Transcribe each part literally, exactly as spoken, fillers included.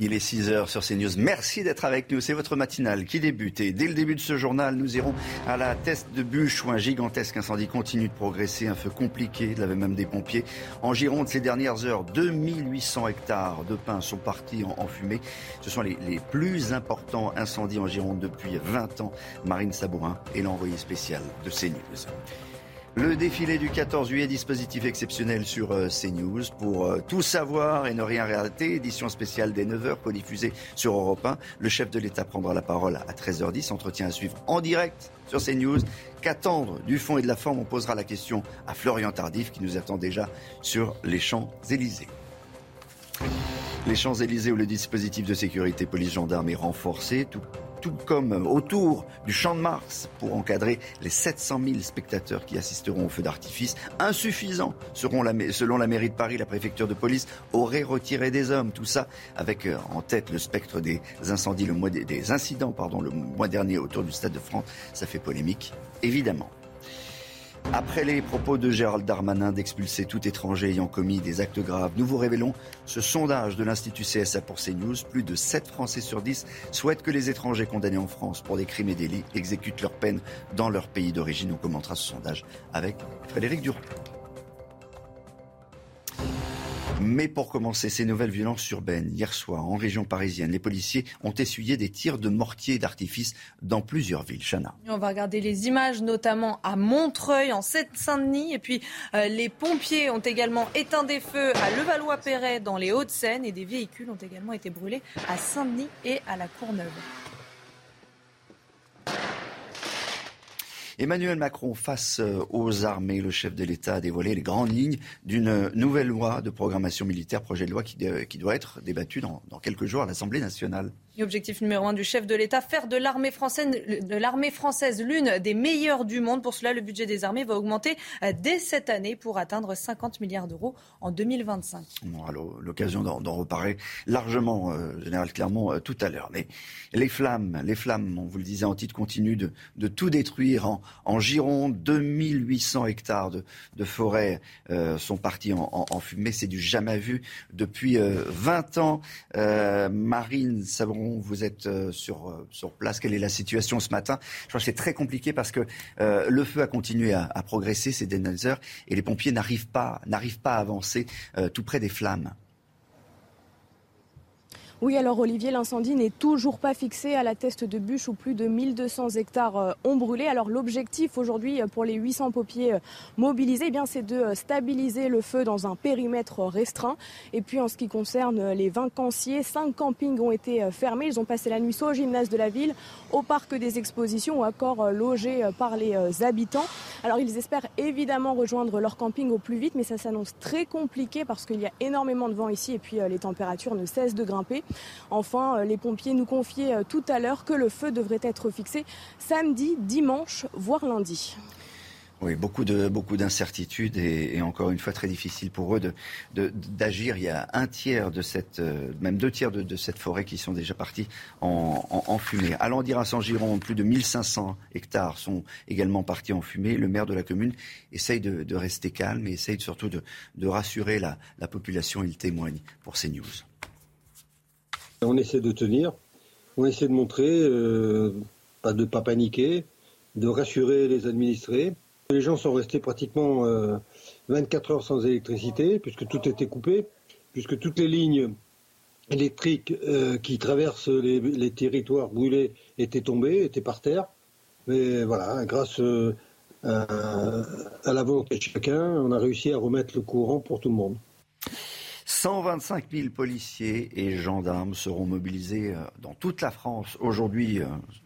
Il est six heures sur CNews. Merci d'être avec nous. C'est votre matinale qui débute. Et dès le début de ce journal, nous irons à la Teste-de-Buch où un gigantesque incendie continue de progresser. Un feu compliqué, l'avaient même des pompiers. En Gironde, ces dernières heures, deux mille huit cents hectares de pins sont partis en, en fumée. Ce sont les, les plus importants incendies en Gironde depuis vingt ans. Marine Sabourin est l'envoyée spéciale de CNews. Le défilé du quatorze juillet, dispositif exceptionnel sur CNews pour tout savoir et ne rien rater. Édition spéciale dès neuf heures, codiffusée sur Europe un. Le chef de l'État prendra la parole à treize heures dix. Entretien à suivre en direct sur CNews. Qu'attendre du fond et de la forme ? On posera la question à Florian Tardif qui nous attend déjà sur les Champs-Élysées. Les Champs-Élysées où le dispositif de sécurité police-gendarme est renforcé. Tout... Tout comme autour du Champ de Mars pour encadrer les sept cent mille spectateurs qui assisteront au feu d'artifice. Insuffisants seront la, selon la mairie de Paris, la préfecture de police aurait retiré des hommes. Tout ça avec en tête le spectre des incendies, le mois, des incidents pardon, le mois dernier autour du Stade de France. Ça fait polémique, évidemment. Après les propos de Gérald Darmanin d'expulser tout étranger ayant commis des actes graves, nous vous révélons ce sondage de l'Institut C S A pour CNews. Plus de sept Français sur dix souhaitent que les étrangers condamnés en France pour des crimes et délits exécutent leur peine dans leur pays d'origine. On commentera ce sondage avec Frédéric Durand. Mais pour commencer, ces nouvelles violences urbaines. Hier soir, en région parisienne, les policiers ont essuyé des tirs de mortier et d'artifice dans plusieurs villes. Chana. On va regarder les images, notamment à Montreuil, en Seine-Saint-Denis. Et puis, euh, les pompiers ont également éteint des feux à Levallois-Perret, dans les Hauts-de-Seine. Et des véhicules ont également été brûlés à Saint-Denis et à la Courneuve. Emmanuel Macron face aux armées, le chef de l'État a dévoilé les grandes lignes d'une nouvelle loi de programmation militaire, projet de loi qui, qui doit être débattu dans, dans quelques jours à l'Assemblée nationale. Objectif numéro un du chef de l'État, faire de l'armée française, de l'armée française l'une des meilleures du monde. Pour cela, le budget des armées va augmenter dès cette année pour atteindre cinquante milliards d'euros en deux mille vingt-cinq. On aura l'occasion d'en, d'en reparler largement, euh, Général Clermont, euh, tout à l'heure. Mais les flammes, les flammes, on vous le disait en titre, continuent de, de tout détruire. En, en Gironde, deux mille huit cents hectares de, de forêt euh, sont partis en, en, en fumée. C'est du jamais vu depuis euh, vingt ans. Euh, Marine Sabourin, vous êtes sur, sur place. Quelle est la situation ce matin ? Je crois que c'est très compliqué parce que euh, le feu a continué à, à progresser ces dernières heures et les pompiers n'arrivent pas, n'arrivent pas à avancer euh, tout près des flammes. Oui, alors Olivier, l'incendie n'est toujours pas fixé à la Teste-de-Buch où plus de mille deux cents hectares ont brûlé. Alors l'objectif aujourd'hui pour les huit cents pompiers mobilisés, eh bien, c'est de stabiliser le feu dans un périmètre restreint. Et puis en ce qui concerne les vacanciers, cinq campings ont été fermés. Ils ont passé la nuit soit au gymnase de la ville, au parc des expositions ou encore logés par les habitants. Alors ils espèrent évidemment rejoindre leur camping au plus vite, mais ça s'annonce très compliqué parce qu'il y a énormément de vent ici et puis les températures ne cessent de grimper. Enfin, les pompiers nous confiaient tout à l'heure que le feu devrait être fixé samedi, dimanche, voire lundi. Oui, beaucoup de beaucoup d'incertitudes et, et encore une fois très difficile pour eux de, de, d'agir. Il y a un tiers de cette, même deux tiers de, de cette forêt qui sont déjà partis en, en, en fumée. À Landiras en Gironde, plus de mille cinq cents hectares sont également partis en fumée. Le maire de la commune essaye de, de rester calme et essaye surtout de, de rassurer la, la population. Il témoigne pour CNews. On essaie de tenir, on essaie de montrer, euh, pas de pas paniquer, de rassurer les administrés. Les gens sont restés pratiquement euh, vingt-quatre heures sans électricité, puisque tout était coupé, puisque toutes les lignes électriques euh, qui traversent les, les territoires brûlés étaient tombées, étaient par terre. Mais voilà, grâce euh, à, à la volonté de chacun, on a réussi à remettre le courant pour tout le monde. cent vingt-cinq mille policiers et gendarmes seront mobilisés dans toute la France aujourd'hui,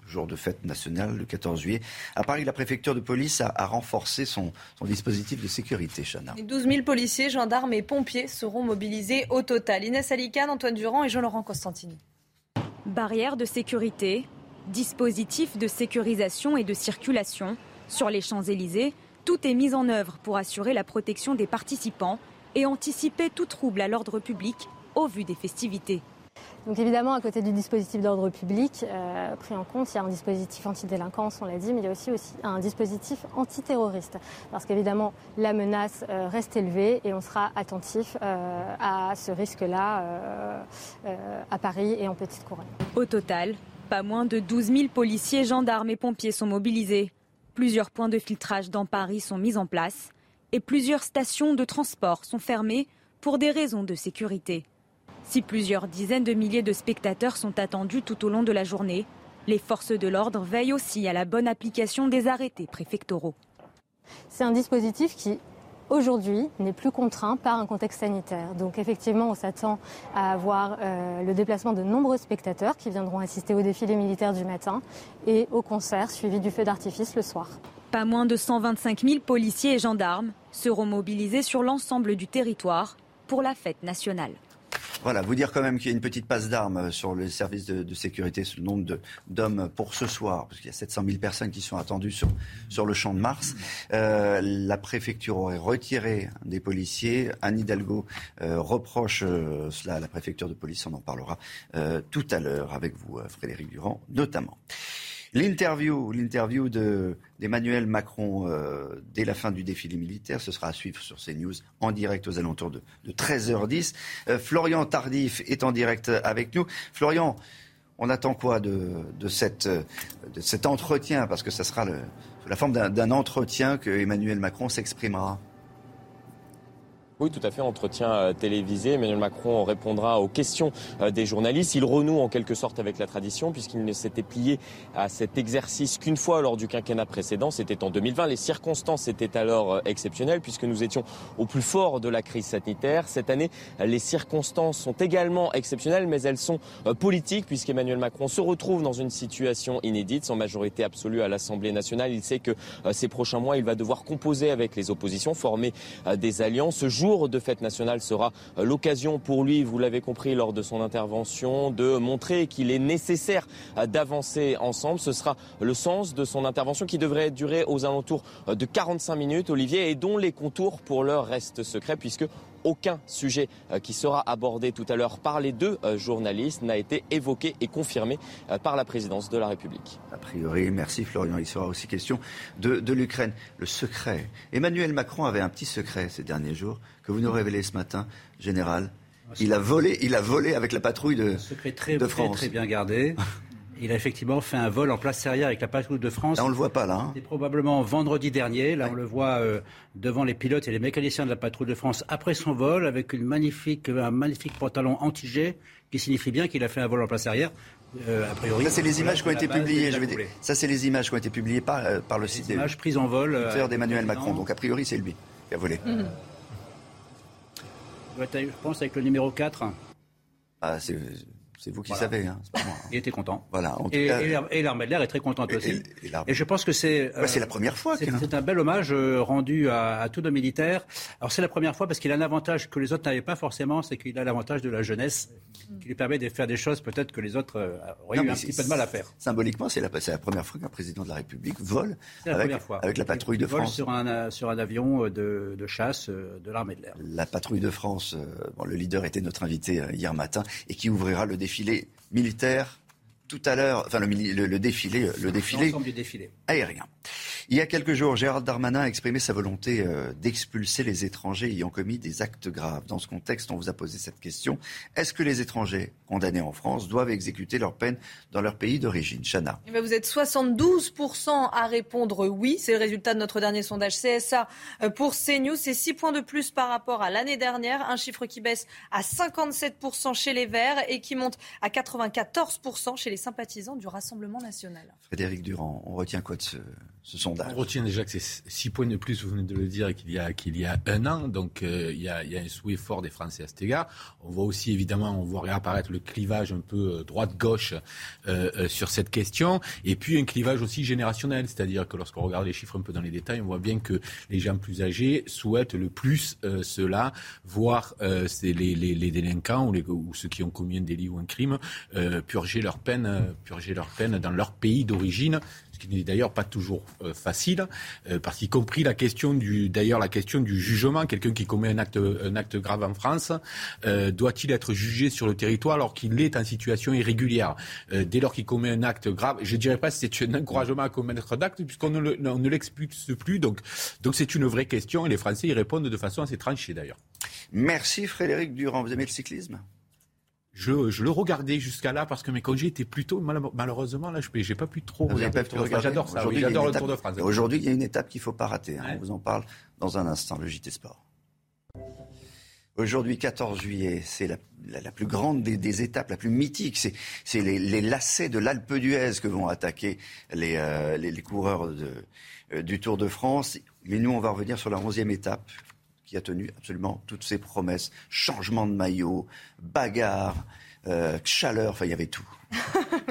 jour de fête nationale, le quatorze juillet. À Paris, la préfecture de police a, a renforcé son, son dispositif de sécurité, Chana. douze mille policiers, gendarmes et pompiers seront mobilisés au total. Inès Alicane, Antoine Durand et Jean-Laurent Constantini. Barrières de sécurité, dispositifs de sécurisation et de circulation. Sur les Champs-Élysées, tout est mis en œuvre pour assurer la protection des participants et anticiper tout trouble à l'ordre public au vu des festivités. Donc évidemment, à côté du dispositif d'ordre public euh, pris en compte, il y a un dispositif antidélinquance, on l'a dit, mais il y a aussi, aussi un dispositif antiterroriste. Parce qu'évidemment, la menace euh, reste élevée et on sera attentif euh, à ce risque-là euh, euh, à Paris et en Petite Couronne. Au total, pas moins de douze mille policiers, gendarmes et pompiers sont mobilisés. Plusieurs points de filtrage dans Paris sont mis en place et plusieurs stations de transport sont fermées pour des raisons de sécurité. Si plusieurs dizaines de milliers de spectateurs sont attendus tout au long de la journée, les forces de l'ordre veillent aussi à la bonne application des arrêtés préfectoraux. C'est un dispositif qui, aujourd'hui, n'est plus contraint par un contexte sanitaire. Donc effectivement, on s'attend à avoir euh, le déplacement de nombreux spectateurs qui viendront assister au défilé militaire du matin et au concert suivi du feu d'artifice le soir. Pas moins de cent vingt-cinq mille policiers et gendarmes seront mobilisés sur l'ensemble du territoire pour la fête nationale. Voilà, vous dire quand même qu'il y a une petite passe d'armes sur le service de, de sécurité, sur le nombre de, d'hommes pour ce soir, parce qu'il y a sept cent mille personnes qui sont attendues sur, sur le Champ de Mars. Euh, la préfecture aurait retiré des policiers. Anne Hidalgo euh, reproche euh, cela à la préfecture de police. On en parlera euh, tout à l'heure avec vous, euh, Frédéric Durand, notamment. L'interview, l'interview de, d'Emmanuel Macron euh, dès la fin du défilé militaire, ce sera à suivre sur CNews en direct aux alentours de, de treize heures dix. Euh, Florian Tardif est en direct avec nous. Florian, on attend quoi de, de, cette, de cet entretien? Parce que ça sera le, sous la forme d'un, d'un entretien que Emmanuel Macron s'exprimera. Oui, tout à fait, entretien télévisé. Emmanuel Macron répondra aux questions des journalistes. Il renoue en quelque sorte avec la tradition puisqu'il ne s'était plié à cet exercice qu'une fois lors du quinquennat précédent. C'était en deux mille vingt. Les circonstances étaient alors exceptionnelles puisque nous étions au plus fort de la crise sanitaire. Cette année, les circonstances sont également exceptionnelles, mais elles sont politiques puisqu'Emmanuel Macron se retrouve dans une situation inédite, sans majorité absolue à l'Assemblée nationale. Il sait que ces prochains mois, il va devoir composer avec les oppositions, former des alliances. Ce jour de fête nationale sera l'occasion pour lui, vous l'avez compris lors de son intervention, de montrer qu'il est nécessaire d'avancer ensemble. Ce sera le sens de son intervention qui devrait durer aux alentours de quarante-cinq minutes, Olivier, et dont les contours pour l'heure restent secrets puisque aucun sujet qui sera abordé tout à l'heure par les deux journalistes n'a été évoqué et confirmé par la présidence de la République. A priori, merci Florian. Il sera aussi question de, de l'Ukraine. Le secret. Emmanuel Macron avait un petit secret ces derniers jours que vous nous révélez ce matin, Général. Il a volé, il a volé avec la patrouille de, un secret très, de France. Très, très bien gardé. Il a effectivement fait un vol en place Sarria avec la Patrouille de France. Là, on ne le voit pas, là. Hein. C'était probablement vendredi dernier. Là, ouais. On le voit euh, devant les pilotes et les mécaniciens de la Patrouille de France après son vol, avec une magnifique, un magnifique pantalon anti-jet qui signifie bien qu'il a fait un vol en place arrière. Euh, a priori, ça, c'est les images qui ont été publiées. Je vais dire. Ça, c'est les images qui ont été publiées par, euh, par le site des images prises en vol euh, d'Emmanuel Macron. Donc, a priori, c'est lui qui a volé. Euh, je pense avec le numéro quatre. Ah, c'est... C'est vous qui voilà. savez, hein. C'est pas moi, hein. Il était content. Voilà. En tout et, cas... et l'armée de l'air est très contente aussi. Et, et, et, et je pense que c'est. Ouais, euh, c'est la première fois. C'est, c'est un bel hommage rendu à, à tous nos militaires. Alors c'est la première fois parce qu'il a un avantage que les autres n'avaient pas forcément, c'est qu'il a l'avantage de la jeunesse, qui lui permet de faire des choses peut-être que les autres euh, auraient non, eu un petit peu de mal à faire. Symboliquement, c'est la, c'est la première fois qu'un président de la République vole la avec, fois. avec la patrouille de France. Vole sur un sur un avion de, de chasse de l'armée de l'air. La patrouille de France. Euh, bon, le leader était notre invité hier matin et qui ouvrira le défi. Défilé militaire tout à l'heure, enfin le, le, le défilé, le défilé, du défilé aérien. Il y a quelques jours, Gérald Darmanin a exprimé sa volonté euh, d'expulser les étrangers ayant commis des actes graves. Dans ce contexte, on vous a posé cette question. Est-ce que les étrangers condamnés en France doivent exécuter leur peine dans leur pays d'origine? Chana. Eh bien, vous êtes soixante-douze pour cent à répondre oui. C'est le résultat de notre dernier sondage C S A pour CNews. C'est six points de plus par rapport à l'année dernière. Un chiffre qui baisse à cinquante-sept pour cent chez les Verts et qui monte à quatre-vingt-quatorze pour cent chez les sympathisants du Rassemblement national. Frédéric Durand, on retient quoi de ce... ce sondage. On retient déjà que c'est six points de plus, vous venez de le dire, qu'il y a, qu'il y a un an. Donc euh, il, y a, il y a un souhait fort des Français à cet égard. On voit aussi, évidemment, on voit réapparaître le clivage un peu droite-gauche euh, euh, sur cette question. Et puis un clivage aussi générationnel, c'est-à-dire que lorsqu'on regarde les chiffres un peu dans les détails, on voit bien que les gens plus âgés souhaitent le plus euh, cela, voire euh, c'est les, les, les délinquants ou, les, ou ceux qui ont commis un délit ou un crime euh, purger leur peine, euh, purger leur peine dans leur pays d'origine. Qui n'est d'ailleurs pas toujours euh, facile, euh, parce qu'y compris la question du, d'ailleurs la question du jugement, quelqu'un qui commet un acte, un acte grave en France, euh, doit-il être jugé sur le territoire alors qu'il est en situation irrégulière ? euh, Dès lors qu'il commet un acte grave, je ne dirais pas que c'est un encouragement à commettre d'actes, puisqu'on ne, le, on ne l'expulse plus, donc, donc c'est une vraie question, et les Français y répondent de façon assez tranchée d'ailleurs. Merci Frédéric Durand, vous aimez le cyclisme ? Je, je le regardais jusqu'à là parce que mes congés étaient plutôt mal, malheureusement là je j'ai pas pu trop. Regarder, pas pu trop regarder. J'adore ça. Oui, j'adore le Tour de France. Aujourd'hui il y a une étape qu'il faut pas rater. Hein. Ouais. On vous en parle dans un instant. Le J T Sport. Aujourd'hui quatorze juillet, c'est la, la, la plus grande des, des étapes, la plus mythique. C'est, c'est les, les lacets de l'Alpe d'Huez que vont attaquer les, euh, les, les coureurs de, euh, du Tour de France. Mais nous on va revenir sur la onzième étape. Qui a tenu absolument toutes ses promesses. Changement de maillot, bagarre, euh, chaleur, enfin il y avait tout.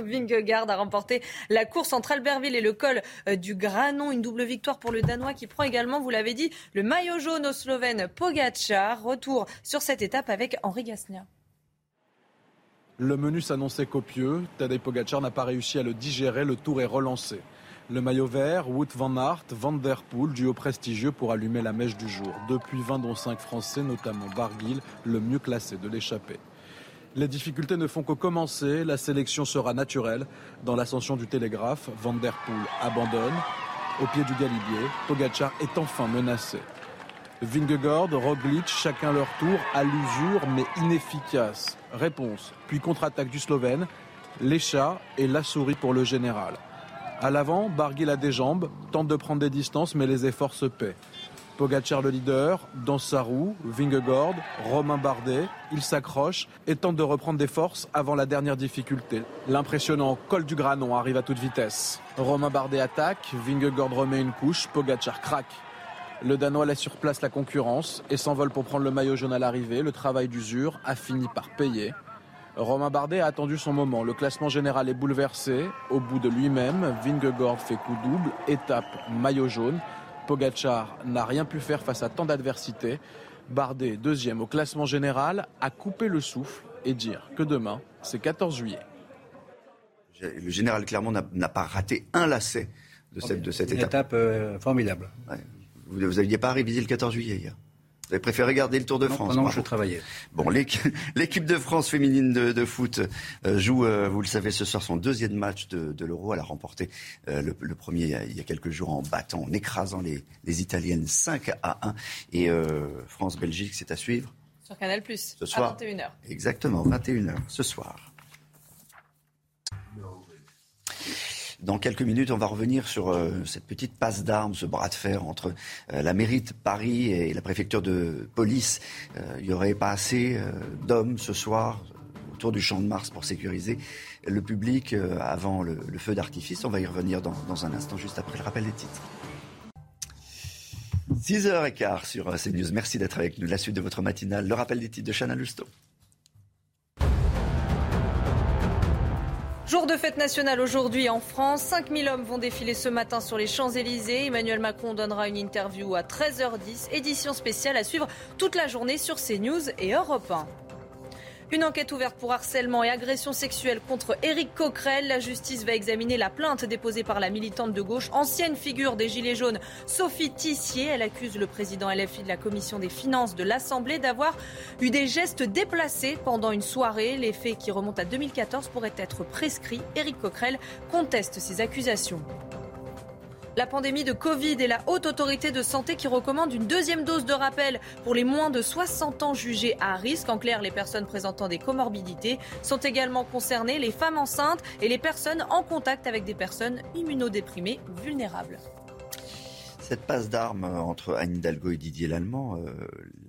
Vingegaard a remporté la course entre Albertville et le col du Granon. Une double victoire pour le Danois qui prend également, vous l'avez dit, le maillot jaune au Slovène Pogačar. Retour sur cette étape avec Henri Gasnia. Le menu s'annonçait copieux. Tadej Pogačar n'a pas réussi à le digérer. Le tour est relancé. Le maillot vert, Wout van Aert, Van Der Poel, duo prestigieux pour allumer la mèche du jour. Depuis vingt dont cinq Français, notamment Barguil, le mieux classé de l'échappée. Les difficultés ne font que commencer, la sélection sera naturelle. Dans l'ascension du télégraphe, Van Der Poel abandonne. Au pied du galibier, Pogačar est enfin menacé. Vingegaard, Roglič, chacun leur tour, à l'usure mais inefficace. Réponse, puis contre-attaque du Slovène, les chats et la souris pour le général. À l'avant, Barguil a des jambes, tente de prendre des distances, mais les efforts se paient. Pogačar le leader, dans sa roue, Vingegaard, Romain Bardet, il s'accroche et tente de reprendre des forces avant la dernière difficulté. L'impressionnant col du Granon arrive à toute vitesse. Romain Bardet attaque, Vingegaard remet une couche, Pogačar craque. Le Danois laisse sur place la concurrence et s'envole pour prendre le maillot jaune à l'arrivée. Le travail d'usure a fini par payer. Romain Bardet a attendu son moment. Le classement général est bouleversé. Au bout de lui-même, Vingegaard fait coup double, étape maillot jaune. Pogačar n'a rien pu faire face à tant d'adversité. Bardet, deuxième au classement général, a coupé le souffle et dire que demain, c'est quatorze juillet. Le général Clermont n'a, n'a pas raté un lacet de cette, de cette étape. Une étape euh, formidable. Ouais. Vous n'aviez pas révisé le quatorze juillet hier ? Vous avez préféré regarder le Tour de France. Non, non, je travaillais. Bon, l'équipe de France féminine de, de foot joue, vous le savez, ce soir son deuxième match de, de l'Euro. Elle a remporté le, le premier il y a quelques jours en battant, en écrasant les, les Italiennes cinq à un. Et euh, France-Belgique, c'est à suivre. Sur Canal+, ce soir, à vingt et une heures. Exactement, vingt et une heures, ce soir. Dans quelques minutes, on va revenir sur euh, cette petite passe d'armes, ce bras de fer entre euh, la mairie de Paris et la préfecture de police. Euh, il n'y aurait pas assez euh, d'hommes ce soir autour du Champ de Mars pour sécuriser le public euh, avant le, le feu d'artifice. On va y revenir dans, dans un instant, juste après le rappel des titres. six heures quinze sur CNews. Merci d'être avec nous. La suite de votre matinale, le rappel des titres de Chana Lousteau. Jour de fête nationale aujourd'hui en France. cinq mille hommes vont défiler ce matin sur les Champs-Élysées. Emmanuel Macron donnera une interview à treize heures dix. Édition spéciale à suivre toute la journée sur CNews et Europe un. Une enquête ouverte pour harcèlement et agression sexuelle contre Éric Coquerel. La justice va examiner la plainte déposée par la militante de gauche, ancienne figure des Gilets jaunes, Sophie Tissier. Elle accuse le président L F I de la commission des finances de l'Assemblée d'avoir eu des gestes déplacés pendant une soirée. Les faits qui remontent à deux mille quatorze pourraient être prescrits. Éric Coquerel conteste ces accusations. La pandémie de Covid et la Haute Autorité de Santé qui recommande une deuxième dose de rappel pour les moins de soixante ans jugés à risque. En clair, les personnes présentant des comorbidités sont également concernées, les femmes enceintes et les personnes en contact avec des personnes immunodéprimées ou vulnérables. Cette passe d'armes entre Anne Hidalgo et Didier Lallemand, euh,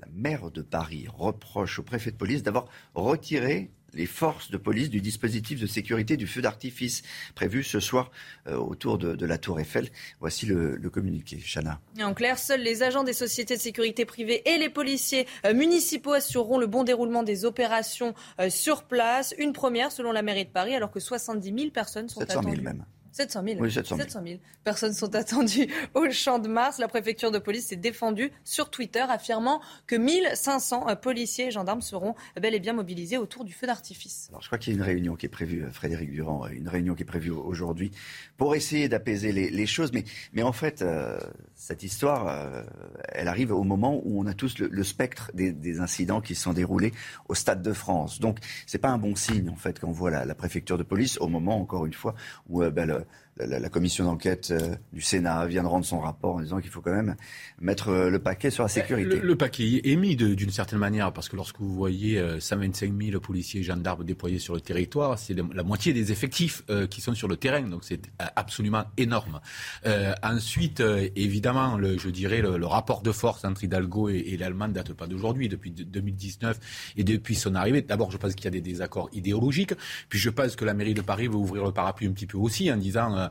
la maire de Paris reproche au préfet de police d'avoir retiré les forces de police du dispositif de sécurité du feu d'artifice prévu ce soir euh, autour de, de la Tour Eiffel. Voici le, le communiqué, Chana. Et en clair, seuls les agents des sociétés de sécurité privées et les policiers euh, municipaux assureront le bon déroulement des opérations euh, sur place. Une première selon la mairie de Paris, alors que soixante-dix mille personnes sont attendues. sept cent mille même. sept cent mille. Oui, sept cent mille. sept cent mille personnes sont attendues au Champ de Mars. La préfecture de police s'est défendue sur Twitter, affirmant que mille cinq cents policiers et gendarmes seront bel et bien mobilisés autour du feu d'artifice. Alors, je crois qu'il y a une réunion qui est prévue, Frédéric Durand, une réunion qui est prévue aujourd'hui pour essayer d'apaiser les, les choses. Mais, mais en fait, euh, cette histoire, euh, elle arrive au moment où on a tous le, le spectre des, des incidents qui se sont déroulés au Stade de France. Donc, c'est pas un bon signe, en fait, quand on voit la, la préfecture de police, au moment, encore une fois, où euh, ben, le, La, la, la commission d'enquête euh, du Sénat vient de rendre son rapport en disant qu'il faut quand même mettre euh, le paquet sur la sécurité. Le, le paquet est mis de, d'une certaine manière, parce que lorsque vous voyez euh, cent vingt-cinq mille policiers et gendarmes déployés sur le territoire, c'est le, la moitié des effectifs euh, qui sont sur le terrain, donc c'est euh, absolument énorme. Euh, ensuite, euh, évidemment, le, je dirais, le, le rapport de force entre Hidalgo et, et l'Allemagne ne date pas d'aujourd'hui, depuis deux mille dix-neuf et depuis son arrivée. D'abord, je pense qu'il y a des désaccords idéologiques, puis je pense que la mairie de Paris veut ouvrir le parapluie un petit peu aussi en disant...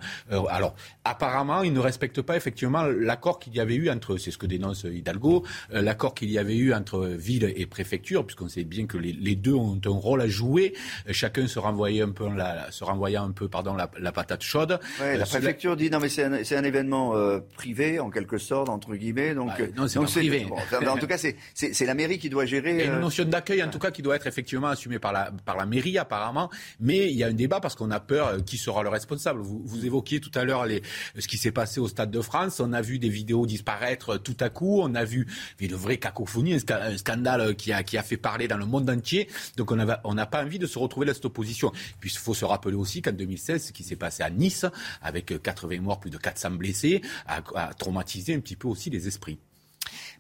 Alors, apparemment, ils ne respectent pas effectivement l'accord qu'il y avait eu entre, c'est ce que dénonce Hidalgo, l'accord qu'il y avait eu entre ville et préfecture, puisqu'on sait bien que les, les deux ont un rôle à jouer, chacun se renvoyait un peu la, se renvoyant un peu, pardon, la, la patate chaude. Ouais, euh, la préfecture la... dit non mais c'est un, c'est un événement euh, privé en quelque sorte entre guillemets, donc bah, non c'est donc pas c'est, privé. Bon, en tout cas, c'est, c'est c'est la mairie qui doit gérer. Il y a une notion d'accueil en tout cas qui doit être effectivement assumée par la par la mairie apparemment, mais il y a un débat parce qu'on a peur euh, qui sera le responsable. Vous, vous évoquiez tout à l'heure les, ce qui s'est passé au Stade de France. On a vu des vidéos disparaître tout à coup. On a vu une vraie cacophonie, un scandale qui a, qui a fait parler dans le monde entier. Donc on n'a on pas envie de se retrouver dans cette opposition. Puis il faut se rappeler aussi qu'en deux mille seize, ce qui s'est passé à Nice, avec quatre-vingts morts, plus de quatre cents blessés, a, a traumatisé un petit peu aussi les esprits.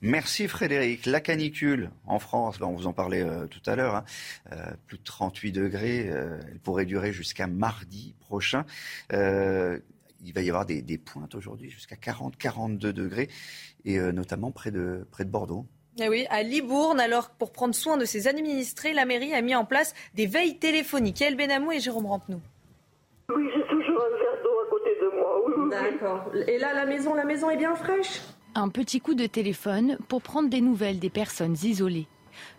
Merci Frédéric. La canicule en France, ben on vous en parlait euh, tout à l'heure, hein, euh, plus de trente-huit degrés, euh, elle pourrait durer jusqu'à mardi prochain. Euh, il va y avoir des, des pointes aujourd'hui jusqu'à quarante à quarante-deux degrés, et euh, notamment près de, près de Bordeaux. Eh oui, à Libourne, alors pour prendre soin de ses administrés, la mairie a mis en place des veilles téléphoniques. El Benamou et Jérôme Rampenou. Oui, j'ai toujours un verre d'eau à côté de moi. Oui, oui, d'accord. Et là, la maison, la maison est bien fraîche ? Un petit coup de téléphone pour prendre des nouvelles des personnes isolées.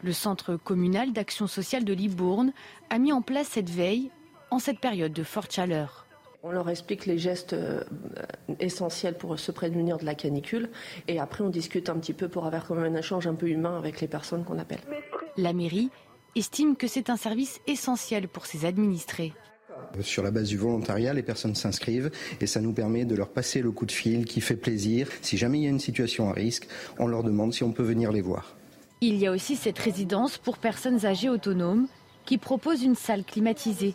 Le Centre communal d'action sociale de Libourne a mis en place cette veille en cette période de forte chaleur. On leur explique les gestes essentiels pour se prémunir de la canicule et après on discute un petit peu pour avoir quand même un échange un peu humain avec les personnes qu'on appelle. La mairie estime que c'est un service essentiel pour ses administrés. Sur la base du volontariat, les personnes s'inscrivent et ça nous permet de leur passer le coup de fil qui fait plaisir. Si jamais il y a une situation à risque, on leur demande si on peut venir les voir. Il y a aussi cette résidence pour personnes âgées autonomes qui propose une salle climatisée.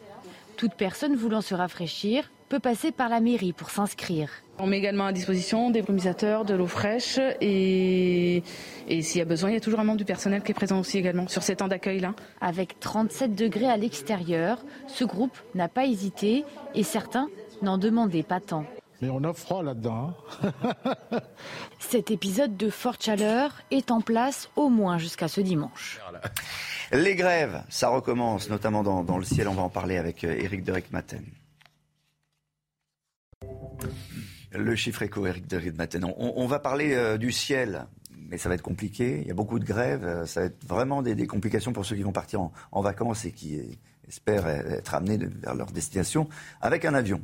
Toute personne voulant se rafraîchir peut passer par la mairie pour s'inscrire. On met également à disposition des brumisateurs, de l'eau fraîche et, et s'il y a besoin, il y a toujours un membre du personnel qui est présent aussi également sur ces temps d'accueil-là. Avec trente-sept degrés à l'extérieur, ce groupe n'a pas hésité et certains n'en demandaient pas tant. Mais on a froid là-dedans. Hein. Cet épisode de forte chaleur est en place au moins jusqu'à ce dimanche. Les grèves, ça recommence, notamment dans, dans le ciel. On va en parler avec Éric de Rijkmaten. Le chiffre éco, Éric de Rijkmaten. On, on va parler euh, du ciel, mais ça va être compliqué. Il y a beaucoup de grèves. Ça va être vraiment des, des complications pour ceux qui vont partir en, en vacances et qui eh, espèrent être amenés de, vers leur destination avec un avion.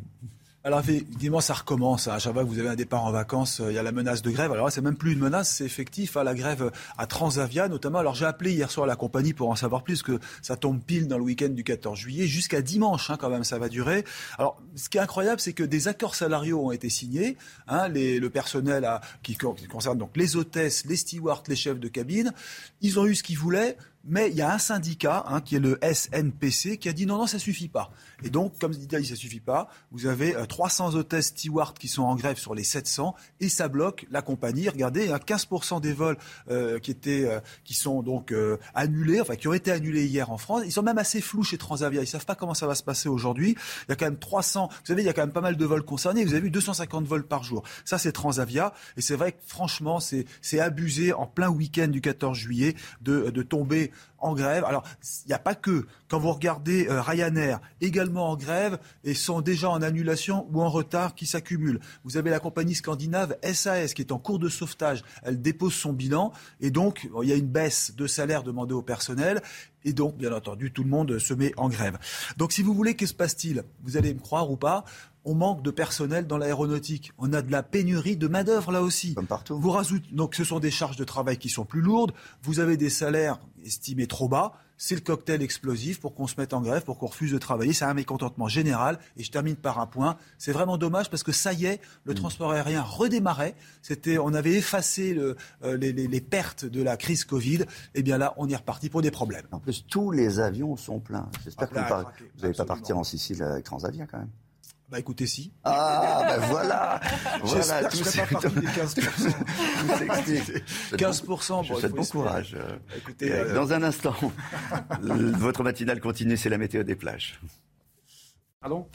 Alors évidemment ça recommence, à chaque fois que vous avez un départ en vacances, il y a la menace de grève. Alors là c'est même plus une menace, c'est effectif, hein, la grève à Transavia notamment. Alors j'ai appelé hier soir la compagnie pour en savoir plus, que ça tombe pile dans le week-end du quatorze juillet, jusqu'à dimanche hein, quand même ça va durer. Alors ce qui est incroyable c'est que des accords salariaux ont été signés, hein, les, le personnel à, qui, qui concerne donc les hôtesses, les stewards, les chefs de cabine, ils ont eu ce qu'ils voulaient. Mais il y a un syndicat, hein, qui est le S N P C, qui a dit non, non, ça suffit pas. Et donc, comme l'Italie, ça suffit pas. Vous avez euh, trois cents hôtesses stewards qui sont en grève sur les sept cents et ça bloque la compagnie. Regardez, hein, quinze pour cent des vols euh, qui étaient, euh, qui sont donc euh, annulés, enfin qui ont été annulés hier en France. Ils sont même assez flous chez Transavia. Ils savent pas comment ça va se passer aujourd'hui. Il y a quand même trois cents. Vous savez, il y a quand même pas mal de vols concernés. Vous avez vu deux cent cinquante vols par jour. Ça, c'est Transavia. Et c'est vrai que franchement, c'est, c'est abusé en plein week-end du quatorze juillet de, de tomber en grève. Alors, il n'y a pas que. Quand vous regardez euh, Ryanair, également en grève, et sont déjà en annulation ou en retard qui s'accumulent. Vous avez la compagnie scandinave S A S qui est en cours de sauvetage. Elle dépose son bilan et donc il y a une baisse de salaire demandée au personnel. Et donc, bien entendu, tout le monde se met en grève. Donc, si vous voulez, que se passe-t-il ? Vous allez me croire ou pas, on manque de personnel dans l'aéronautique. On a de la pénurie de main-d'œuvre là aussi. Comme partout. Vous rajoutez... Donc, ce sont des charges de travail qui sont plus lourdes. Vous avez des salaires estimés trop bas. C'est le cocktail explosif pour qu'on se mette en grève, pour qu'on refuse de travailler. C'est un mécontentement général. Et je termine par un point. C'est vraiment dommage parce que ça y est, le transport aérien redémarrait. C'était, on avait effacé le, euh, les, les, les pertes de la crise Covid. Et bien là, on est reparti pour des problèmes. En plus, tous les avions sont pleins. J'espère ah, là, que par... okay, vous n'allez pas partir en Sicile avec Transavia quand même. Bah écoutez, si. Ah, ben bah voilà, voilà tout c'est pas parti des quinze pour cent. quinze pour cent, bon, je souhaite bon courage. Bah, écoutez, euh... Dans un instant, votre matinale continue, c'est la météo des plages. Pardon ?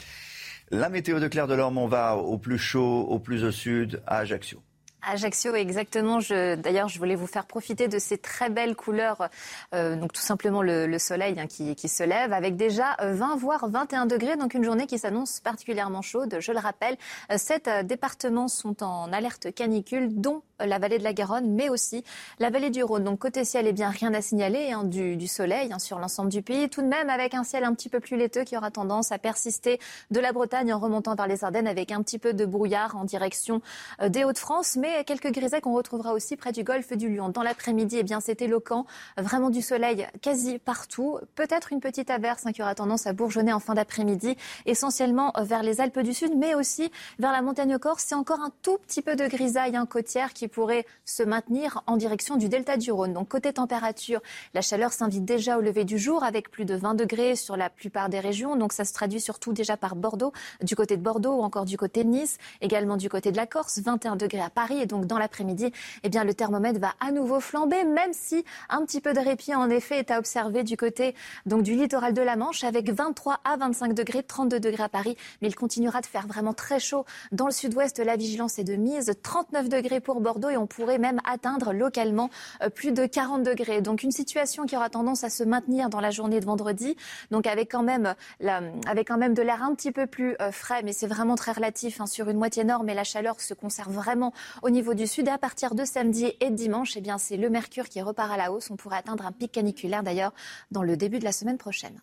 La météo de Claire Delorme, on va au plus chaud, au plus au sud, à Ajaccio. Ajaccio, exactement. Je, d'ailleurs, je voulais vous faire profiter de ces très belles couleurs. Euh, donc, tout simplement le, le soleil hein, qui, qui se lève avec déjà vingt voire vingt et un degrés. Donc, une journée qui s'annonce particulièrement chaude. Je le rappelle, sept départements sont en alerte canicule, dont la vallée de la Garonne, mais aussi la vallée du Rhône. Donc, côté ciel, eh bien, rien à signaler hein, du, du soleil hein, sur l'ensemble du pays. Tout de même, avec un ciel un petit peu plus laiteux qui aura tendance à persister de la Bretagne en remontant vers les Ardennes avec un petit peu de brouillard en direction des Hauts-de-France. Mais quelques grisailles qu'on retrouvera aussi près du golfe du Lion. Dans l'après-midi, eh bien, c'est éloquent. Vraiment du soleil quasi partout. Peut-être une petite averse hein, qui aura tendance à bourgeonner en fin d'après-midi, essentiellement vers les Alpes du Sud, mais aussi vers la montagne corse. C'est encore un tout petit peu de grisaille hein, côtière qui pourrait se maintenir en direction du delta du Rhône. Donc côté température, la chaleur s'invite déjà au lever du jour avec plus de vingt degrés sur la plupart des régions. Donc ça se traduit surtout déjà par Bordeaux, du côté de Bordeaux ou encore du côté de Nice, également du côté de la Corse, vingt et un degrés à Paris. Et donc, dans l'après-midi, eh bien, le thermomètre va à nouveau flamber, même si un petit peu de répit, en effet, est à observer du côté donc, du littoral de la Manche, avec vingt-trois à vingt-cinq degrés, trente-deux degrés à Paris. Mais il continuera de faire vraiment très chaud. Dans le sud-ouest, la vigilance est de mise, trente-neuf degrés pour Bordeaux, et on pourrait même atteindre localement plus de quarante degrés. Donc, une situation qui aura tendance à se maintenir dans la journée de vendredi, donc avec quand même, la, avec quand même de l'air un petit peu plus euh, frais, mais c'est vraiment très relatif hein, sur une moitié nord, mais la chaleur se conserve vraiment au Au niveau du sud, à partir de samedi et dimanche, eh bien, c'est le mercure qui repart à la hausse. On pourrait atteindre un pic caniculaire d'ailleurs dans le début de la semaine prochaine.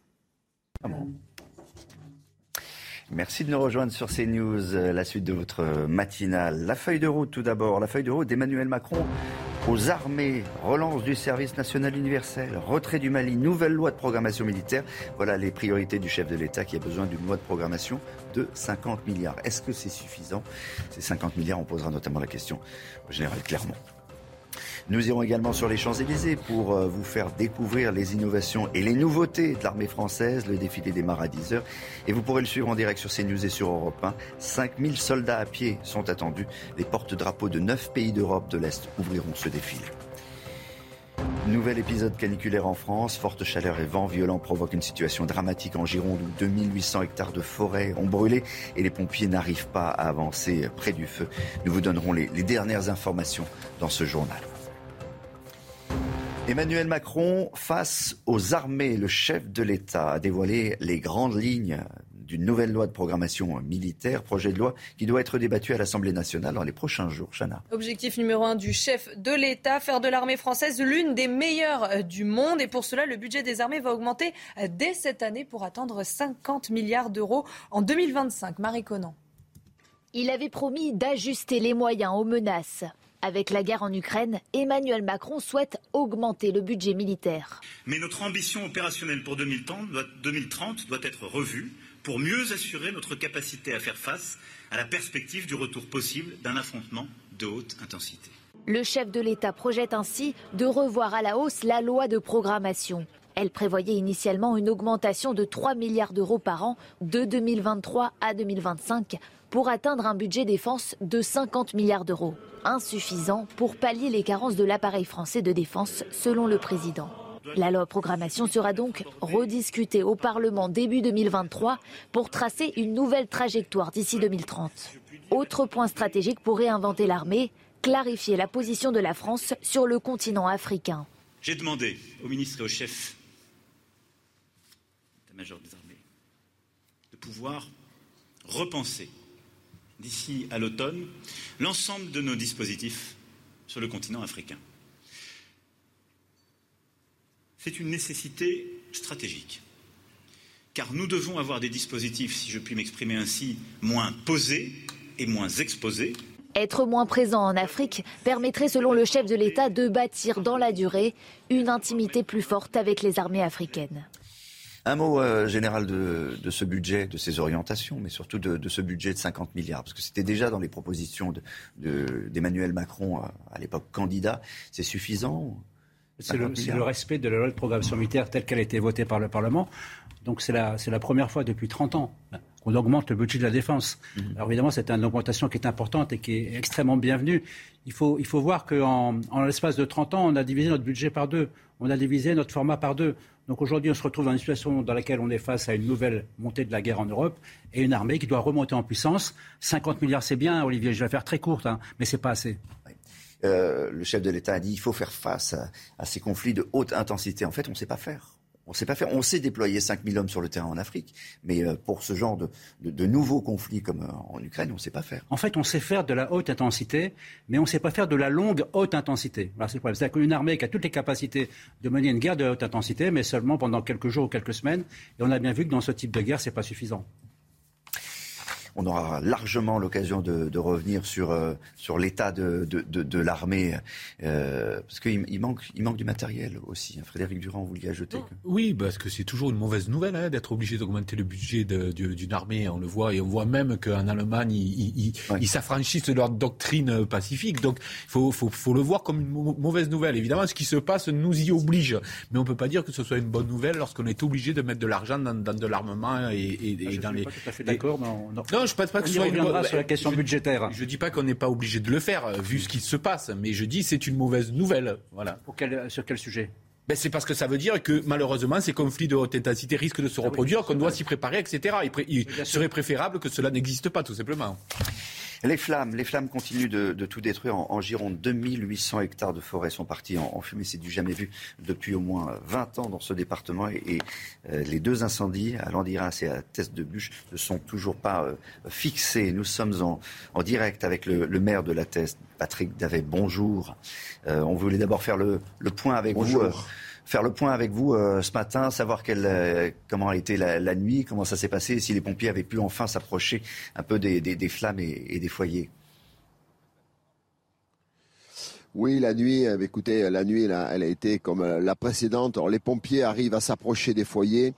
Ah bon. Merci de nous rejoindre sur CNews, la suite de votre matinale. La feuille de route tout d'abord, la feuille de route d'Emmanuel Macron aux armées, relance du service national universel, retrait du Mali, nouvelle loi de programmation militaire. Voilà les priorités du chef de l'État qui a besoin d'une loi de programmation de cinquante milliards. Est-ce que c'est suffisant ? Ces cinquante milliards, on posera notamment la question au général Clermont. Nous irons également sur les Champs-Élysées pour vous faire découvrir les innovations et les nouveautés de l'armée française. Le défilé démarre à dix heures et vous pourrez le suivre en direct sur CNews et sur Europe un. cinq mille soldats à pied sont attendus. Les porte-drapeaux de neuf pays d'Europe de l'Est ouvriront ce défilé. Nouvel épisode caniculaire en France. Forte chaleur et vent violent provoquent une situation dramatique en Gironde où deux mille huit cents hectares de forêt ont brûlé et les pompiers n'arrivent pas à avancer près du feu. Nous vous donnerons les, les dernières informations dans ce journal. Emmanuel Macron face aux armées. Le chef de l'État a dévoilé les grandes lignes d'une nouvelle loi de programmation militaire, projet de loi qui doit être débattu à l'Assemblée nationale dans les prochains jours. Chana. Objectif numéro un du chef de l'État, faire de l'armée française l'une des meilleures du monde. Et pour cela, le budget des armées va augmenter dès cette année pour atteindre cinquante milliards d'euros en deux mille vingt-cinq. Marie Conan. Il avait promis d'ajuster les moyens aux menaces. Avec la guerre en Ukraine, Emmanuel Macron souhaite augmenter le budget militaire. Mais notre ambition opérationnelle pour deux mille trente doit être revue pour mieux assurer notre capacité à faire face à la perspective du retour possible d'un affrontement de haute intensité. Le chef de l'État projette ainsi de revoir à la hausse la loi de programmation. Elle prévoyait initialement une augmentation de trois milliards d'euros par an de deux mille vingt-trois à deux mille vingt-cinq pour atteindre un budget défense de cinquante milliards d'euros. Insuffisant pour pallier les carences de l'appareil français de défense, selon le président. La loi programmation sera donc rediscutée au Parlement début deux mille vingt-trois pour tracer une nouvelle trajectoire d'ici deux mille trente. Autre point stratégique pour réinventer l'armée, clarifier la position de la France sur le continent africain. J'ai demandé au ministre et au chef d'état-major des armées de pouvoir repenser d'ici à l'automne l'ensemble de nos dispositifs sur le continent africain. C'est une nécessité stratégique, car nous devons avoir des dispositifs, si je puis m'exprimer ainsi, moins posés et moins exposés. Être moins présent en Afrique permettrait, selon le chef de l'État, de bâtir dans la durée une intimité plus forte avec les armées africaines. Un mot euh, général de, de ce budget, de ses orientations, mais surtout de, de ce budget de cinquante milliards, parce que c'était déjà dans les propositions de, de, d'Emmanuel Macron, à, à l'époque candidat. C'est suffisant ? C'est le, c'est le respect de la loi de programmation militaire telle qu'elle a été votée par le Parlement. Donc c'est la, c'est la première fois depuis trente ans qu'on augmente le budget de la défense. Mmh. Alors évidemment, c'est une augmentation qui est importante et qui est extrêmement bienvenue. Il faut, il faut voir qu'en en l'espace de trente ans, on a divisé notre budget par deux. On a divisé notre format par deux. Donc aujourd'hui, on se retrouve dans une situation dans laquelle on est face à une nouvelle montée de la guerre en Europe et une armée qui doit remonter en puissance. cinquante milliards, c'est bien, Olivier, je vais faire très courte, hein, mais c'est pas assez. Euh, le chef de l'État a dit qu'il faut faire face à, à ces conflits de haute intensité. En fait, on ne sait pas faire. On sait pas faire. On sait déployer cinq mille hommes sur le terrain en Afrique, mais pour ce genre de, de, de nouveaux conflits comme en Ukraine, on ne sait pas faire. En fait, on sait faire de la haute intensité, mais on ne sait pas faire de la longue haute intensité. Voilà, c'est le problème. C'est-à-dire qu'une armée qui a toutes les capacités de mener une guerre de haute intensité, mais seulement pendant quelques jours ou quelques semaines. Et on a bien vu que dans ce type de guerre, ce n'est pas suffisant. On aura largement l'occasion de, de revenir sur, euh, sur l'état de, de, de, de l'armée, euh, parce qu'il il manque, il manque du matériel aussi. Hein. Frédéric Durand, vous l'y ajoutez. Que... Oui, parce que c'est toujours une mauvaise nouvelle hein, d'être obligé d'augmenter le budget de, de, d'une armée. On le voit et on voit même qu'en Allemagne, ils, ils, ouais. ils s'affranchissent de leur doctrine pacifique. Donc, il faut, faut, faut le voir comme une mauvaise nouvelle. Évidemment, ce qui se passe nous y oblige. Mais on ne peut pas dire que ce soit une bonne nouvelle lorsqu'on est obligé de mettre de l'argent dans, dans de l'armement. et, et, et ah, je dans suis les... pas tout à fait d'accord, mais on... non, je pense pas que ce soit une mauvaise... sur la question je, budgétaire. Je dis pas qu'on n'est pas obligé de le faire vu ce qui se passe, mais je dis c'est une mauvaise nouvelle. Voilà. Pour quel, sur quel sujet? Ben c'est parce que ça veut dire que malheureusement ces conflits de haute intensité risquent de se reproduire, ah oui, qu'on doit s'y préparer, et cetera. Il, pré- il serait préférable que cela n'existe pas, tout simplement. Les flammes, les flammes continuent de, de tout détruire en, en Gironde. deux mille huit cents hectares de forêt sont partis en, en fumée. C'est du jamais vu depuis au moins vingt ans dans ce département. Et, et euh, les deux incendies, à l'Andiras et à Teste-de-Buch, ne sont toujours pas euh, fixés. Nous sommes en, en direct avec le, le maire de la Teste, Patrick Davet. Bonjour. Euh, on voulait d'abord faire le, le point avec Bonjour. vous. Euh, faire le point avec vous euh, ce matin, savoir quelle, euh, comment a été la, la nuit, comment ça s'est passé, si les pompiers avaient pu enfin s'approcher un peu des, des, des flammes et, et des foyers. Oui, la nuit, écoutez, la nuit, elle a, elle a été comme la précédente. Alors, les pompiers arrivent à s'approcher des foyers,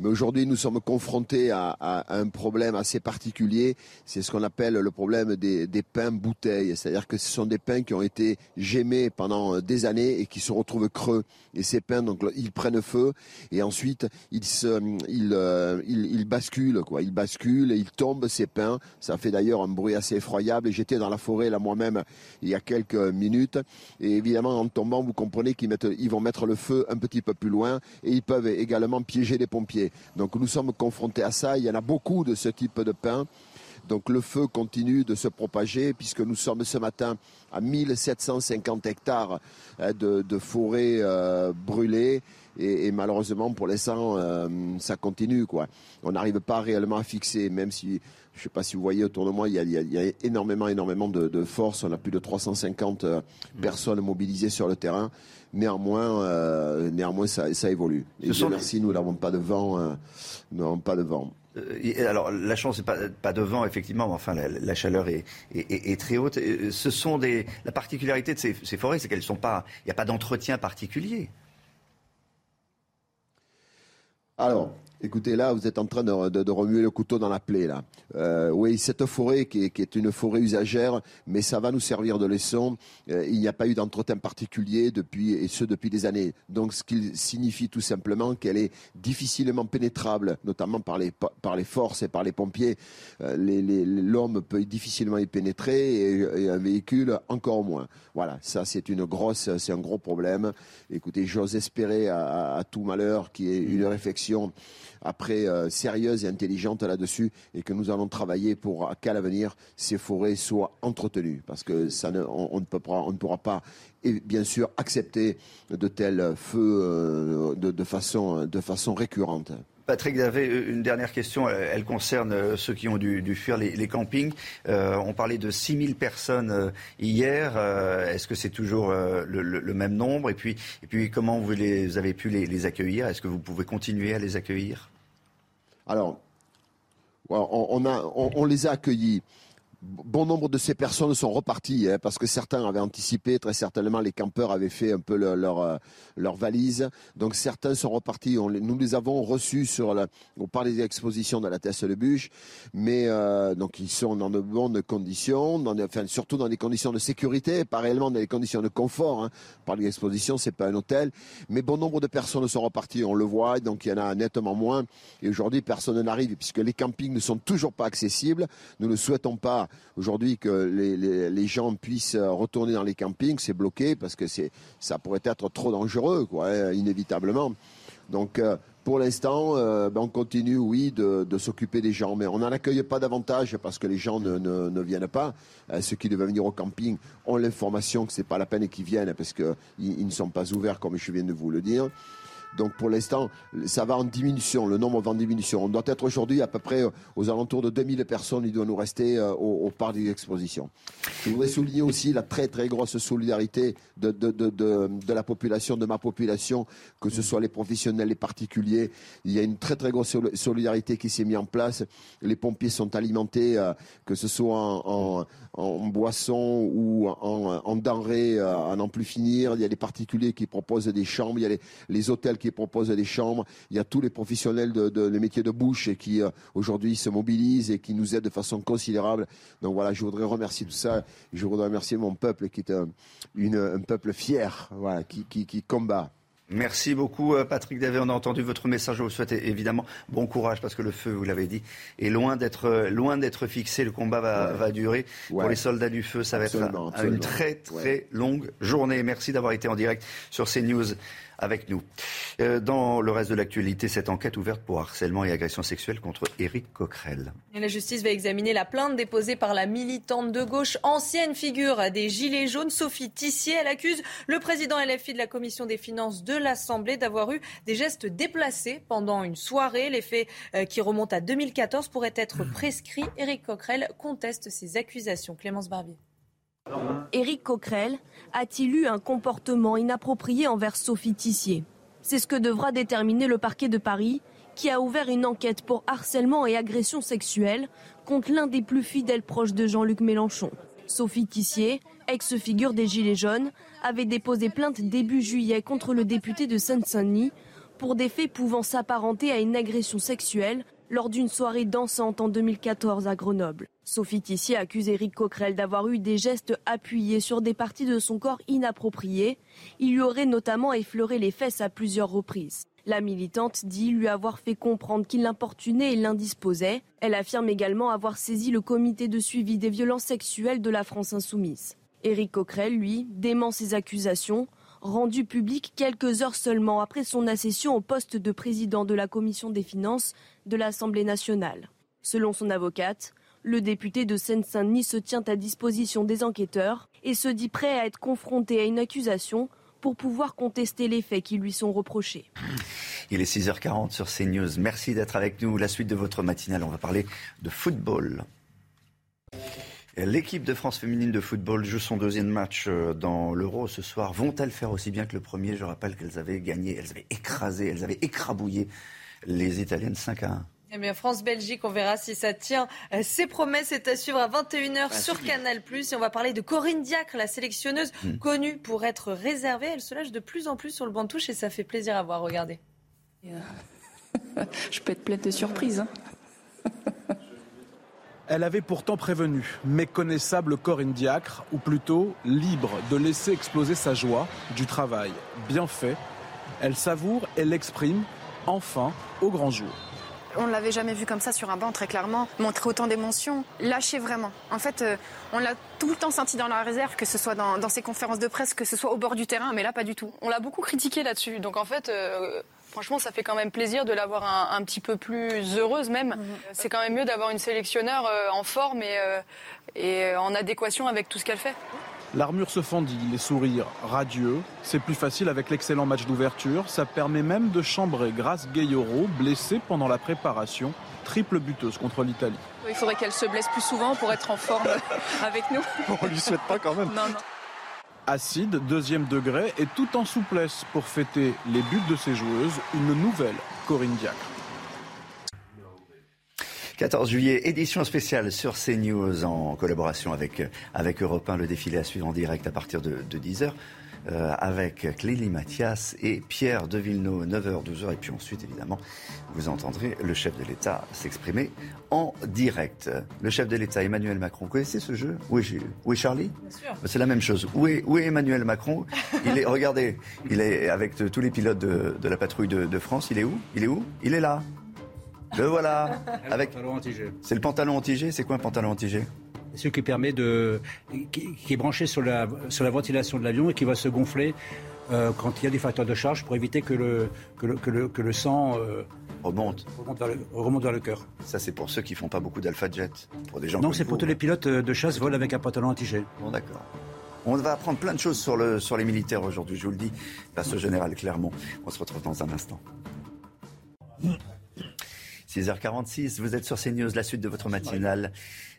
mais aujourd'hui, nous sommes confrontés à, à, à un problème assez particulier. C'est ce qu'on appelle le problème des, des pins bouteilles. C'est-à-dire que ce sont des pins qui ont été gémés pendant des années et qui se retrouvent creux. Et ces pins, donc, ils prennent feu et ensuite, ils, se, ils, euh, ils, ils basculent, quoi. Ils basculent et ils tombent, ces pins. Ça fait d'ailleurs un bruit assez effroyable. Et j'étais dans la forêt, là, moi-même, il y a quelques minutes. Et évidemment, en tombant, vous comprenez qu'ils mettent, ils vont mettre le feu un petit peu plus loin et ils peuvent également piéger les pompiers. Donc nous sommes confrontés à ça. Il y en a beaucoup de ce type de pins. Donc le feu continue de se propager puisque nous sommes ce matin à mille sept cent cinquante hectares de, de forêts euh, brûlées. Et, et malheureusement, pour l'instant, euh, ça continue, quoi. On n'arrive pas réellement à fixer, même si, je ne sais pas si vous voyez autour de moi, il y a, il y a énormément, énormément de, de force. On a plus de trois cent cinquante euh, mmh. personnes mobilisées sur le terrain. Néanmoins, euh, néanmoins ça, ça évolue. Et bien, merci, nous n'avons pas de vent. Euh, nous n'avons pas de vent. Euh, alors, la chance, c'est pas, pas de vent, effectivement, mais enfin, la, la chaleur est, est, est, est très haute. Ce sont des, la particularité de ces, ces forêts, c'est qu'elles sont pas, il n'y a pas d'entretien particulier. Alors, écoutez, là, vous êtes en train de, de, de remuer le couteau dans la plaie, là. Euh, oui, cette forêt qui est, qui est une forêt usagère, mais ça va nous servir de leçon. Euh, il n'y a pas eu d'entretien particulier depuis, et ce, depuis des années. Donc, ce qui signifie tout simplement qu'elle est difficilement pénétrable, notamment par les, par les forces et par les pompiers. Euh, les, les, l'homme peut difficilement y pénétrer et, et un véhicule encore moins. Voilà, ça, c'est une grosse, c'est un gros problème. Écoutez, j'ose espérer à, à, à tout malheur qu'il y ait une réflexion après euh, sérieuse et intelligente là-dessus, et que nous allons travailler pour qu'à l'avenir, ces forêts soient entretenues. Parce que ça ne, on, on, ne peut pas, on ne pourra pas, et bien sûr, accepter de tels feux euh, de, de, façon, de façon récurrente. Patrick Davet, une dernière question, elle concerne ceux qui ont dû, dû fuir les, les campings. Euh, on parlait de six mille personnes hier. Euh, est-ce que c'est toujours le, le, le même nombre ? Et puis, et puis comment vous, les, vous avez pu les, les accueillir ? Est-ce que vous pouvez continuer à les accueillir ? Alors, on, a, on, on les a accueillis. Bon nombre de ces personnes sont reparties hein, parce que certains avaient anticipé, très certainement les campeurs avaient fait un peu le, leur, leur valise. Donc certains sont repartis. On, nous les avons reçus sur la, on parle des expositions de la Teste-de-Buch, mais euh, donc ils sont dans de bonnes conditions, dans des, enfin, surtout dans des conditions de sécurité, pas réellement dans des conditions de confort. Hein. On parle des expositions, c'est pas un hôtel. Mais bon nombre de personnes sont reparties, on le voit, donc il y en a nettement moins. Et aujourd'hui, personne n'arrive puisque les campings ne sont toujours pas accessibles. Nous ne souhaitons pas aujourd'hui que les, les, les gens puissent retourner dans les campings, c'est bloqué parce que c'est, ça pourrait être trop dangereux, quoi, inévitablement. Donc, pour l'instant, on continue, oui, de, de s'occuper des gens, mais on n'en accueille pas davantage parce que les gens ne, ne, ne viennent pas. Ceux qui devaient venir au camping ont l'information que c'est pas la peine qu'ils viennent parce qu'ils ils ne sont pas ouverts, comme je viens de vous le dire. Donc pour l'instant, ça va en diminution, le nombre va en diminution. On doit être aujourd'hui à peu près aux alentours de deux mille personnes, il doit nous rester au, au parc des expositions. Je voudrais souligner aussi la très très grosse solidarité de, de, de, de, de la population, de ma population, que ce soit les professionnels, les particuliers. Il y a une très très grosse solidarité qui s'est mise en place. Les pompiers sont alimentés, euh, que ce soit en, en, en boissons ou en, en denrées, euh, à n'en plus finir. Il y a les particuliers qui proposent des chambres, il y a les, les hôtels qui qui proposent des chambres, il y a tous les professionnels de, de, de métiers de bouche et qui euh, aujourd'hui se mobilisent et qui nous aident de façon considérable. Donc voilà, je voudrais remercier tout ça, je voudrais remercier mon peuple qui est un, une, un peuple fier, voilà, qui, qui, qui combat. Merci beaucoup Patrick Davet, on a entendu votre message, je vous souhaite évidemment bon courage parce que le feu, vous l'avez dit, est loin d'être, loin d'être fixé, le combat va, ouais. va durer. Ouais. Pour les soldats du feu, ça va absolument, être un, une très très ouais. longue journée. Merci d'avoir été en direct sur CNews avec nous. Dans le reste de l'actualité, cette enquête ouverte pour harcèlement et agression sexuelle contre Éric Coquerel. Et la justice va examiner la plainte déposée par la militante de gauche, ancienne figure des Gilets jaunes, Sophie Tissier. Elle accuse le président L F I de la Commission des finances de l'Assemblée d'avoir eu des gestes déplacés pendant une soirée. Les faits qui remontent à deux mille quatorze pourraient être prescrits. Éric Coquerel conteste ces accusations. Clémence Barbier. Éric Coquerel a-t-il eu un comportement inapproprié envers Sophie Tissier ? C'est ce que devra déterminer le parquet de Paris, qui a ouvert une enquête pour harcèlement et agression sexuelle contre l'un des plus fidèles proches de Jean-Luc Mélenchon. Sophie Tissier, ex-figure des Gilets jaunes, avait déposé plainte début juillet contre le député de Seine-Saint-Denis pour des faits pouvant s'apparenter à une agression sexuelle lors d'une soirée dansante en deux mille quatorze à Grenoble. Sophie Tissier accuse Éric Coquerel d'avoir eu des gestes appuyés sur des parties de son corps inappropriées. Il lui aurait notamment effleuré les fesses à plusieurs reprises. La militante dit lui avoir fait comprendre qu'il l'importunait et l'indisposait. Elle affirme également avoir saisi le comité de suivi des violences sexuelles de la France insoumise. Éric Coquerel, lui, dément ces accusations, rendues publiques quelques heures seulement après son accession au poste de président de la Commission des finances de l'Assemblée nationale. Selon son avocate, le député de Seine-Saint-Denis se tient à disposition des enquêteurs et se dit prêt à être confronté à une accusation pour pouvoir contester les faits qui lui sont reprochés. Il est six heures quarante sur CNews. Merci d'être avec nous. La suite de votre matinale, on va parler de football. L'équipe de France féminine de football joue son deuxième match dans l'Euro ce soir. Vont-elles faire aussi bien que le premier ? Je rappelle qu'elles avaient gagné, elles avaient écrasé, elles avaient écrabouillé les Italiennes cinq à un. Eh bien, France-Belgique, on verra si ça tient ses promesses. C'est à suivre à vingt et une heures bah, sur Canal+. Et on va parler de Corinne Diacre, la sélectionneuse mmh. connue pour être réservée. Elle se lâche de plus en plus sur le banc de touche et ça fait plaisir à voir. Regardez. Je peux être pleine de surprises, hein. Elle avait pourtant prévenu, méconnaissable Corinne Diacre, ou plutôt libre de laisser exploser sa joie du travail bien fait. Elle savoure et l'exprime, enfin, au grand jour. On ne l'avait jamais vue comme ça sur un banc, très clairement, montrer autant d'émotions, lâcher vraiment. En fait, on l'a tout le temps senti dans la réserve, que ce soit dans, dans ses conférences de presse, que ce soit au bord du terrain, mais là, pas du tout. On l'a beaucoup critiquée là-dessus, donc en fait... Euh... Franchement, ça fait quand même plaisir de l'avoir un, un petit peu plus heureuse même. Mmh. C'est quand même mieux d'avoir une sélectionneur en forme et, et en adéquation avec tout ce qu'elle fait. L'armure se fendit, les sourires radieux. C'est plus facile avec l'excellent match d'ouverture. Ça permet même de chambrer Grace Gueyoro, blessée pendant la préparation, triple buteuse contre l'Italie. Il faudrait qu'elle se blesse plus souvent pour être en forme avec nous. On ne lui souhaite pas quand même. Non, non. Acide, deuxième degré et tout en souplesse pour fêter les buts de ses joueuses, une nouvelle Corinne Diacre. quatorze juillet, édition spéciale sur CNews en collaboration avec, avec Europe un. Le défilé à suivre en direct à partir de, de dix heures euh, avec Clélie Mathias et Pierre de Villeneuve, neuf heures, douze heures. Et puis ensuite, évidemment, vous entendrez le chef de l'État s'exprimer en direct. Le chef de l'État, Emmanuel Macron, vous connaissez ce jeu ? Où est, où est Charlie ? Bien sûr. C'est la même chose. Où est, où est Emmanuel Macron ? Il est, regardez, il est avec tous les pilotes de, de la patrouille de, de France. Il est où ? Il est où ? Il est là. Le voilà. Avec... Le pantalon anti-G. C'est le pantalon anti-G ? C'est quoi un pantalon anti-G ? C'est celui qui permet de... Qui, qui est branché sur la, sur la ventilation de l'avion et qui va se gonfler euh, quand il y a des facteurs de charge pour éviter que le, que le, que le, que le sang euh, remonte. Remonte vers le, remonte vers le cœur. Ça, c'est pour ceux qui ne font pas beaucoup d'alpha jet. Pour des gens non, c'est pour vous, tous ouais. Les pilotes de chasse volent avec un pantalon anti-G. Bon, d'accord. On va apprendre plein de choses sur, le, sur les militaires aujourd'hui, je vous le dis. Parce au général Clermont. On se retrouve dans un instant. six heures quarante-six, vous êtes sur CNews, la suite de votre matinale,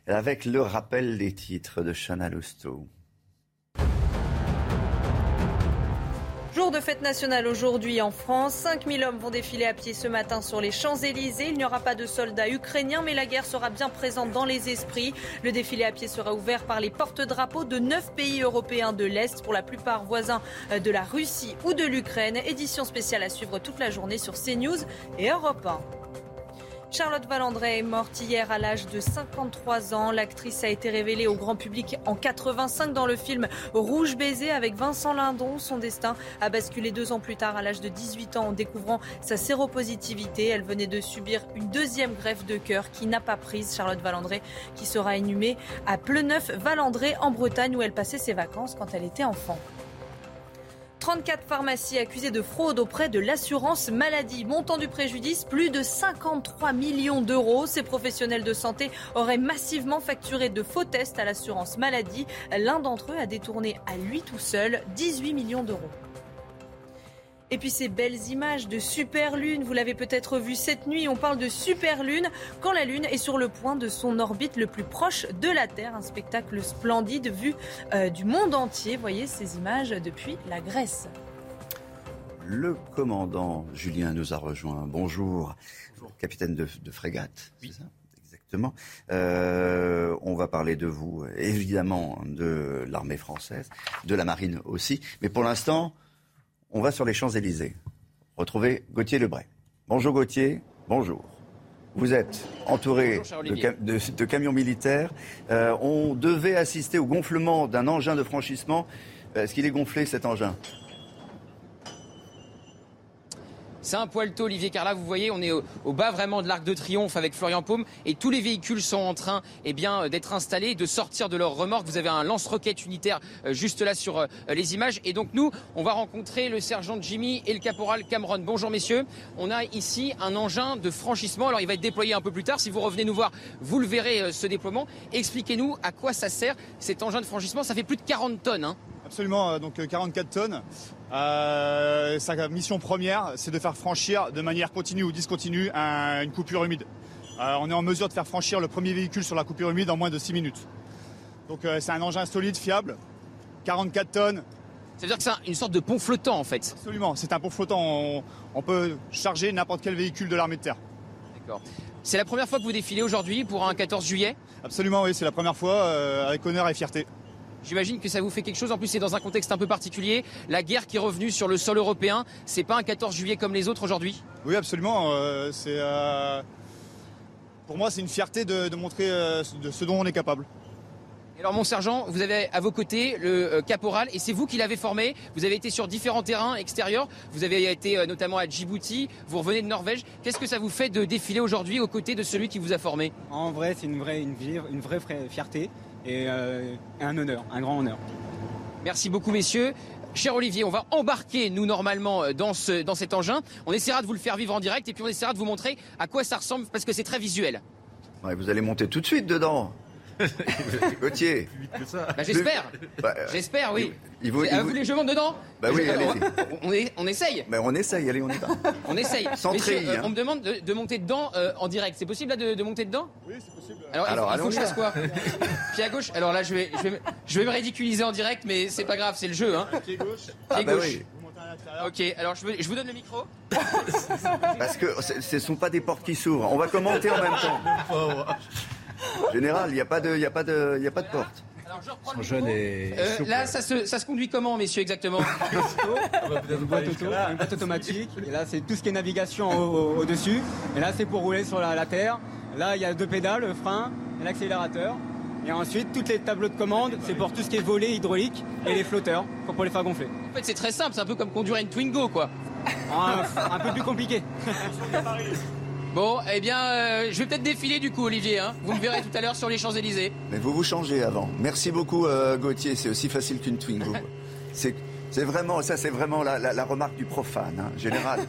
avec le rappel des titres de Chana Lousteau. Jour de fête nationale aujourd'hui en France. cinq mille hommes vont défiler à pied ce matin sur les Champs-Élysées. Il n'y aura pas de soldats ukrainiens, mais la guerre sera bien présente dans les esprits. Le défilé à pied sera ouvert par les porte-drapeaux de neuf pays européens de l'Est, pour la plupart voisins de la Russie ou de l'Ukraine. Édition spéciale à suivre toute la journée sur CNews et Europe un. Charlotte Valandré est morte hier à l'âge de cinquante-trois ans. L'actrice a été révélée au grand public en quatre-vingt-cinq dans le film Rouge Baiser avec Vincent Lindon. Son destin a basculé deux ans plus tard à l'âge de dix-huit ans en découvrant sa séropositivité. Elle venait de subir une deuxième greffe de cœur qui n'a pas prise. Charlotte Valandré qui sera inhumée à Pleuneuf-Valandré en Bretagne où elle passait ses vacances quand elle était enfant. trente-quatre pharmacies accusées de fraude auprès de l'assurance maladie. Montant du préjudice, plus de cinquante-trois millions d'euros. Ces professionnels de santé auraient massivement facturé de faux tests à l'assurance maladie. L'un d'entre eux a détourné à lui tout seul dix-huit millions d'euros. Et puis ces belles images de super lune, vous l'avez peut-être vu cette nuit, on parle de super lune quand la lune est sur le point de son orbite le plus proche de la Terre. Un spectacle splendide vu euh, du monde entier, voyez ces images depuis la Grèce. Le commandant Julien nous a rejoint, bonjour, bonjour. Capitaine de, de frégate, oui. C'est ça ? Exactement. Euh, on va parler de vous, évidemment de l'armée française, de la marine aussi, mais pour l'instant... On va sur les Champs-Élysées. Retrouver Gauthier Lebray. Bonjour Gauthier, bonjour. Vous êtes entouré de, cam- de, de camions militaires. Euh, on devait assister au gonflement d'un engin de franchissement. Est-ce qu'il est gonflé cet engin ? C'est un poil tôt, Olivier, car là, vous voyez, on est au, au bas vraiment de l'Arc de Triomphe avec Florian Paume et tous les véhicules sont en train eh bien, d'être installés, de sortir de leur remorque. Vous avez un lance-roquette unitaire euh, juste là sur euh, les images. Et donc, nous, on va rencontrer le sergent Jimmy et le caporal Cameron. Bonjour, messieurs. On a ici un engin de franchissement. Alors, il va être déployé un peu plus tard. Si vous revenez nous voir, vous le verrez, euh, ce déploiement. Expliquez-nous à quoi ça sert, cet engin de franchissement. Ça fait plus de quarante tonnes, hein. Absolument, donc quarante-quatre tonnes. Euh, sa mission première, c'est de faire franchir de manière continue ou discontinue un, une coupure humide. Euh, on est en mesure de faire franchir le premier véhicule sur la coupure humide en moins de six minutes. Donc euh, c'est un engin solide, fiable, quarante-quatre tonnes. Ça veut dire que c'est une sorte de pont flottant en fait. Absolument, c'est un pont flottant. On, on peut charger n'importe quel véhicule de l'armée de terre. D'accord. C'est la première fois que vous défilez aujourd'hui pour un quatorze juillet ? Absolument, oui, c'est la première fois euh, avec honneur et fierté. J'imagine que ça vous fait quelque chose. En plus, c'est dans un contexte un peu particulier. La guerre qui est revenue sur le sol européen, c'est pas un quatorze juillet comme les autres aujourd'hui ? Oui, absolument. Euh, c'est, euh... Pour moi, c'est une fierté de, de montrer euh, de ce dont on est capable. Alors, mon sergent, vous avez à vos côtés le euh, caporal, et c'est vous qui l'avez formé. Vous avez été sur différents terrains extérieurs. Vous avez été euh, notamment à Djibouti. Vous revenez de Norvège. Qu'est-ce que ça vous fait de défiler aujourd'hui aux côtés de celui qui vous a formé ? En vrai, c'est une vraie, une, une vraie fierté. Et euh, un honneur, un grand honneur. Merci beaucoup, messieurs. Cher Olivier, on va embarquer, nous, normalement, dans, ce, dans cet engin. On essaiera de vous le faire vivre en direct et puis on essaiera de vous montrer à quoi ça ressemble parce que c'est très visuel. Ouais, vous allez monter tout de suite dedans. Gauthier. Bah, j'espère. Bah, euh, j'espère, oui. Il, il vaut, il ah, vaut... Vous voulez que je monte dedans? Bah oui, allez-y. On, est, on essaye. Bah, on essaye, allez, on y va. On essaye. Sans treille, hein. On me demande de, de monter dedans euh, en direct. C'est possible là de, de monter dedans? Oui, c'est possible. Alors, alors il faut, il faut que je fasse quoi? Pied à gauche. Alors là, je vais, je, vais me, je vais me ridiculiser en direct, mais c'est pas grave, c'est le jeu. Hein. Pied gauche. Ah, Pied bah gauche. Oui. Ok, alors je, veux, je vous donne le micro. Parce que ce ne sont pas des portes qui s'ouvrent. On va commenter en même temps. Général, il n'y a pas de, y a pas de, y a pas de porte. Alors je reprends le micro. Et... Euh, là, ça se, ça se conduit comment, messieurs, exactement? Une boîte auto, une boîte automatique. Et là, c'est tout ce qui est navigation au, au, au-dessus. Et là, c'est pour rouler sur la, la terre. Là, il y a deux pédales, le frein et l'accélérateur. Et ensuite, toutes les tableaux de commande, c'est pour tout ce qui est volet hydraulique et les flotteurs, pour les faire gonfler. En fait, c'est très simple, c'est un peu comme conduire une Twingo, quoi. Un, un peu plus compliqué. Bon, eh bien, euh, je vais peut-être défiler du coup, Olivier. Hein. Vous me verrez tout à l'heure sur les Champs-Élysées. Mais vous vous changez avant. Merci beaucoup, euh, Gauthier. C'est aussi facile qu'une Twingo. C'est, c'est vraiment, ça, c'est vraiment la, la, la remarque du profane, hein, général.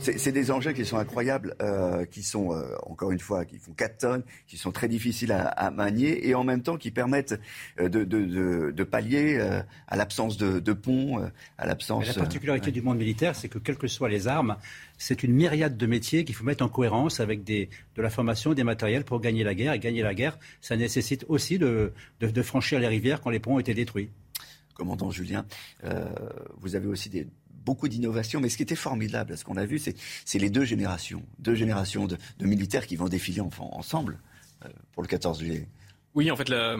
C'est, c'est des engins qui sont incroyables, euh, qui sont, euh, encore une fois, qui font quatre tonnes, qui sont très difficiles à, à manier et en même temps qui permettent de, de, de, de pallier euh, à l'absence de, de pont, euh, à l'absence... Mais la particularité euh, du monde militaire, c'est que quelles que soient les armes, c'est une myriade de métiers qu'il faut mettre en cohérence avec des, de la formation, des matériels pour gagner la guerre. Et gagner la guerre, ça nécessite aussi de, de, de franchir les rivières quand les ponts ont été détruits. Commandant Julien, euh, vous avez aussi des... beaucoup d'innovations, mais ce qui était formidable, ce qu'on a vu, c'est, c'est les deux générations, deux générations de, de militaires qui vont défiler en, ensemble euh, pour le quatorze juillet. Oui, en fait, la,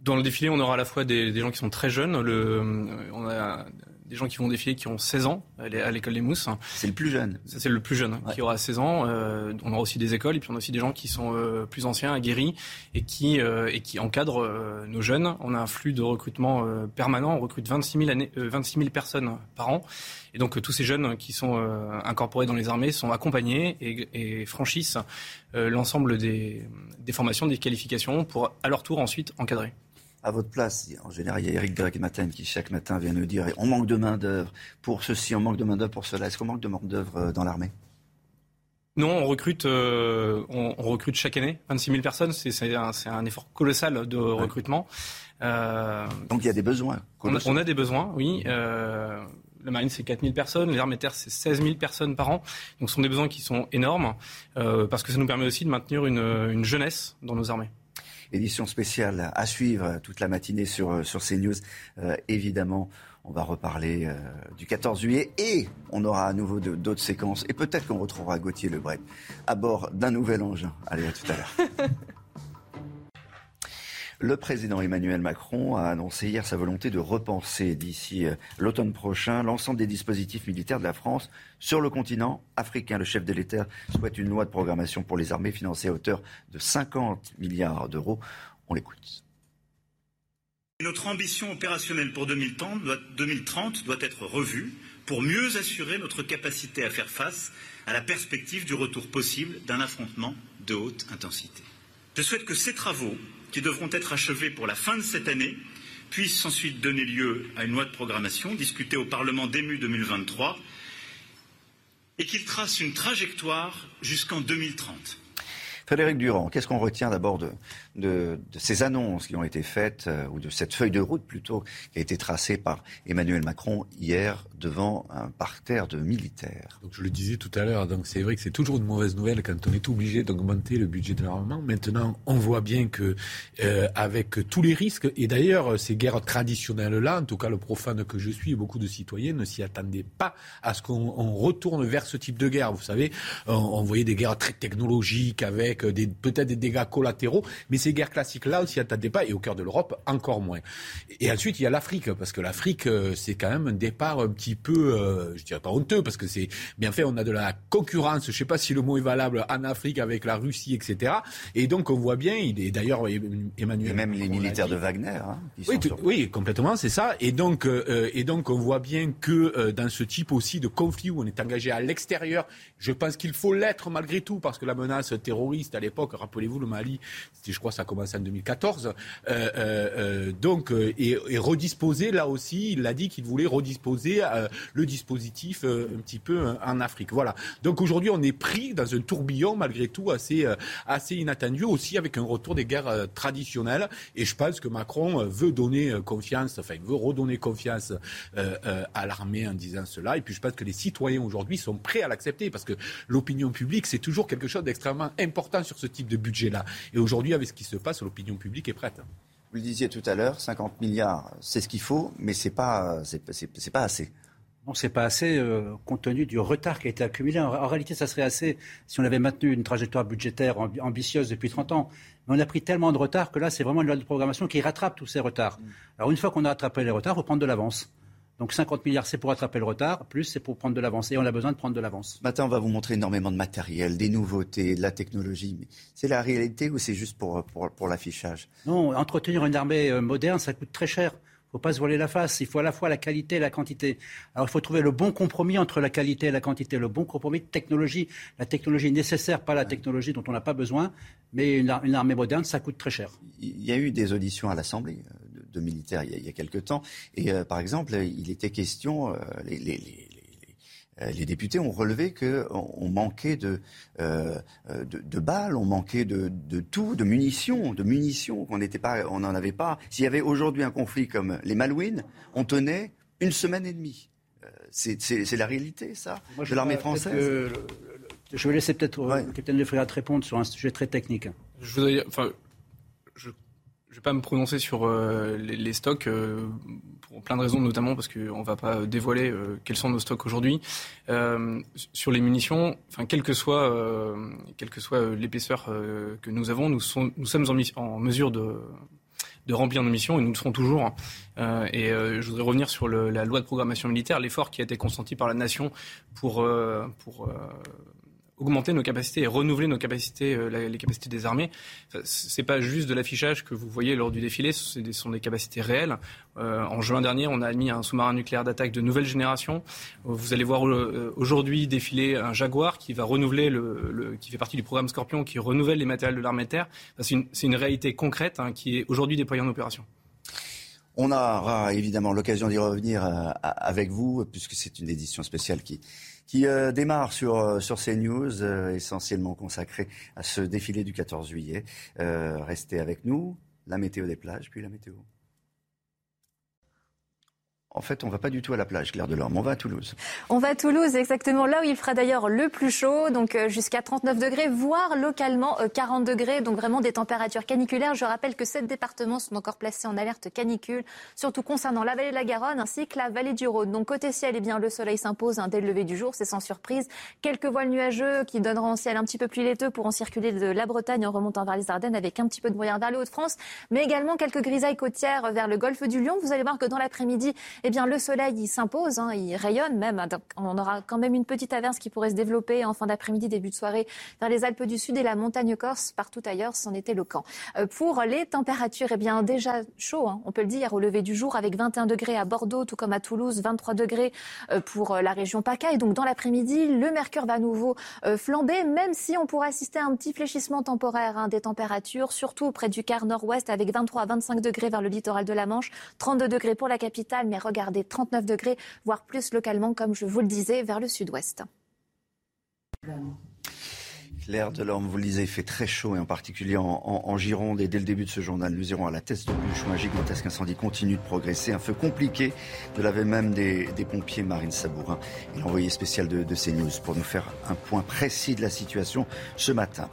dans le défilé, on aura à la fois des, des gens qui sont très jeunes, le, on a des gens qui vont défiler qui ont seize ans à l'école des Mousses. C'est le plus jeune. Ça, c'est le plus jeune, ouais. Qui aura seize ans. Euh, on aura aussi des écoles, et puis on a aussi des gens qui sont euh, plus anciens, aguerris, et qui, euh, et qui encadrent euh, nos jeunes. On a un flux de recrutement euh, permanent. On recrute vingt-six mille, années, euh, vingt-six mille personnes par an. Et donc, euh, tous ces jeunes qui sont euh, incorporés dans les armées sont accompagnés et, et franchissent euh, l'ensemble des, des formations, des qualifications pour, à leur tour, ensuite encadrer. À votre place, en général, il y a Éric Draghi-Matin qui chaque matin vient nous dire on manque de main d'œuvre pour ceci, on manque de main d'œuvre pour cela. Est-ce qu'on manque de main d'œuvre dans l'armée? Non, on recrute, euh, on, on recrute chaque année vingt-six mille personnes. C'est, c'est, un, c'est un effort colossal de recrutement. Euh, Donc il y a des besoins. On a, on a des besoins, oui. Euh, la marine, c'est quatre mille personnes. Les armées de terre, c'est seize mille personnes par an. Donc ce sont des besoins qui sont énormes euh, parce que ça nous permet aussi de maintenir une, une jeunesse dans nos armées. Édition spéciale à suivre toute la matinée sur, sur CNews. Euh, évidemment, on va reparler euh, du quatorze juillet et on aura à nouveau de, d'autres séquences. Et peut-être qu'on retrouvera Gauthier Lebret à bord d'un nouvel engin. Allez, à tout à l'heure. Le président Emmanuel Macron a annoncé hier sa volonté de repenser d'ici l'automne prochain l'ensemble des dispositifs militaires de la France sur le continent africain. Le chef de l'État souhaite une loi de programmation pour les armées financée à hauteur de cinquante milliards d'euros. On l'écoute. Notre ambition opérationnelle pour deux mille trente doit être revue pour mieux assurer notre capacité à faire face à la perspective du retour possible d'un affrontement de haute intensité. Je souhaite que ces travaux qui devront être achevés pour la fin de cette année, puissent ensuite donner lieu à une loi de programmation discutée au Parlement début deux mille vingt-trois et qu'il trace une trajectoire jusqu'en deux mille trente. Frédéric Durand, qu'est-ce qu'on retient d'abord de, de, de ces annonces qui ont été faites, euh, ou de cette feuille de route plutôt, qui a été tracée par Emmanuel Macron hier devant un parterre de militaires? Donc je le disais tout à l'heure, donc c'est vrai que c'est toujours une mauvaise nouvelle quand on est obligé d'augmenter le budget de l'armement. Maintenant, on voit bien que euh, avec tous les risques, et d'ailleurs ces guerres traditionnelles-là, en tout cas le profane que je suis, et beaucoup de citoyens ne s'y attendaient pas à ce qu'on on retourne vers ce type de guerre. Vous savez, on, on voyait des guerres très technologiques avec Des, peut-être des dégâts collatéraux, mais ces guerres classiques-là, on ne s'y attendait pas, et au cœur de l'Europe, encore moins. Et ensuite, il y a l'Afrique, parce que l'Afrique, c'est quand même un départ un petit peu, euh, je ne dirais pas honteux, parce que c'est bien fait, on a de la concurrence, je ne sais pas si le mot est valable, en Afrique, avec la Russie, et cetera. Et donc, on voit bien, il est d'ailleurs Emmanuel... Et même les militaires de Wagner. Hein, oui, tout, sur... oui, complètement, c'est ça. Et donc, euh, et donc on voit bien que euh, dans ce type aussi de conflit où on est engagé à l'extérieur, je pense qu'il faut l'être malgré tout, parce que la menace terroriste socialiste à l'époque. Rappelez-vous, le Mali, je crois que ça a commencé en deux mille quatorze. Euh, euh, donc, et, et redisposer, là aussi, il a dit qu'il voulait redisposer euh, le dispositif euh, un petit peu euh, en Afrique. Voilà. Donc aujourd'hui, on est pris dans un tourbillon, malgré tout, assez, euh, assez inattendu, aussi avec un retour des guerres euh, traditionnelles. Et je pense que Macron veut donner confiance, enfin, veut redonner confiance euh, euh, à l'armée en disant cela. Et puis, je pense que les citoyens aujourd'hui sont prêts à l'accepter parce que l'opinion publique, c'est toujours quelque chose d'extrêmement important sur ce type de budget-là. Et aujourd'hui, avec ce qui se passe, l'opinion publique est prête. Vous le disiez tout à l'heure, cinquante milliards, c'est ce qu'il faut, mais c'est pas, c'est, c'est, c'est pas assez. Non, c'est pas assez euh, compte tenu du retard qui a été accumulé. En, en réalité, ça serait assez si on avait maintenu une trajectoire budgétaire amb- ambitieuse depuis trente ans. Mais on a pris tellement de retard que là, c'est vraiment une loi de programmation qui rattrape tous ces retards. Mmh. Alors une fois qu'on a rattrapé les retards, il faut prendre de l'avance. Donc cinquante milliards, c'est pour rattraper le retard, plus c'est pour prendre de l'avance. Et on a besoin de prendre de l'avance. Ce matin, on va vous montrer énormément de matériel, des nouveautés, de la technologie. Mais c'est la réalité ou c'est juste pour, pour, pour l'affichage ? Non, entretenir une armée moderne, ça coûte très cher. Il ne faut pas se voiler la face. Il faut à la fois la qualité et la quantité. Alors il faut trouver le bon compromis entre la qualité et la quantité, le bon compromis de technologie. La technologie nécessaire, pas la technologie dont on n'a pas besoin. Mais une, une armée moderne, ça coûte très cher. Il y a eu des auditions à l'Assemblée de militaires il y a, il y a quelque temps. Et euh, par exemple, il était question, euh, les, les, les, les, les députés ont relevé qu'on on manquait de, euh, de, de balles, on manquait de, de tout, de munitions, de munitions qu'on n'était pas, on n'en avait pas. S'il y avait aujourd'hui un conflit comme les Malouines, on tenait une semaine et demie. Euh, c'est, c'est, c'est la réalité, ça, Moi, de l'armée française. Que, je vais laisser peut-être ouais. le capitaine de frégate répondre sur un sujet très technique. Je voudrais, enfin, je Je ne vais pas me prononcer sur euh, les, les stocks euh, pour plein de raisons, notamment parce qu'on ne va pas dévoiler euh, quels sont nos stocks aujourd'hui. Euh, sur les munitions, enfin, quelle que soit, euh, quelle que soit euh, l'épaisseur euh, que nous avons, nous, sont, nous sommes en, en mesure de, de remplir nos missions et nous le serons toujours. Euh, et euh, je voudrais revenir sur le, la loi de programmation militaire, l'effort qui a été consenti par la nation pour... Euh, pour euh, augmenter nos capacités et renouveler nos capacités, euh, les capacités des armées. C'est pas juste de l'affichage que vous voyez lors du défilé, ce sont des capacités réelles. Euh, en juin dernier, on a mis un sous-marin nucléaire d'attaque de nouvelle génération. Vous allez voir euh, aujourd'hui défiler un Jaguar qui va renouveler le, le, qui fait partie du programme Scorpion, qui renouvelle les matériels de l'armée de terre. Enfin, c'est une, c'est une réalité concrète hein, qui est aujourd'hui déployée en opération. On aura évidemment l'occasion d'y revenir euh, avec vous, puisque c'est une édition spéciale qui... qui euh, démarre sur, euh, sur CNews, euh, essentiellement consacré à ce défilé du quatorze juillet. Euh, restez avec nous, la météo des plages, puis la météo. En fait, on ne va pas du tout à la plage, Claire Delorme, on va à Toulouse. On va à Toulouse, exactement, là où il fera d'ailleurs le plus chaud, donc jusqu'à trente-neuf degrés, voire localement quarante degrés, donc vraiment des températures caniculaires. Je rappelle que sept départements sont encore placés en alerte canicule, surtout concernant la vallée de la Garonne ainsi que la vallée du Rhône. Donc côté ciel, eh bien, le soleil s'impose hein, dès le lever du jour, c'est sans surprise. Quelques voiles nuageux qui donneront un ciel un petit peu plus laiteux pour en circuler de la Bretagne en remontant vers les Ardennes avec un petit peu de brouillard vers les Hauts-de-France, mais également quelques grisailles côtières vers le golfe du Lion. Vous allez voir que dans l'après-midi, eh bien, le soleil, il s'impose, hein, il rayonne même. Donc, on aura quand même une petite averse qui pourrait se développer en fin d'après-midi, début de soirée, vers les Alpes du Sud et la montagne corse. Partout ailleurs, c'en était le camp. Euh, pour les températures, eh bien, déjà chaud, hein, on peut le dire, au lever du jour, avec vingt et un degrés à Bordeaux, tout comme à Toulouse, vingt-trois degrés euh, pour la région PACA. Et donc, dans l'après-midi, le mercure va à nouveau euh, flamber, même si on pourra assister à un petit fléchissement temporaire hein, des températures, surtout près du quart nord-ouest, avec vingt-trois à vingt-cinq degrés vers le littoral de la Manche, trente-deux degrés pour la capitale, mais regardez, trente-neuf degrés, voire plus localement, comme je vous le disais, vers le sud-ouest. Claire Delorme, vous le disiez, il fait très chaud, et en particulier en, en, en Gironde. Et dès le début de ce journal, nous irons à la Teste-de-Buch, où un gigantesque incendie continue de progresser. Un feu compliqué de l'aveu même des, des pompiers. Marine Sabourin et l'envoyée spéciale de, de CNews pour nous faire un point précis de la situation ce matin.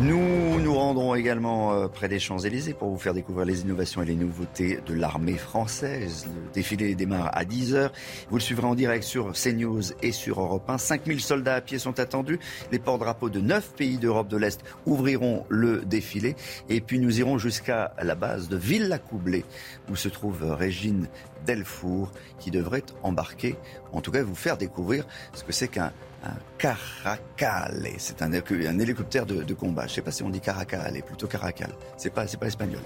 Nous nous rendrons également près des Champs-Élysées pour vous faire découvrir les innovations et les nouveautés de l'armée française. Le défilé démarre à dix heures. Vous le suivrez en direct sur CNews et sur Europe un. cinq mille soldats à pied sont attendus. Les porte-drapeaux de neuf pays d'Europe de l'Est ouvriront le défilé. Et puis nous irons jusqu'à la base de Villacoublay où se trouve Régine Delfour qui devrait embarquer, en tout cas vous faire découvrir ce que c'est qu'un Un Caracal, c'est un, un hélicoptère de, de combat. Je ne sais pas si on dit Caracal, et plutôt Caracal. C'est pas, c'est pas espagnol.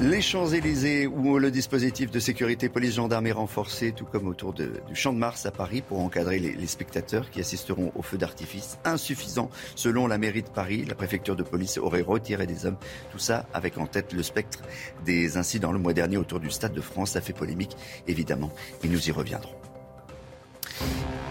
Les Champs-Élysées, où le dispositif de sécurité police-gendarme est renforcé, tout comme autour de, du Champ de Mars à Paris, pour encadrer les, les spectateurs qui assisteront au feu d'artifice. Insuffisant, selon la mairie de Paris, la préfecture de police aurait retiré des hommes. Tout ça avec en tête le spectre des incidents le mois dernier autour du Stade de France. Ça fait polémique, évidemment, et nous y reviendrons.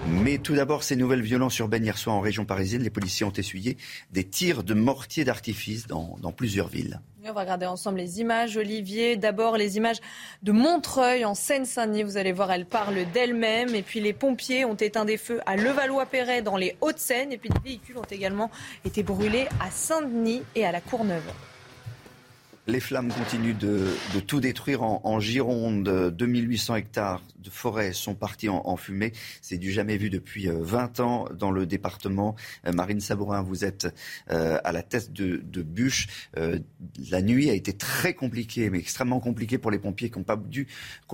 Mais tout d'abord, ces nouvelles violences urbaines hier soir en région parisienne. Les policiers ont essuyé des tirs de mortiers d'artifice dans, dans plusieurs villes. Et on va regarder ensemble les images, Olivier. D'abord, les images de Montreuil, en Seine-Saint-Denis. Vous allez voir, elle parle d'elle-même. Et puis, les pompiers ont éteint des feux à Levallois-Perret, dans les Hauts-de-Seine. Et puis, des véhicules ont également été brûlés à Saint-Denis et à la Courneuve. Les flammes continuent de, de tout détruire en, en Gironde. deux mille huit cents hectares de forêt sont partis en, en fumée. C'est du jamais vu depuis vingt ans dans le département. Marine Sabourin, vous êtes euh, à la Teste-de-Buch. Euh, la nuit a été très compliquée, mais extrêmement compliquée pour les pompiers qui n'ont pas,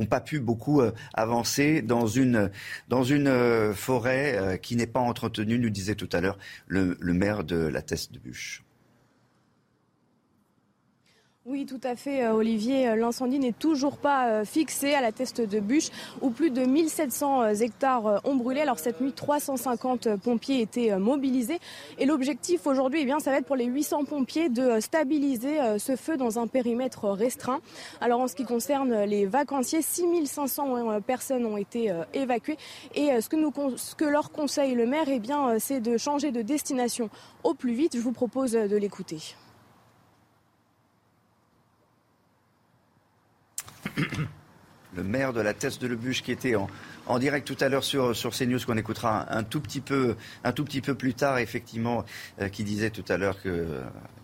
pas pu beaucoup euh, avancer dans une, dans une euh, forêt euh, qui n'est pas entretenue, nous disait tout à l'heure le, le maire de la Teste-de-Buch. Oui, tout à fait, Olivier. L'incendie n'est toujours pas fixé à la Teste-de-Buch, où plus de mille sept cents hectares ont brûlé. Alors cette nuit, trois cent cinquante pompiers étaient mobilisés. Et l'objectif aujourd'hui, eh bien, ça va être pour les huit cents pompiers de stabiliser ce feu dans un périmètre restreint. Alors en ce qui concerne les vacanciers, six mille cinq cents personnes ont été évacuées. Et ce que, nous, ce que leur conseille le maire, eh bien, c'est de changer de destination au plus vite. Je vous propose de l'écouter. Le maire de la Teste-de-Buch qui était en, en direct tout à l'heure sur, sur CNews, qu'on écoutera un, un, tout petit peu, un tout petit peu plus tard, effectivement, euh, qui disait tout à l'heure que euh,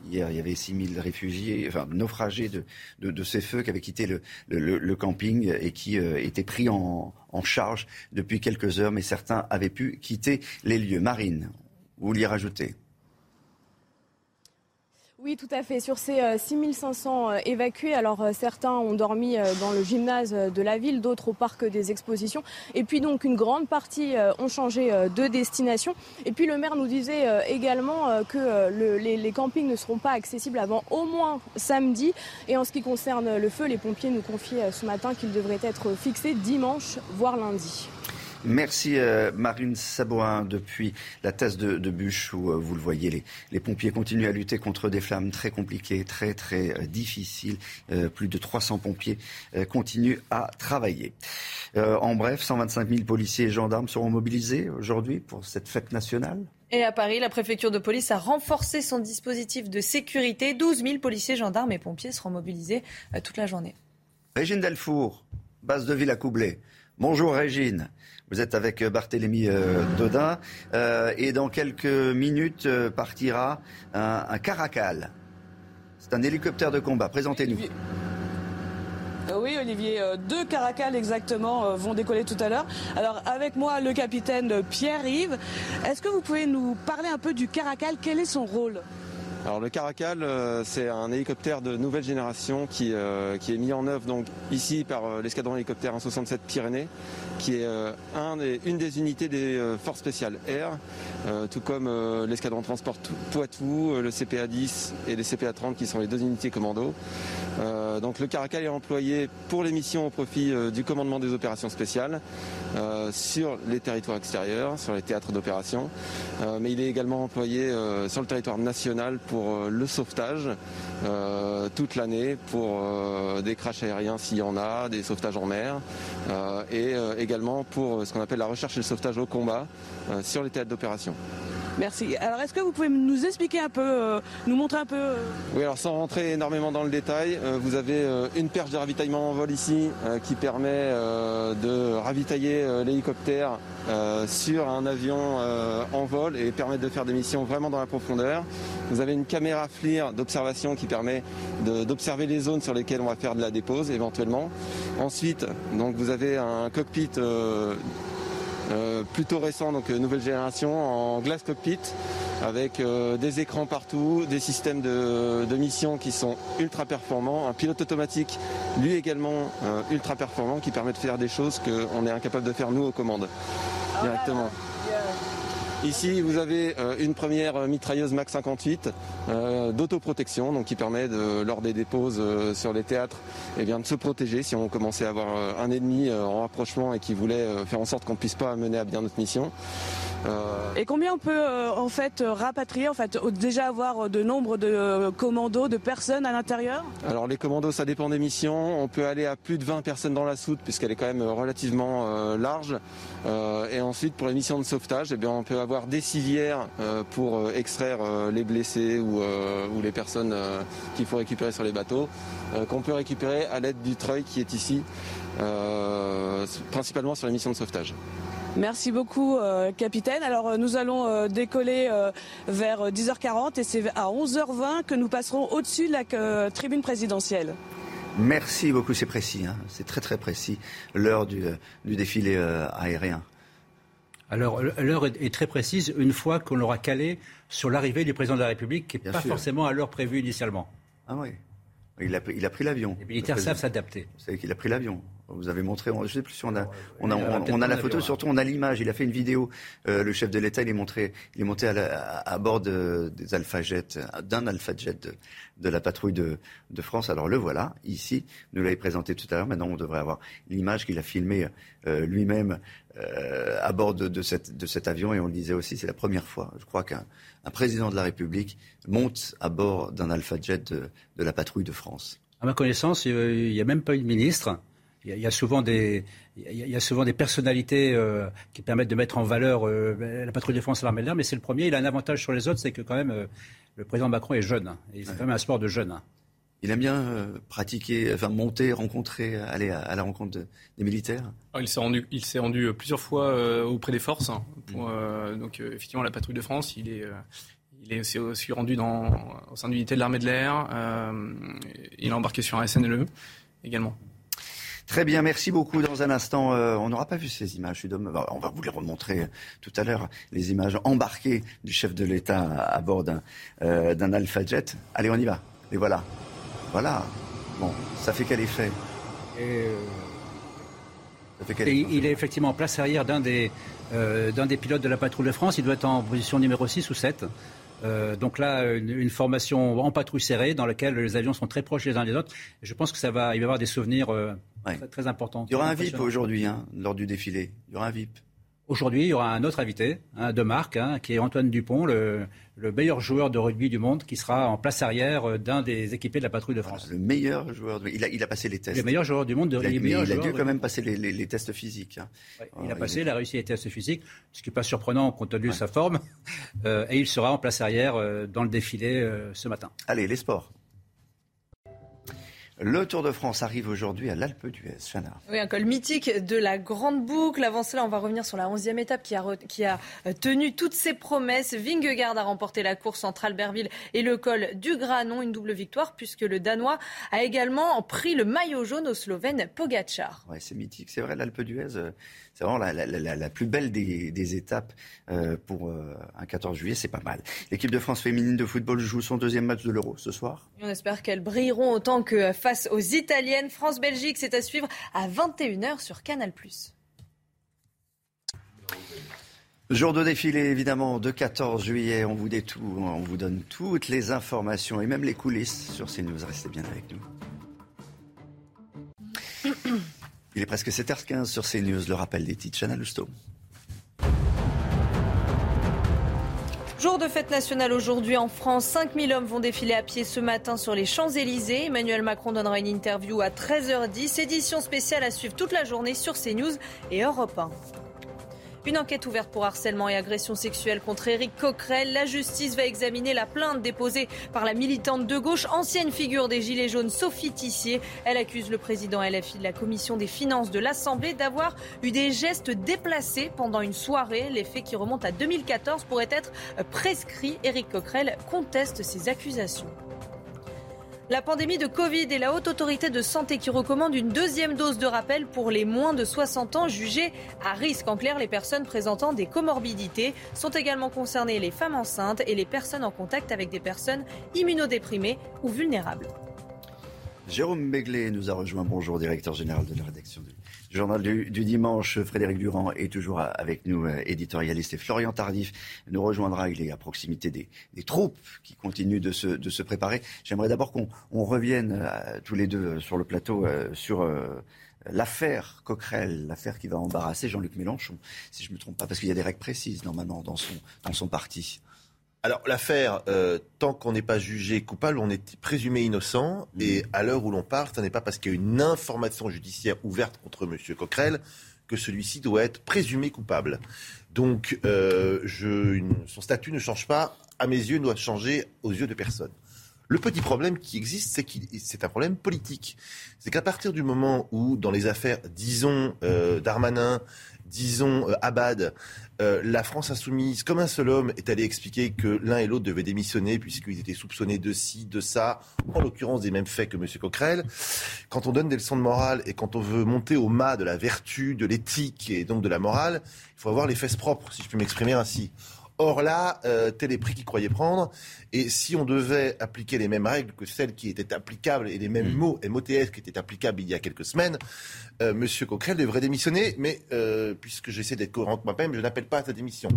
hier il y avait six mille réfugiés, enfin naufragés de, de, de ces feux qui avaient quitté le, le, le camping et qui euh, étaient pris en, en charge depuis quelques heures, mais certains avaient pu quitter les lieux. Marine, vous l'y rajoutez? Oui, tout à fait. Sur ces six mille cinq cents évacués, alors certains ont dormi dans le gymnase de la ville, d'autres au parc des expositions. Et puis donc une grande partie ont changé de destination. Et puis le maire nous disait également que le, les, les campings ne seront pas accessibles avant au moins samedi. Et en ce qui concerne le feu, les pompiers nous confiaient ce matin qu'il devrait être fixé dimanche, voire lundi. Merci euh, Marine Sabourin depuis la Teste-de-Buch où euh, vous le voyez, les, les pompiers continuent à lutter contre des flammes très compliquées, très très euh, difficiles. Euh, plus de trois cents pompiers euh, continuent à travailler. Euh, en bref, cent vingt-cinq mille policiers et gendarmes seront mobilisés aujourd'hui pour cette fête nationale. Et à Paris, la préfecture de police a renforcé son dispositif de sécurité. douze mille policiers, gendarmes et pompiers seront mobilisés euh, toute la journée. Régine Delfour, base de ville à Coublet. Bonjour Régine. Vous êtes avec Barthélémy euh, Dodin euh, et dans quelques minutes euh, partira un, un Caracal. C'est un hélicoptère de combat. Présentez-nous. Oui, Olivier, deux Caracal exactement vont décoller tout à l'heure. Alors avec moi le capitaine Pierre-Yves. Est-ce que vous pouvez nous parler un peu du Caracal? Quel est son rôle? Alors le Caracal, c'est un hélicoptère de nouvelle génération qui, euh, qui est mis en œuvre donc ici par l'escadron hélicoptère cent soixante-sept Pyrénées, qui est euh, un des, une des unités des euh, forces spéciales air, euh, tout comme euh, l'escadron transport Poitou, euh, le C P A dix et les C P A trente qui sont les deux unités commando. Euh, donc le Caracal est employé pour les missions au profit euh, du commandement des opérations spéciales euh, sur les territoires extérieurs, sur les théâtres d'opération, euh, mais il est également employé euh, sur le territoire national pour pour le sauvetage euh, toute l'année, pour euh, des crashs aériens s'il y en a, des sauvetages en mer, euh, et euh, également pour ce qu'on appelle la recherche et le sauvetage au combat euh, sur les théâtres d'opération. Merci. Alors est-ce que vous pouvez nous expliquer un peu, euh, nous montrer un peu euh... Oui, alors sans rentrer énormément dans le détail, euh, vous avez euh, une perche de ravitaillement en vol ici euh, qui permet euh, de ravitailler euh, l'hélicoptère euh, sur un avion euh, en vol et permettre de faire des missions vraiment dans la profondeur. Vous avez une caméra FLIR d'observation qui permet de, d'observer les zones sur lesquelles on va faire de la dépose éventuellement. Ensuite, donc vous avez un cockpit euh, Euh, plutôt récent, donc euh, nouvelle génération, en glace cockpit, avec euh, des écrans partout, des systèmes de, de mission qui sont ultra performants, un pilote automatique lui également euh, ultra performant qui permet de faire des choses qu'on est incapable de faire nous aux commandes directement. Ici, vous avez une première mitrailleuse Mac cinquante-huit euh, d'autoprotection, donc qui permet, de, lors des déposes euh, sur les théâtres, eh bien, de se protéger si on commençait à avoir un ennemi euh, en rapprochement et qui voulait euh, faire en sorte qu'on ne puisse pas mener à bien notre mission. Euh... Et combien on peut euh, en fait rapatrier, en fait, déjà avoir de nombre de euh, commandos, de personnes à l'intérieur? Alors les commandos, ça dépend des missions. On peut aller à plus de vingt personnes dans la soute, puisqu'elle est quand même relativement euh, large. Euh, et ensuite, pour les missions de sauvetage, eh bien, on peut avoir des civières euh, pour extraire euh, les blessés ou, euh, ou les personnes euh, qu'il faut récupérer sur les bateaux, euh, qu'on peut récupérer à l'aide du treuil qui est ici, euh, principalement sur les missions de sauvetage. Merci beaucoup, euh, capitaine. Alors, nous allons euh, décoller euh, vers dix heures quarante et c'est à onze heures vingt que nous passerons au-dessus de la euh, tribune présidentielle. Merci beaucoup, c'est précis, hein. C'est très très précis, l'heure du, du défilé euh, aérien. Alors, l'heure est très précise une fois qu'on l'aura calé sur l'arrivée du président de la République, qui n'est pas sûr. Forcément à l'heure prévue initialement. Ah oui, il a, il a pris l'avion. Les militaires le savent s'adapter. Vous savez qu'il a pris l'avion. Vous avez montré, je ne sais plus si on a, on a, on a, on a la photo, surtout on a l'image. Il a fait une vidéo, euh, le chef de l'État, il est, montré, il est monté à, la, à bord de, des Alpha Jet, d'un Alpha Jet de, de la patrouille de, de France. Alors le voilà, ici, nous l'avez présenté tout à l'heure. Maintenant, on devrait avoir l'image qu'il a filmée euh, lui-même euh, à bord de, de, cette, de cet avion. Et on le disait aussi, c'est la première fois, je crois, qu'un un président de la République monte à bord d'un Alpha Jet de, de la patrouille de France. À ma connaissance, il n'y a même pas eu de ministre. Il y a souvent des, il y a souvent des personnalités euh, qui permettent de mettre en valeur euh, la patrouille de France à l'armée de l'air, mais c'est le premier. Il a un avantage sur les autres, c'est que quand même, euh, le président Macron est jeune. Hein, et c'est ouais. Quand même un sport de jeunes. Hein. Il aime bien euh, pratiquer, enfin monter, rencontrer, aller à, à la rencontre de, des militaires. Alors, il s'est rendu, il s'est rendu plusieurs fois euh, auprès des forces. Hein, pour, euh, donc euh, effectivement, la patrouille de France, il est... Euh, Il s'est aussi rendu dans, au sein de l'unité de l'armée de l'air. Euh, il a embarqué sur un S N L E également. Très bien, merci beaucoup. Dans un instant, euh, on n'aura pas vu ces images. Je suis dommage. On va vous les remontrer tout à l'heure, les images embarquées du chef de l'État à, à bord d'un, euh, d'un Alpha Jet. Allez, on y va. Et voilà. Voilà. Bon, ça fait quel effet ? Et euh... ça fait quel effet ? Il est effectivement en place arrière d'un des, euh, d'un des pilotes de la patrouille de France. Il doit être en position numéro six ou sept. Euh, donc là, une, une formation en patrouille serrée dans laquelle les avions sont très proches les uns des autres. Je pense que ça va, il va y avoir des souvenirs euh, ouais. très, très importants. Il y aura un V I P aujourd'hui, hein, lors du défilé. Il y aura un V I P. Aujourd'hui, il y aura un autre invité, hein, de marque, hein, qui est Antoine Dupont, le, le meilleur joueur de rugby du monde, qui sera en place arrière d'un des équipés de la patrouille de France. Voilà, le meilleur joueur, de... il, a, il a passé les tests. Le meilleur joueur du monde. De... Il a, il il a dû de... quand même passer les, les, les tests physiques. Hein. Ouais, Alors, il a passé, il a réussi les tests physiques, ce qui n'est pas surprenant compte tenu ouais. de sa forme. Euh, et il sera en place arrière euh, dans le défilé euh, ce matin. Allez, les sports. Le Tour de France arrive aujourd'hui à l'Alpe d'Huez, Chana. Oui, un col mythique de la Grande Boucle. Avant cela, on va revenir sur la onzième étape qui a, re... qui a tenu toutes ses promesses. Vingegaard a remporté la course entre Albertville et le col du Granon. Une double victoire puisque le Danois a également pris le maillot jaune au Slovène Pogačar. Ouais, c'est mythique, c'est vrai, l'Alpe d'Huez. C'est vraiment la, la, la, la plus belle des, des étapes euh, pour euh, un quatorze juillet, c'est pas mal. L'équipe de France féminine de football joue son deuxième match de l'Euro ce soir. Et on espère qu'elles brilleront autant que face aux Italiennes. France-Belgique, c'est à suivre à vingt et une heures sur Canal+. Jour de défilé, évidemment, de quatorze juillet. On vous, détourne, on vous donne toutes les informations et même les coulisses sur CNews. Restez bien avec nous. Il est presque sept heures quinze sur CNews, le rappel des titres. Chana Lousteau. Jour de fête nationale aujourd'hui en France. cinq mille hommes vont défiler à pied ce matin sur les Champs-Élysées. Emmanuel Macron donnera une interview à treize heures dix. Édition spéciale à suivre toute la journée sur CNews et Europe un. Une enquête ouverte pour harcèlement et agression sexuelle contre Éric Coquerel. La justice va examiner la plainte déposée par la militante de gauche, ancienne figure des Gilets jaunes, Sophie Tissier. Elle accuse le président L F I de la commission des finances de l'Assemblée d'avoir eu des gestes déplacés pendant une soirée. Les faits qui remontent à deux mille quatorze pourraient être prescrits. Éric Coquerel conteste ces accusations. La pandémie de Covid et la Haute Autorité de Santé qui recommande une deuxième dose de rappel pour les moins de soixante ans jugés à risque. En clair, les personnes présentant des comorbidités sont également concernées les femmes enceintes et les personnes en contact avec des personnes immunodéprimées ou vulnérables. Jérôme Béglé nous a rejoint. Bonjour, directeur général de la rédaction du Journal du, du dimanche, Frédéric Durand est toujours avec nous, euh, éditorialiste, et Florian Tardif nous rejoindra. Il est à proximité des, des troupes qui continuent de se, de se préparer. J'aimerais d'abord qu'on on revienne euh, tous les deux sur le plateau euh, sur euh, l'affaire Coquerel, l'affaire qui va embarrasser Jean-Luc Mélenchon, si je ne me trompe pas, parce qu'il y a des règles précises normalement dans son, dans son parti. Alors l'affaire, euh, tant qu'on n'est pas jugé coupable, on est présumé innocent. Et à l'heure où l'on parle, ce n'est pas parce qu'il y a une information judiciaire ouverte contre M. Coquerel que celui-ci doit être présumé coupable. Donc euh, je, une, son statut ne change pas, à mes yeux, ne doit changer aux yeux de personne. Le petit problème qui existe, c'est que c'est un problème politique. C'est qu'à partir du moment où, dans les affaires, disons, euh, Darmanin, disons, euh, Abad, euh, la France insoumise, comme un seul homme, est allée expliquer que l'un et l'autre devaient démissionner puisqu'ils étaient soupçonnés de ci, de ça, en l'occurrence des mêmes faits que M. Coquerel. Quand on donne des leçons de morale et quand on veut monter au mât de la vertu, de l'éthique et donc de la morale, il faut avoir les fesses propres, si je peux m'exprimer ainsi. Or là, euh, tel est le prix qu'ils croyaient prendre. Et si on devait appliquer les mêmes règles que celles qui étaient applicables et les mêmes mmh. mots, M O T S, qui étaient applicables il y a quelques semaines, euh, M. Coquerel devrait démissionner. Mais euh, puisque j'essaie d'être cohérent moi-même, je n'appelle pas à sa démission.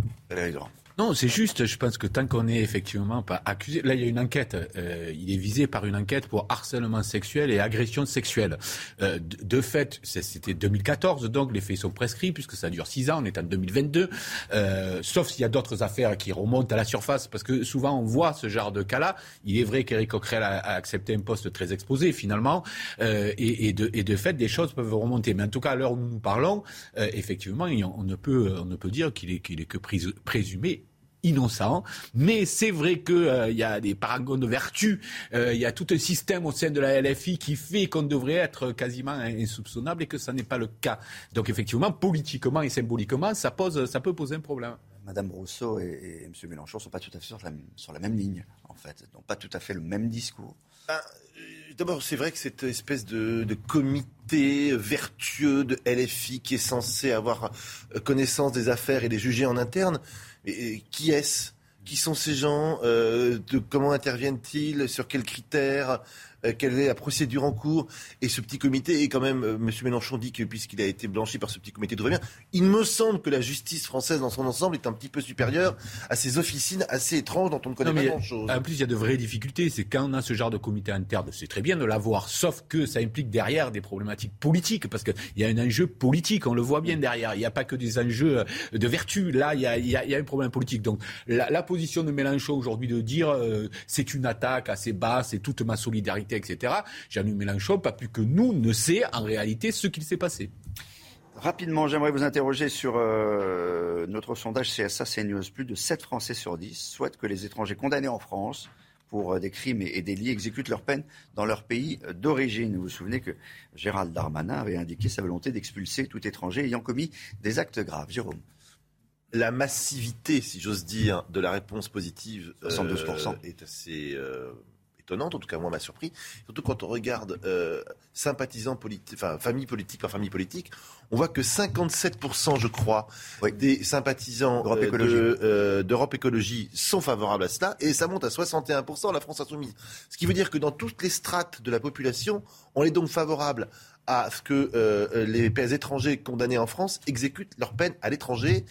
Non, c'est juste, je pense que tant qu'on n'est effectivement pas accusé... Là, il y a une enquête. Euh, il est visé par une enquête pour harcèlement sexuel et agression sexuelle. Euh, de, de fait, c'était deux mille quatorze, donc les faits sont prescrits, puisque ça dure six ans, on est en deux mille vingt-deux. Euh, sauf s'il y a d'autres affaires qui remontent à la surface, parce que souvent on voit ce genre de cas-là. Il est vrai qu'Éric Coquerel a, a accepté un poste très exposé finalement, euh, et, et, de, et de fait des choses peuvent remonter. Mais en tout cas, à l'heure où nous nous parlons, euh, effectivement, on ne peut, on ne peut dire qu'il est, qu'il est que pris, présumé innocent, mais c'est vrai que il euh, y a des paragons de vertu, il euh, y a tout un système au sein de la L F I qui fait qu'on devrait être quasiment insoupçonnable et que ça n'est pas le cas. Donc effectivement, politiquement et symboliquement, ça pose, ça peut poser un problème. Madame Rousseau et, et M. Mélenchon ne sont pas tout à fait sur la, sur la même ligne, en fait. Ils n'ont pas tout à fait le même discours. Ben, d'abord, c'est vrai que cette espèce de, de comité vertueux de L F I qui est censé avoir connaissance des affaires et les juger en interne, et qui est-ce ? Qui sont ces gens ? euh, de, Comment interviennent-ils ? Sur quels critères ? Euh, quelle est la procédure en cours ? Et ce petit comité, et quand même, euh, M. Mélenchon dit que puisqu'il a été blanchi par ce petit comité de revient, il me semble que la justice française dans son ensemble est un petit peu supérieure à ces officines assez étranges dont on ne connaît non, pas grand-chose. En plus, il y a de vraies difficultés. C'est quand on a ce genre de comité interne, c'est très bien de l'avoir, sauf que ça implique derrière des problématiques politiques, parce qu'il y a un enjeu politique, on le voit bien derrière. Il n'y a pas que des enjeux de vertu. Là, il y a, il y a, il y a un problème politique. Donc, la, la position de Mélenchon aujourd'hui de dire euh, c'est une attaque assez basse et toute ma solidarité, et cetera. Jean-Luc Mélenchon, pas plus que nous, ne sait en réalité ce qu'il s'est passé. Rapidement, j'aimerais vous interroger sur euh, notre sondage C S A CNews. Plus de sept Français sur dix souhaitent que les étrangers condamnés en France pour euh, des crimes et, et délits exécutent leur peine dans leur pays d'origine. Vous vous souvenez que Gérald Darmanin avait indiqué sa volonté d'expulser tout étranger ayant commis des actes graves. Jérôme. La massivité, si j'ose dire, de la réponse positive euh, soixante-douze pour cent est assez... Euh... étonnante, en tout cas moi m'a surpris, surtout quand on regarde euh, sympathisants politi- enfin, famille politique par famille politique, on voit que cinquante-sept pour cent je crois oui. des sympathisants d'Europe, euh, écologie. De, euh, d'Europe Écologie sont favorables à cela et ça monte à soixante et un pour cent la France Insoumise, ce qui veut dire que dans toutes les strates de la population, on est donc favorable à ce que euh, les pays étrangers condamnés en France exécutent leur peine à l'étranger.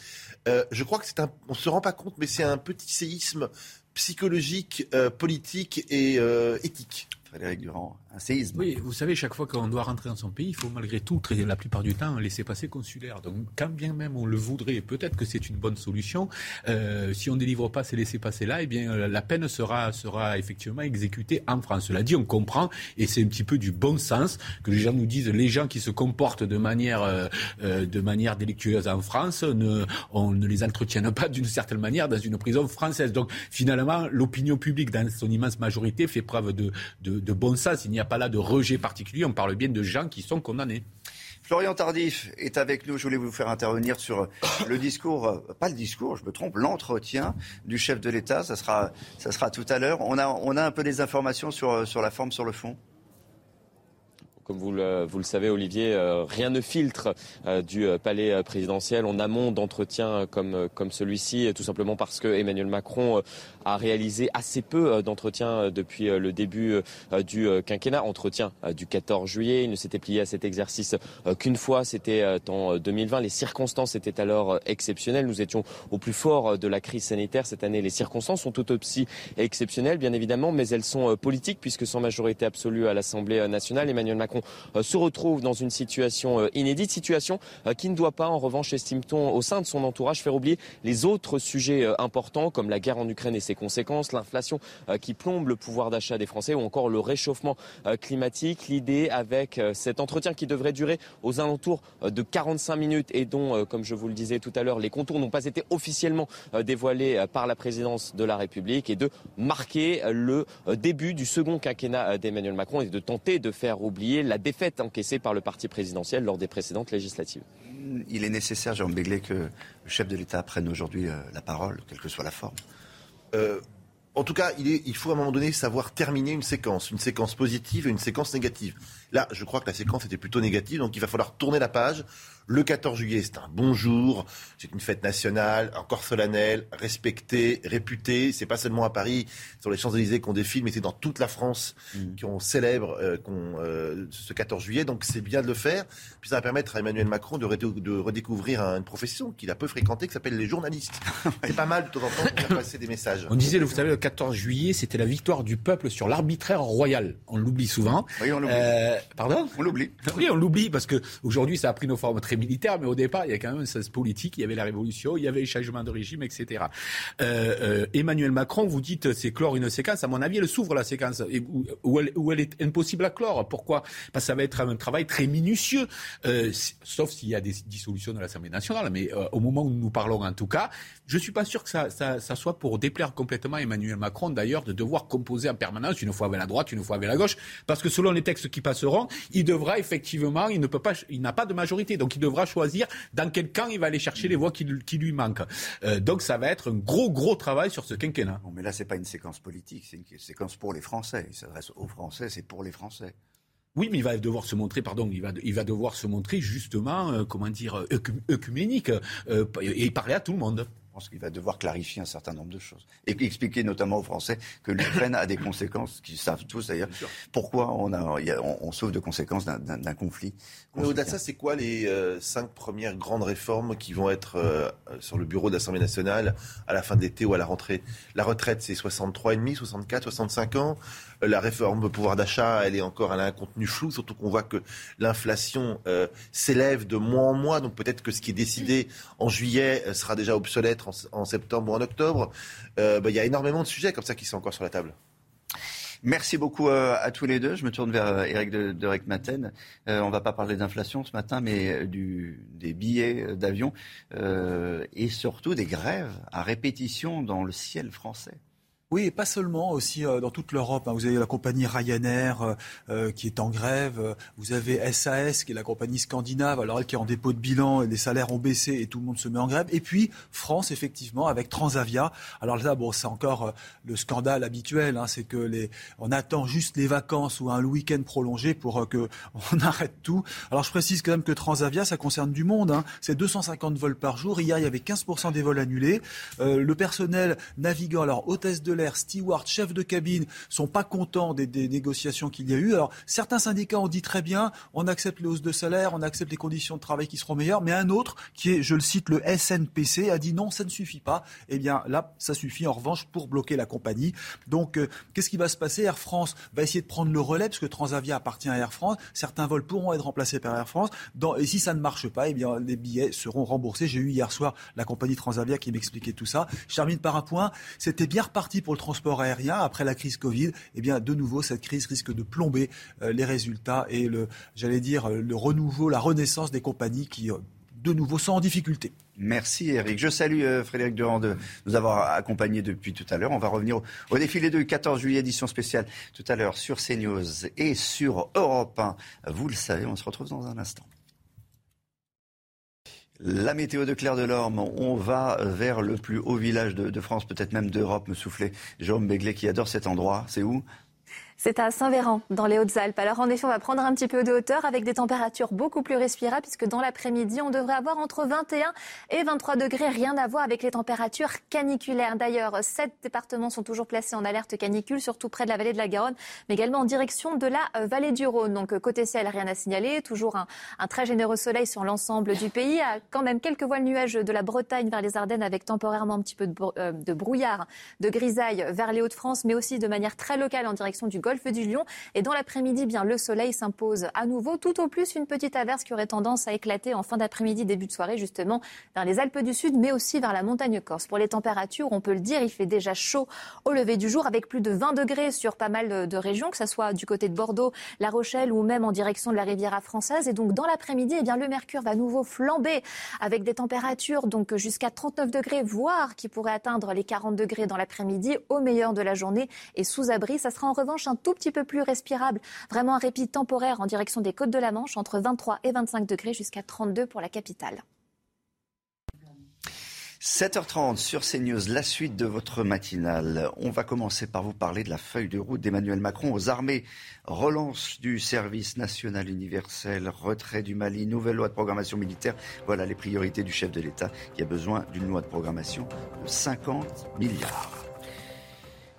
Euh, je crois que c'est un, on se rend pas compte mais c'est un petit séisme psychologique, euh, politique et euh, éthique. Frédéric Durand, un séisme. Oui, vous savez, chaque fois qu'on doit rentrer dans son pays, il faut malgré tout, très, la plupart du temps, laisser passer consulaire. Donc, quand bien même on le voudrait, peut-être que c'est une bonne solution, euh, si on ne délivre pas ces laissez-passer-là, eh bien, la peine sera, sera effectivement exécutée en France. Cela dit, on comprend, et c'est un petit peu du bon sens, que les gens nous disent, les gens qui se comportent de manière, euh, de manière délictueuse en France, ne, on ne les entretienne pas d'une certaine manière dans une prison française. Donc, finalement, l'opinion publique, dans son immense majorité, fait preuve de, de de bon sens, il n'y a pas là de rejet particulier, on parle bien de gens qui sont condamnés. Florian Tardif est avec nous, je voulais vous faire intervenir sur le discours, pas le discours, je me trompe, l'entretien du chef de l'État, ça sera, ça sera tout à l'heure. On a, on a un peu des informations sur, sur la forme, sur le fond ? Comme vous le, vous le savez, Olivier, euh, rien ne filtre euh, du euh, palais euh, présidentiel en amont d'entretiens euh, comme, euh, comme celui-ci, tout simplement parce que Emmanuel Macron euh, a réalisé assez peu euh, d'entretiens euh, depuis euh, le début euh, du euh, quinquennat. Entretien euh, du quatorze juillet, il ne s'était plié à cet exercice euh, qu'une fois, c'était euh, en deux mille vingt. Les circonstances étaient alors euh, exceptionnelles. Nous étions au plus fort euh, de la crise sanitaire cette année. Les circonstances sont tout aussi exceptionnelles, bien évidemment, mais elles sont euh, politiques puisque sans majorité absolue à l'Assemblée nationale, Emmanuel Macron se retrouve dans une situation inédite, situation qui ne doit pas, en revanche, estime-t-on, au sein de son entourage, faire oublier les autres sujets importants comme la guerre en Ukraine et ses conséquences, l'inflation qui plombe le pouvoir d'achat des Français ou encore le réchauffement climatique. L'idée avec cet entretien qui devrait durer aux alentours de quarante-cinq minutes et dont, comme je vous le disais tout à l'heure, les contours n'ont pas été officiellement dévoilés par la présidence de la République, et de marquer le début du second quinquennat d'Emmanuel Macron et de tenter de faire oublier la défaite encaissée par le parti présidentiel lors des précédentes législatives. Il est nécessaire, Jérôme Béglé, que le chef de l'État prenne aujourd'hui la parole, quelle que soit la forme. Euh, en tout cas, il, est, il faut à un moment donné savoir terminer une séquence, une séquence positive et une séquence négative. Là, je crois que la séquence était plutôt négative, donc il va falloir tourner la page. Le quatorze juillet, c'est un bon jour, c'est une fête nationale, encore solennelle, respectée, réputée. C'est pas seulement à Paris, sur les Champs-Élysées qu'on défile, mais c'est dans toute la France mmh. qu'on célèbre euh, qu'on, euh, ce quatorze juillet. Donc c'est bien de le faire. Puis ça va permettre à Emmanuel Macron de, redé- de redécouvrir une profession qu'il a peu fréquentée, qui s'appelle les journalistes. C'est pas mal de temps en temps pour faire passer des messages. On disait, vous savez, le quatorze juillet, c'était la victoire du peuple sur l'arbitraire royal. On l'oublie souvent. Oui, on l'oublie. Euh, pardon ? On l'oublie. Oui, on l'oublie parce qu'aujourd'hui, ça a pris nos formes très militaire, mais au départ, il y a quand même un sens politique, il y avait la révolution, il y avait les changements de régime, et cetera. Euh, euh, Emmanuel Macron, vous dites, c'est clore une séquence, à mon avis, elle s'ouvre la séquence, où, où, elle, où elle est impossible à clore. Pourquoi ? Parce que ça va être un travail très minutieux, euh, sauf s'il y a des dissolutions de l'Assemblée nationale, mais euh, au moment où nous parlons en tout cas, je ne suis pas sûr que ça, ça, ça soit pour déplaire complètement Emmanuel Macron, d'ailleurs, de devoir composer en permanence, une fois avec la droite, une fois avec la gauche, parce que selon les textes qui passeront, il devra effectivement, il ne peut pas, il n'a pas de majorité, donc il devra choisir dans quel camp il va aller chercher les voix qui, qui lui manquent. Euh, donc ça va être un gros, gros travail sur ce quinquennat. Non, mais là, ce n'est pas une séquence politique, c'est une séquence pour les Français. Il s'adresse aux Français, c'est pour les Français. Oui, mais il va devoir se montrer, pardon, il va, il va devoir se montrer justement, euh, comment dire, œcuménique euh, et parler à tout le monde. Je pense qu'il va devoir clarifier un certain nombre de choses. Et expliquer notamment aux Français que l'Ukraine a des conséquences, qu'ils savent tous d'ailleurs, pourquoi on, a, on, on souffre de conséquences d'un, d'un, d'un conflit. Mais au-delà de ça, c'est quoi les euh, cinq premières grandes réformes qui vont être euh, sur le bureau de l'Assemblée nationale à la fin de l'été ou à la rentrée ? La retraite, c'est soixante-trois virgule cinq, soixante-quatre, soixante-cinq ans. La réforme de pouvoir d'achat, elle est encore, elle a un contenu flou, surtout qu'on voit que l'inflation euh, s'élève de mois en mois, donc peut-être que ce qui est décidé en juillet euh, sera déjà obsolète en, en septembre ou en octobre. Euh, bah, y a énormément de sujets comme ça qui sont encore sur la table. Merci beaucoup euh, à tous les deux. Je me tourne vers euh, Éric de, de Recmaten. Euh, on ne va pas parler d'inflation ce matin, mais du, des billets d'avion euh, et surtout des grèves à répétition dans le ciel français. Oui, et pas seulement, aussi euh, dans toute l'Europe. Hein. Vous avez la compagnie Ryanair euh, qui est en grève. Vous avez S A S qui est la compagnie scandinave, alors elle qui est en dépôt de bilan, et les salaires ont baissé et tout le monde se met en grève. Et puis France, effectivement, avec Transavia. Alors là, bon, c'est encore euh, le scandale habituel. Hein, c'est que les, on attend juste les vacances ou un week-end prolongé pour euh, que on arrête tout. Alors je précise quand même que Transavia, ça concerne du monde. Hein. C'est deux cent cinquante vols par jour. Hier, il y avait quinze pour cent des vols annulés. Euh, le personnel navigant, alors hôtesse de l'air, steward, chef de cabine, sont pas contents des, des négociations qu'il y a eu. Alors, certains syndicats ont dit très bien, on accepte les hausses de salaire, on accepte les conditions de travail qui seront meilleures, mais un autre, qui est, je le cite, le S N P C, a dit non, ça ne suffit pas. Eh bien, là, ça suffit, en revanche, pour bloquer la compagnie. Donc, euh, qu'est-ce qui va se passer ? Air France va essayer de prendre le relais, parce que Transavia appartient à Air France. Certains vols pourront être remplacés par Air France. Dans, et si ça ne marche pas, eh bien, les billets seront remboursés. J'ai eu hier soir la compagnie Transavia qui m'expliquait tout ça. Je termine par un point. C'était bien reparti pour le transport aérien, après la crise Covid, eh bien, de nouveau, cette crise risque de plomber euh, les résultats et le, j'allais dire, le renouveau, la renaissance des compagnies qui, euh, de nouveau, sont en difficulté. Merci Eric. Je salue euh, Frédéric Durand de nous avoir accompagnés depuis tout à l'heure. On va revenir au, au défilé du quatorze juillet, édition spéciale tout à l'heure sur CNews et sur Europe un. Vous le savez, on se retrouve dans un instant. La météo de Claire Delorme, on va vers le plus haut village de, de France, peut-être même d'Europe, me soufflait Jérôme Béglé qui adore cet endroit. C'est où ? C'est à Saint-Véran, dans les Hautes-Alpes. Alors en effet, on va prendre un petit peu de hauteur avec des températures beaucoup plus respirables puisque dans l'après-midi, on devrait avoir entre vingt et un et vingt-trois degrés. Rien à voir avec les températures caniculaires. D'ailleurs, sept départements sont toujours placés en alerte canicule, surtout près de la vallée de la Garonne, mais également en direction de la vallée du Rhône. Donc côté ciel, rien à signaler. Toujours un, un très généreux soleil sur l'ensemble du pays. Quand même quelques voiles nuageux de la Bretagne vers les Ardennes avec temporairement un petit peu de, brou- euh, de brouillard, de grisaille vers les Hauts-de-France, mais aussi de manière très locale en direction du golfe du Lion. Et dans l'après-midi, bien le soleil s'impose à nouveau. Tout au plus, une petite averse qui aurait tendance à éclater en fin d'après-midi, début de soirée, justement, vers les Alpes du Sud, mais aussi vers la montagne corse. Pour les températures, on peut le dire, il fait déjà chaud au lever du jour, avec plus de vingt degrés sur pas mal de régions, que ce soit du côté de Bordeaux, La Rochelle ou même en direction de la Riviera française. Et donc, dans l'après-midi, eh bien, le mercure va à nouveau flamber avec des températures donc jusqu'à trente-neuf degrés, voire qui pourraient atteindre les quarante degrés dans l'après-midi, au meilleur de la journée et sous abri. Ça sera en revanche un tout petit peu plus respirable. Vraiment un répit temporaire en direction des côtes de la Manche, entre vingt-trois et vingt-cinq degrés jusqu'à trente-deux pour la capitale. sept heures trente sur CNews, la suite de votre matinale. On va commencer par vous parler de la feuille de route d'Emmanuel Macron aux armées. Relance du service national universel, retrait du Mali, nouvelle loi de programmation militaire. Voilà les priorités du chef de l'État qui a besoin d'une loi de programmation de cinquante milliards.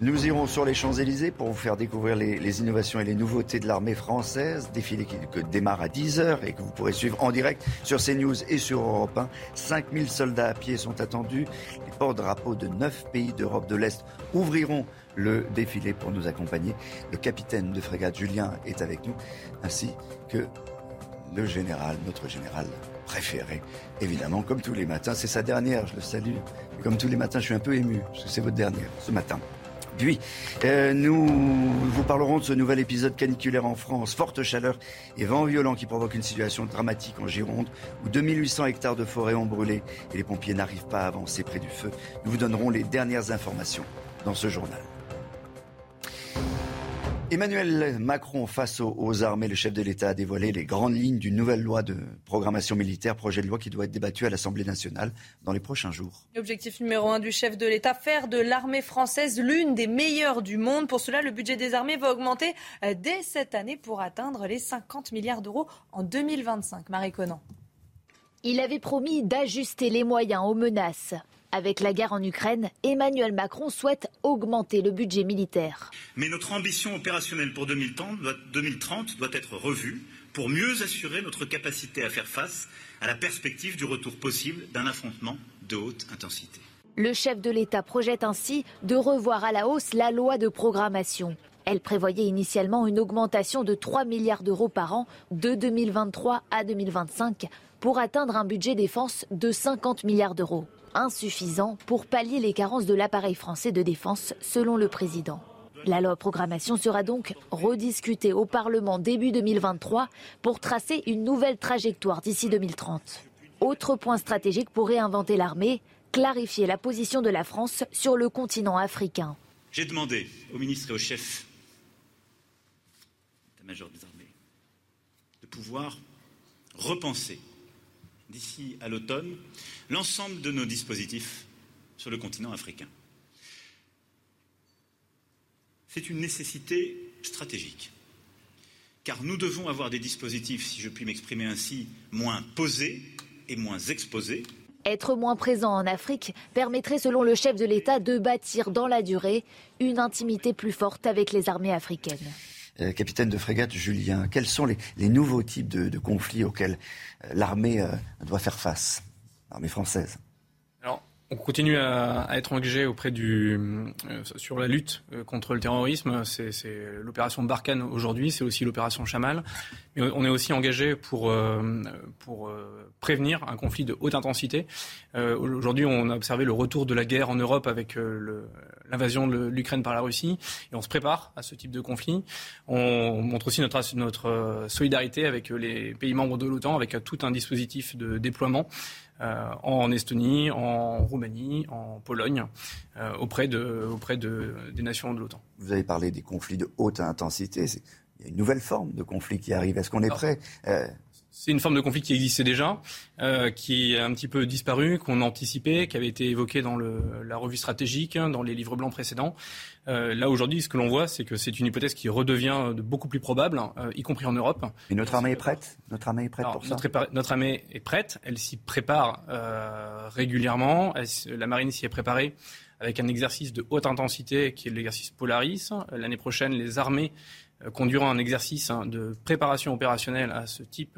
Nous irons sur les Champs-Élysées pour vous faire découvrir les, les innovations et les nouveautés de l'armée française. Défilé qui que démarre à dix heures et que vous pourrez suivre en direct sur CNews et sur Europe un. cinq mille soldats à pied sont attendus. Les porte-drapeaux de neuf pays d'Europe de l'Est ouvriront le défilé pour nous accompagner. Le capitaine de frégate Julien est avec nous, ainsi que le général, notre général préféré, évidemment, comme tous les matins. C'est sa dernière, je le salue. Comme tous les matins, je suis un peu ému, parce que c'est votre dernière, ce matin. Puis, euh, nous vous parlerons de ce nouvel épisode caniculaire en France. Forte chaleur et vent violent qui provoquent une situation dramatique en Gironde où deux mille huit cents hectares de forêt ont brûlé et les pompiers n'arrivent pas à avancer près du feu. Nous vous donnerons les dernières informations dans ce journal. Emmanuel Macron face aux, aux armées, le chef de l'État a dévoilé les grandes lignes d'une nouvelle loi de programmation militaire, projet de loi qui doit être débattu à l'Assemblée nationale dans les prochains jours. L'objectif numéro un du chef de l'État, faire de l'armée française l'une des meilleures du monde. Pour cela, le budget des armées va augmenter dès cette année pour atteindre les cinquante milliards d'euros en deux mille vingt-cinq. Marie Conan. Il avait promis d'ajuster les moyens aux menaces. Avec la guerre en Ukraine, Emmanuel Macron souhaite augmenter le budget militaire. Mais notre ambition opérationnelle pour deux mille trente doit être revue pour mieux assurer notre capacité à faire face à la perspective du retour possible d'un affrontement de haute intensité. Le chef de l'État projette ainsi de revoir à la hausse la loi de programmation. Elle prévoyait initialement une augmentation de trois milliards d'euros par an de deux mille vingt-trois à deux mille vingt-cinq pour atteindre un budget défense de cinquante milliards d'euros. Insuffisant pour pallier les carences de l'appareil français de défense, selon le président. La loi programmation sera donc rediscutée au Parlement début deux mille vingt-trois pour tracer une nouvelle trajectoire d'ici deux mille trente. Autre point stratégique pour réinventer l'armée, clarifier la position de la France sur le continent africain. J'ai demandé au ministre et au chef d'état-major des armées de pouvoir repenser d'ici à l'automne, l'ensemble de nos dispositifs sur le continent africain. C'est une nécessité stratégique, car nous devons avoir des dispositifs, si je puis m'exprimer ainsi, moins posés et moins exposés. Être moins présent en Afrique permettrait, selon le chef de l'État, de bâtir dans la durée une intimité plus forte avec les armées africaines. Euh, capitaine de frégate Julien, quels sont les, les nouveaux types de, de conflits auxquels euh, l'armée euh, doit faire face, l'armée française ? Alors, on continue à, à être engagé auprès du euh, sur la lutte euh, contre le terrorisme. C'est, c'est l'opération Barkhane aujourd'hui, c'est aussi l'opération Chamal. Mais on est aussi engagé pour euh, pour euh, prévenir un conflit de haute intensité. Euh, aujourd'hui, on a observé le retour de la guerre en Europe avec euh, le l'invasion de l'Ukraine par la Russie, et on se prépare à ce type de conflit. On montre aussi notre, notre solidarité avec les pays membres de l'OTAN, avec tout un dispositif de déploiement euh, en Estonie, en Roumanie, en Pologne, euh, auprès, de, auprès de, des nations de l'OTAN. Vous avez parlé des conflits de haute intensité. C'est, il y a une nouvelle forme de conflit qui arrive. Est-ce qu'on est prêt ? euh... C'est une forme de conflit qui existait déjà, euh, qui a un petit peu disparu, qu'on anticipait, qui avait été évoquée dans le, la revue stratégique, dans les livres blancs précédents. Euh, là, aujourd'hui, ce que l'on voit, c'est que c'est une hypothèse qui redevient de beaucoup plus probable, euh, y compris en Europe. Et notre armée est prête ? Notre armée est prête Alors, pour notre ça ? Notre armée est prête. Elle s'y prépare euh, régulièrement. Elle, la marine s'y est préparée avec un exercice de haute intensité qui est l'exercice Polaris. L'année prochaine, les armées conduira un exercice de préparation opérationnelle à ce type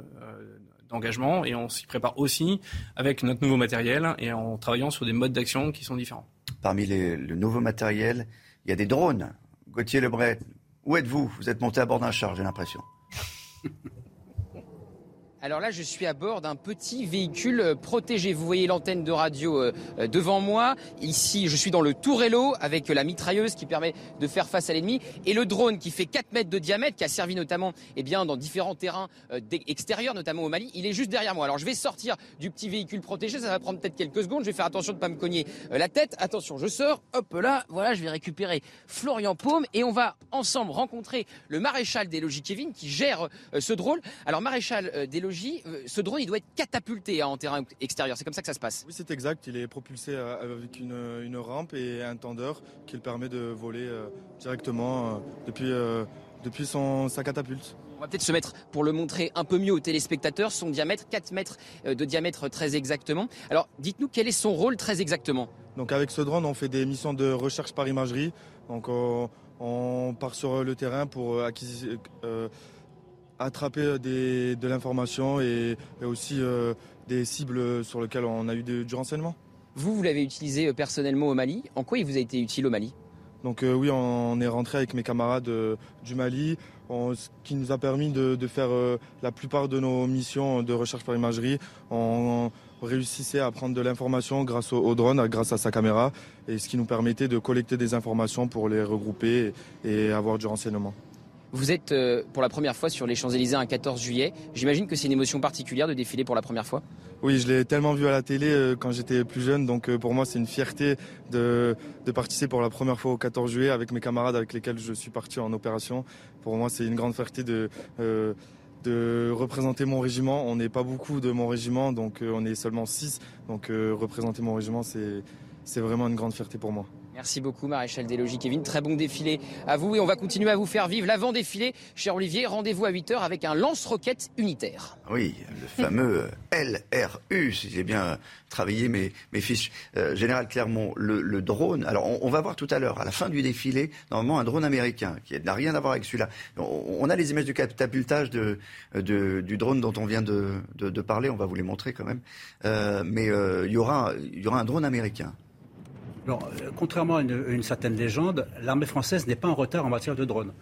d'engagement. Et on s'y prépare aussi avec notre nouveau matériel et en travaillant sur des modes d'action qui sont différents. Parmi les, le nouveau matériel, il y a des drones. Gauthier Lebret, où êtes-vous ? Vous êtes monté à bord d'un char, j'ai l'impression. Alors là, je suis à bord d'un petit véhicule protégé. Vous voyez l'antenne de radio devant moi. Ici, je suis dans le tourello avec la mitrailleuse qui permet de faire face à l'ennemi. Et le drone qui fait quatre mètres de diamètre, qui a servi notamment eh bien, dans différents terrains extérieurs, notamment au Mali, il est juste derrière moi. Alors je vais sortir du petit véhicule protégé. Ça va prendre peut-être quelques secondes. Je vais faire attention de ne pas me cogner la tête. Attention, je sors. Hop là, voilà, je vais récupérer Florian Paume. Et on va ensemble rencontrer le maréchal des logis Kevin qui gère ce drone. Alors maréchal des logis, ce drone, il doit être catapulté hein, en terrain extérieur. C'est comme ça que ça se passe. Oui, c'est exact. Il est propulsé avec une, une rampe et un tendeur qui le permet de voler euh, directement euh, depuis, euh, depuis son, sa catapulte. On va peut-être se mettre, pour le montrer un peu mieux aux téléspectateurs, son diamètre, quatre mètres de diamètre très exactement. Alors, dites-nous, quel est son rôle très exactement ? Donc, avec ce drone, on fait des missions de recherche par imagerie. Donc, on, on part sur le terrain pour acquérir... Euh, attraper des, de l'information et, et aussi euh, des cibles sur lesquelles on a eu de, du renseignement. Vous, vous l'avez utilisé personnellement au Mali. En quoi il vous a été utile au Mali ? Donc euh, oui, on est rentré avec mes camarades euh, du Mali, on, ce qui nous a permis de, de faire euh, la plupart de nos missions de recherche par imagerie. On, on réussissait à prendre de l'information grâce au, au drone, grâce à sa caméra, et ce qui nous permettait de collecter des informations pour les regrouper et, et avoir du renseignement. Vous êtes pour la première fois sur les Champs-Élysées un quatorze juillet. J'imagine que c'est une émotion particulière de défiler pour la première fois. Oui, je l'ai tellement vu à la télé quand j'étais plus jeune. Donc pour moi, c'est une fierté de, de participer pour la première fois au quatorze juillet avec mes camarades avec lesquels je suis parti en opération. Pour moi, c'est une grande fierté de, euh, de représenter mon régiment. On n'est pas beaucoup de mon régiment, donc on est seulement six. Donc euh, représenter mon régiment, c'est, c'est vraiment une grande fierté pour moi. Merci beaucoup, maréchal des logis Kevin. Très bon défilé à vous et on va continuer à vous faire vivre l'avant-défilé. Cher Olivier, rendez-vous à huit heures avec un lance-roquettes unitaire. Oui, le fameux L R U, si j'ai bien travaillé mes, mes fiches. Euh, Général Clermont, le, le drone, alors on, on va voir tout à l'heure, à la fin du défilé, normalement un drone américain qui n'a rien à voir avec celui-là. On, on a les images du catapultage de, de, du drone dont on vient de, de, de parler, on va vous les montrer quand même. Euh, mais il euh, y aura, y aura un drone américain. Alors, contrairement à une, une certaine légende, l'armée française n'est pas en retard en matière de drones.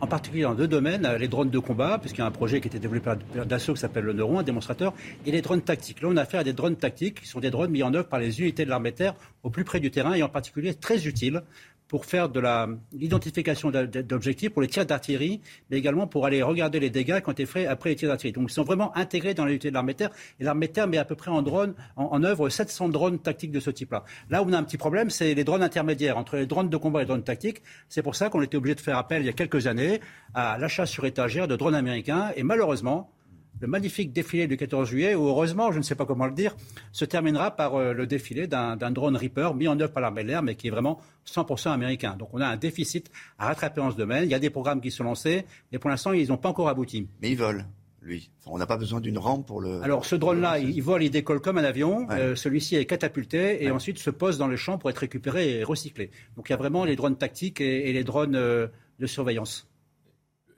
En particulier dans deux domaines, les drones de combat, puisqu'il y a un projet qui a été développé par Dassault qui s'appelle le Neuron, un démonstrateur, et les drones tactiques. Là, on a affaire à des drones tactiques qui sont des drones mis en œuvre par les unités de l'armée de terre au plus près du terrain et en particulier très utiles pour faire de la, l'identification d'objectifs pour les tirs d'artillerie, mais également pour aller regarder les dégâts qui ont été faits après les tirs d'artillerie. Donc, ils sont vraiment intégrés dans les unités de l'armée de terre et l'armée de terre met à peu près en drone, en, en œuvre sept cents drones tactiques de ce type-là. Là où on a un petit problème, c'est les drones intermédiaires entre les drones de combat et les drones tactiques. C'est pour ça qu'on était obligé de faire appel il y a quelques années à l'achat sur étagère de drones américains et malheureusement, le magnifique défilé du quatorze juillet, où heureusement, je ne sais pas comment le dire, se terminera par euh, le défilé d'un, d'un drone Reaper mis en œuvre par l'armée de l'air, mais qui est vraiment cent pour cent américain. Donc on a un déficit à rattraper en ce domaine. Il y a des programmes qui sont lancés, mais pour l'instant, ils n'ont pas encore abouti. Mais ils volent, lui. Enfin, on n'a pas besoin d'une rampe pour le... Alors ce drone-là, le... il vole, il décolle comme un avion. Ouais. Euh, celui-ci est catapulté et ouais. ensuite se pose dans les champs pour être récupéré et recyclé. Donc il y a vraiment les drones tactiques et, et les drones... Euh, de surveillance.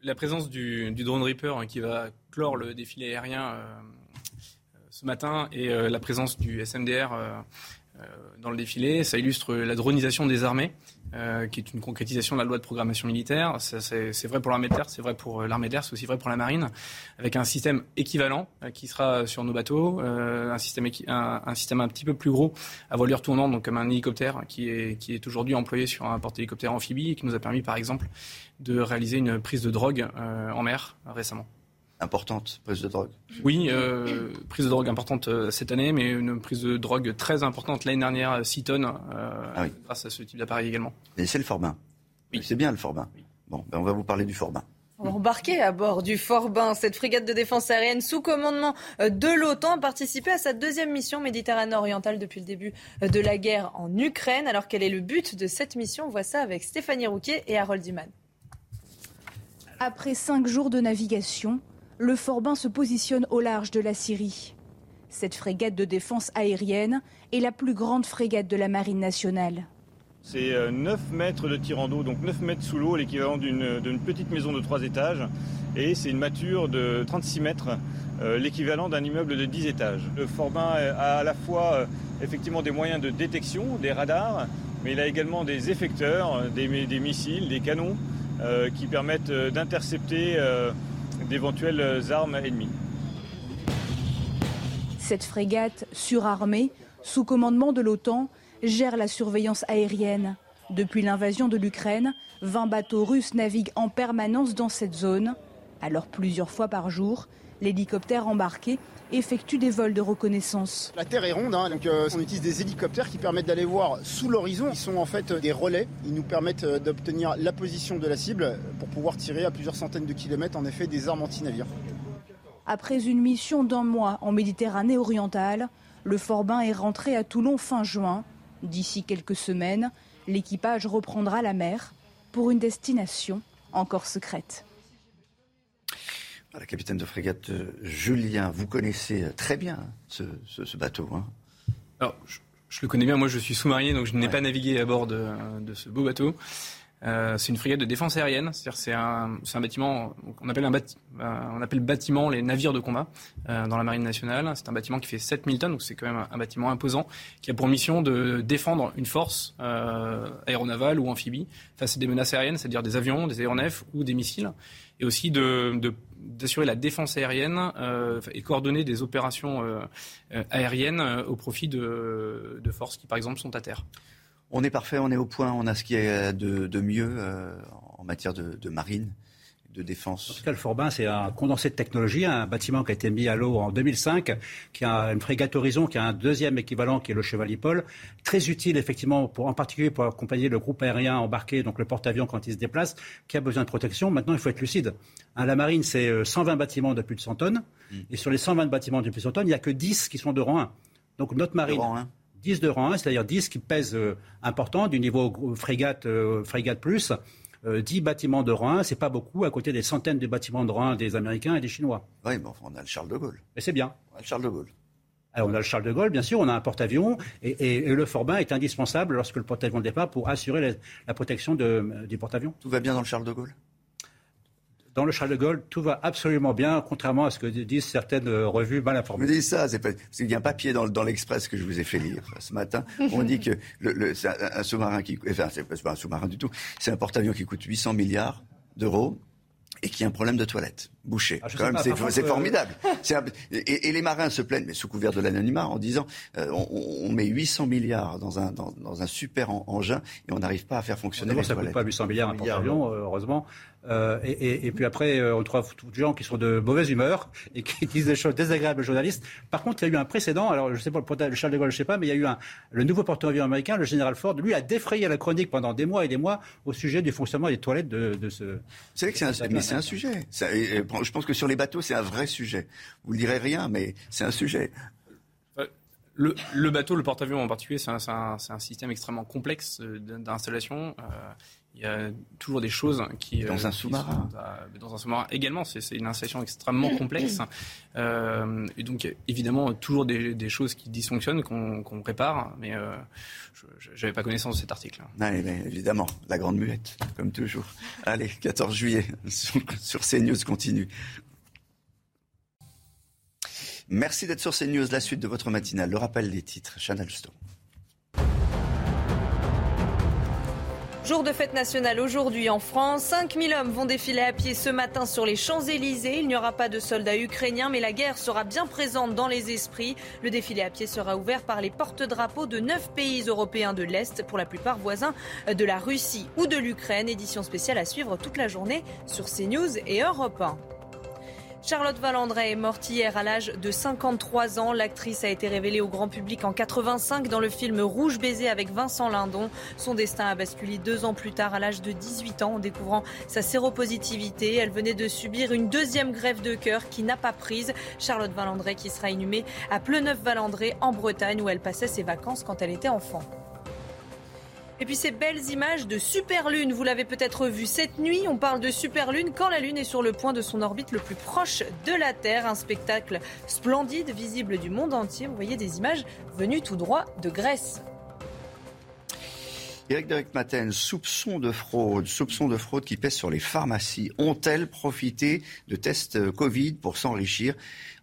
La présence du, du drone Reaper hein, qui va clore le défilé aérien euh, ce matin et euh, la présence du S M D R euh, euh, dans le défilé, ça illustre la dronisation des armées, euh, qui est une concrétisation de la loi de programmation militaire. Ça, c'est, c'est vrai pour l'armée de terre, c'est vrai pour l'armée d'air, c'est aussi vrai pour la marine, avec un système équivalent euh, qui sera sur nos bateaux, euh, un, système équi- un, un système un petit peu plus gros à voilure tournante, donc comme un hélicoptère qui est, qui est aujourd'hui employé sur un porte-hélicoptère amphibie et qui nous a permis par exemple de réaliser une prise de drogue euh, en mer récemment. Importante, prise de drogue. Oui, euh, prise de drogue importante euh, cette année, mais une prise de drogue très importante l'année dernière, six tonnes, euh, ah oui. grâce à ce type d'appareil également. Et c'est le Forbin. Oui. C'est bien le Forbin. Oui. Bon, ben on va vous parler du Forbin. Embarquée à bord du Forbin, cette frégate de défense aérienne sous commandement de l'OTAN a participé à sa deuxième mission méditerranée orientale depuis le début de la guerre en Ukraine. Alors quel est le but de cette mission ? On voit ça avec Stéphanie Rouquier et Harold Diman. Après cinq jours de navigation, le Forbin se positionne au large de la Syrie. Cette frégate de défense aérienne est la plus grande frégate de la Marine nationale. C'est neuf mètres de tirant d'eau, donc neuf mètres sous l'eau, l'équivalent d'une, d'une petite maison de trois étages. Et c'est une mâture de trente-six mètres, euh, l'équivalent d'un immeuble de dix étages. Le Forbin a à la fois euh, effectivement des moyens de détection, des radars, mais il a également des effecteurs, des, des missiles, des canons euh, qui permettent d'intercepter euh, d'éventuelles armes ennemies. Cette frégate surarmée, sous commandement de l'OTAN, gère la surveillance aérienne. Depuis l'invasion de l'Ukraine, vingt bateaux russes naviguent en permanence dans cette zone. Alors plusieurs fois par jour, l'hélicoptère embarqué effectue des vols de reconnaissance. La Terre est ronde, hein, donc euh, on utilise des hélicoptères qui permettent d'aller voir sous l'horizon. Ils sont en fait des relais, ils nous permettent d'obtenir la position de la cible pour pouvoir tirer à plusieurs centaines de kilomètres en effet des armes anti-navires. Après une mission d'un mois en Méditerranée orientale, le Forbin est rentré à Toulon fin juin. D'ici quelques semaines, l'équipage reprendra la mer pour une destination encore secrète. La capitaine de frégate Julien, vous connaissez très bien ce, ce, ce bateau. Hein. Alors, je, je le connais bien. Moi, je suis sous-marinier, donc je n'ai ouais. pas navigué à bord de, de ce beau bateau. Euh, c'est une frégate de défense aérienne, c'est-à-dire c'est un, c'est un bâtiment, on appelle, un bati, euh, on appelle bâtiment les navires de combat euh, dans la marine nationale. C'est un bâtiment qui fait sept mille tonnes, donc c'est quand même un bâtiment imposant, qui a pour mission de défendre une force euh, aéronavale ou amphibie face à des menaces aériennes, c'est-à-dire des avions, des aéronefs ou des missiles, et aussi de, de, d'assurer la défense aérienne euh, et coordonner des opérations euh, aériennes euh, au profit de, de forces qui par exemple sont à terre. On est parfait, on est au point, on a ce qu'il y a de, de mieux euh, en matière de, de marine, de défense. En tout cas, le Forbin, c'est un condensé de technologie, un bâtiment qui a été mis à l'eau en deux mille cinq, qui a une frégate Horizon, qui a un deuxième équivalent, qui est le Chevalier Paul. Très utile, effectivement, pour, en particulier pour accompagner le groupe aérien embarqué, donc le porte-avions quand il se déplace, qui a besoin de protection. Maintenant, il faut être lucide. Hein, la marine, c'est cent vingt bâtiments de plus de cent tonnes. Mmh. Et sur les cent vingt bâtiments de plus de cent tonnes, il n'y a que dix qui sont de rang un. Donc notre marine... dix de rang un, c'est-à-dire dix qui pèsent euh, important, du niveau euh, frégate, euh, frégate plus, euh, dix bâtiments de rang un, c'est pas beaucoup, à côté des centaines de bâtiments de rang un des Américains et des Chinois. Oui, mais enfin, on a le Charles de Gaulle. Et c'est bien. On a le Charles de Gaulle. Alors, on a le Charles de Gaulle, bien sûr, on a un porte-avions, et, et, et le Forbin est indispensable lorsque le porte-avions le départ pour assurer la, la protection de, du porte-avions. Tout va bien dans le Charles de Gaulle ? Dans le Charles de Gaulle, tout va absolument bien, contrairement à ce que disent certaines revues mal informées. Vous dites ça, c'est pas... parce qu'il y a un papier dans, dans l'Express que je vous ai fait lire ce matin. On dit que le, le, c'est un, un sous-marin qui, enfin, c'est pas un sous-marin du tout, c'est un porte-avions qui coûte huit cents milliards d'euros et qui a un problème de toilette bouchée. Ah, Quand même, pas, c'est, c'est, c'est formidable. C'est un... et, et les marins se plaignent, mais sous couvert de l'anonymat, en disant euh, on, on met huit cents milliards dans un dans, dans un super en, engin et on n'arrive pas à faire fonctionner les toilettes. Ça coûte pas huit cents milliards un porte-avions, heureusement. Euh, et, et, et puis après, euh, on trouve des gens qui sont de mauvaise humeur et qui disent des choses désagréables aux journalistes. Par contre, il y a eu un précédent. Alors, je sais pas le Charles de Gaulle, je sais pas, mais il y a eu un le nouveau porte-avions américain, le général Ford, lui a défrayé la chronique pendant des mois et des mois au sujet du fonctionnement des toilettes de, de ce. C'est vrai que c'est un, mais c'est un sujet. Ça, je pense que sur les bateaux, c'est un vrai sujet. Vous ne direz rien, mais c'est un sujet. Le, le bateau, le porte-avions en particulier, c'est un, c'est un, c'est un système extrêmement complexe d'installation. Euh, Il y a toujours des choses qui... Dans un sous-marin. À, dans un sous-marin également, c'est, c'est une installation extrêmement complexe. Euh, et donc, évidemment, toujours des, des choses qui dysfonctionnent, qu'on, qu'on répare. Mais euh, je n'avais pas connaissance de cet article. Allez, mais évidemment, la grande muette, comme toujours. Allez, quatorze juillet, sur, sur CNews continue. Merci d'être sur CNews, la suite de votre matinale. Le rappel des titres, Chanel Stone. Jour de fête nationale aujourd'hui en France. cinq mille hommes vont défiler à pied ce matin sur les Champs-Élysées. Il n'y aura pas de soldats ukrainiens, mais la guerre sera bien présente dans les esprits. Le défilé à pied sera ouvert par les porte-drapeaux de neuf pays européens de l'Est, pour la plupart voisins de la Russie ou de l'Ukraine. Édition spéciale à suivre toute la journée sur CNews et Europe un. Charlotte Valandré est morte hier à l'âge de cinquante-trois ans. L'actrice a été révélée au grand public en quatre-vingt-cinq dans le film Rouge Baiser avec Vincent Lindon. Son destin a basculé deux ans plus tard à l'âge de dix-huit ans en découvrant sa séropositivité. Elle venait de subir une deuxième greffe de cœur qui n'a pas prise. Charlotte Valandré qui sera inhumée à Pleneuve-Valandré en Bretagne où elle passait ses vacances quand elle était enfant. Et puis ces belles images de superlune, vous l'avez peut-être vu cette nuit, on parle de superlune quand la Lune est sur le point de son orbite le plus proche de la Terre. Un spectacle splendide, visible du monde entier. Vous voyez des images venues tout droit de Grèce. Éric de Richtmaten, soupçon de fraude, soupçon de fraude qui pèse sur les pharmacies. Ont-elles profité de tests Covid pour s'enrichir ?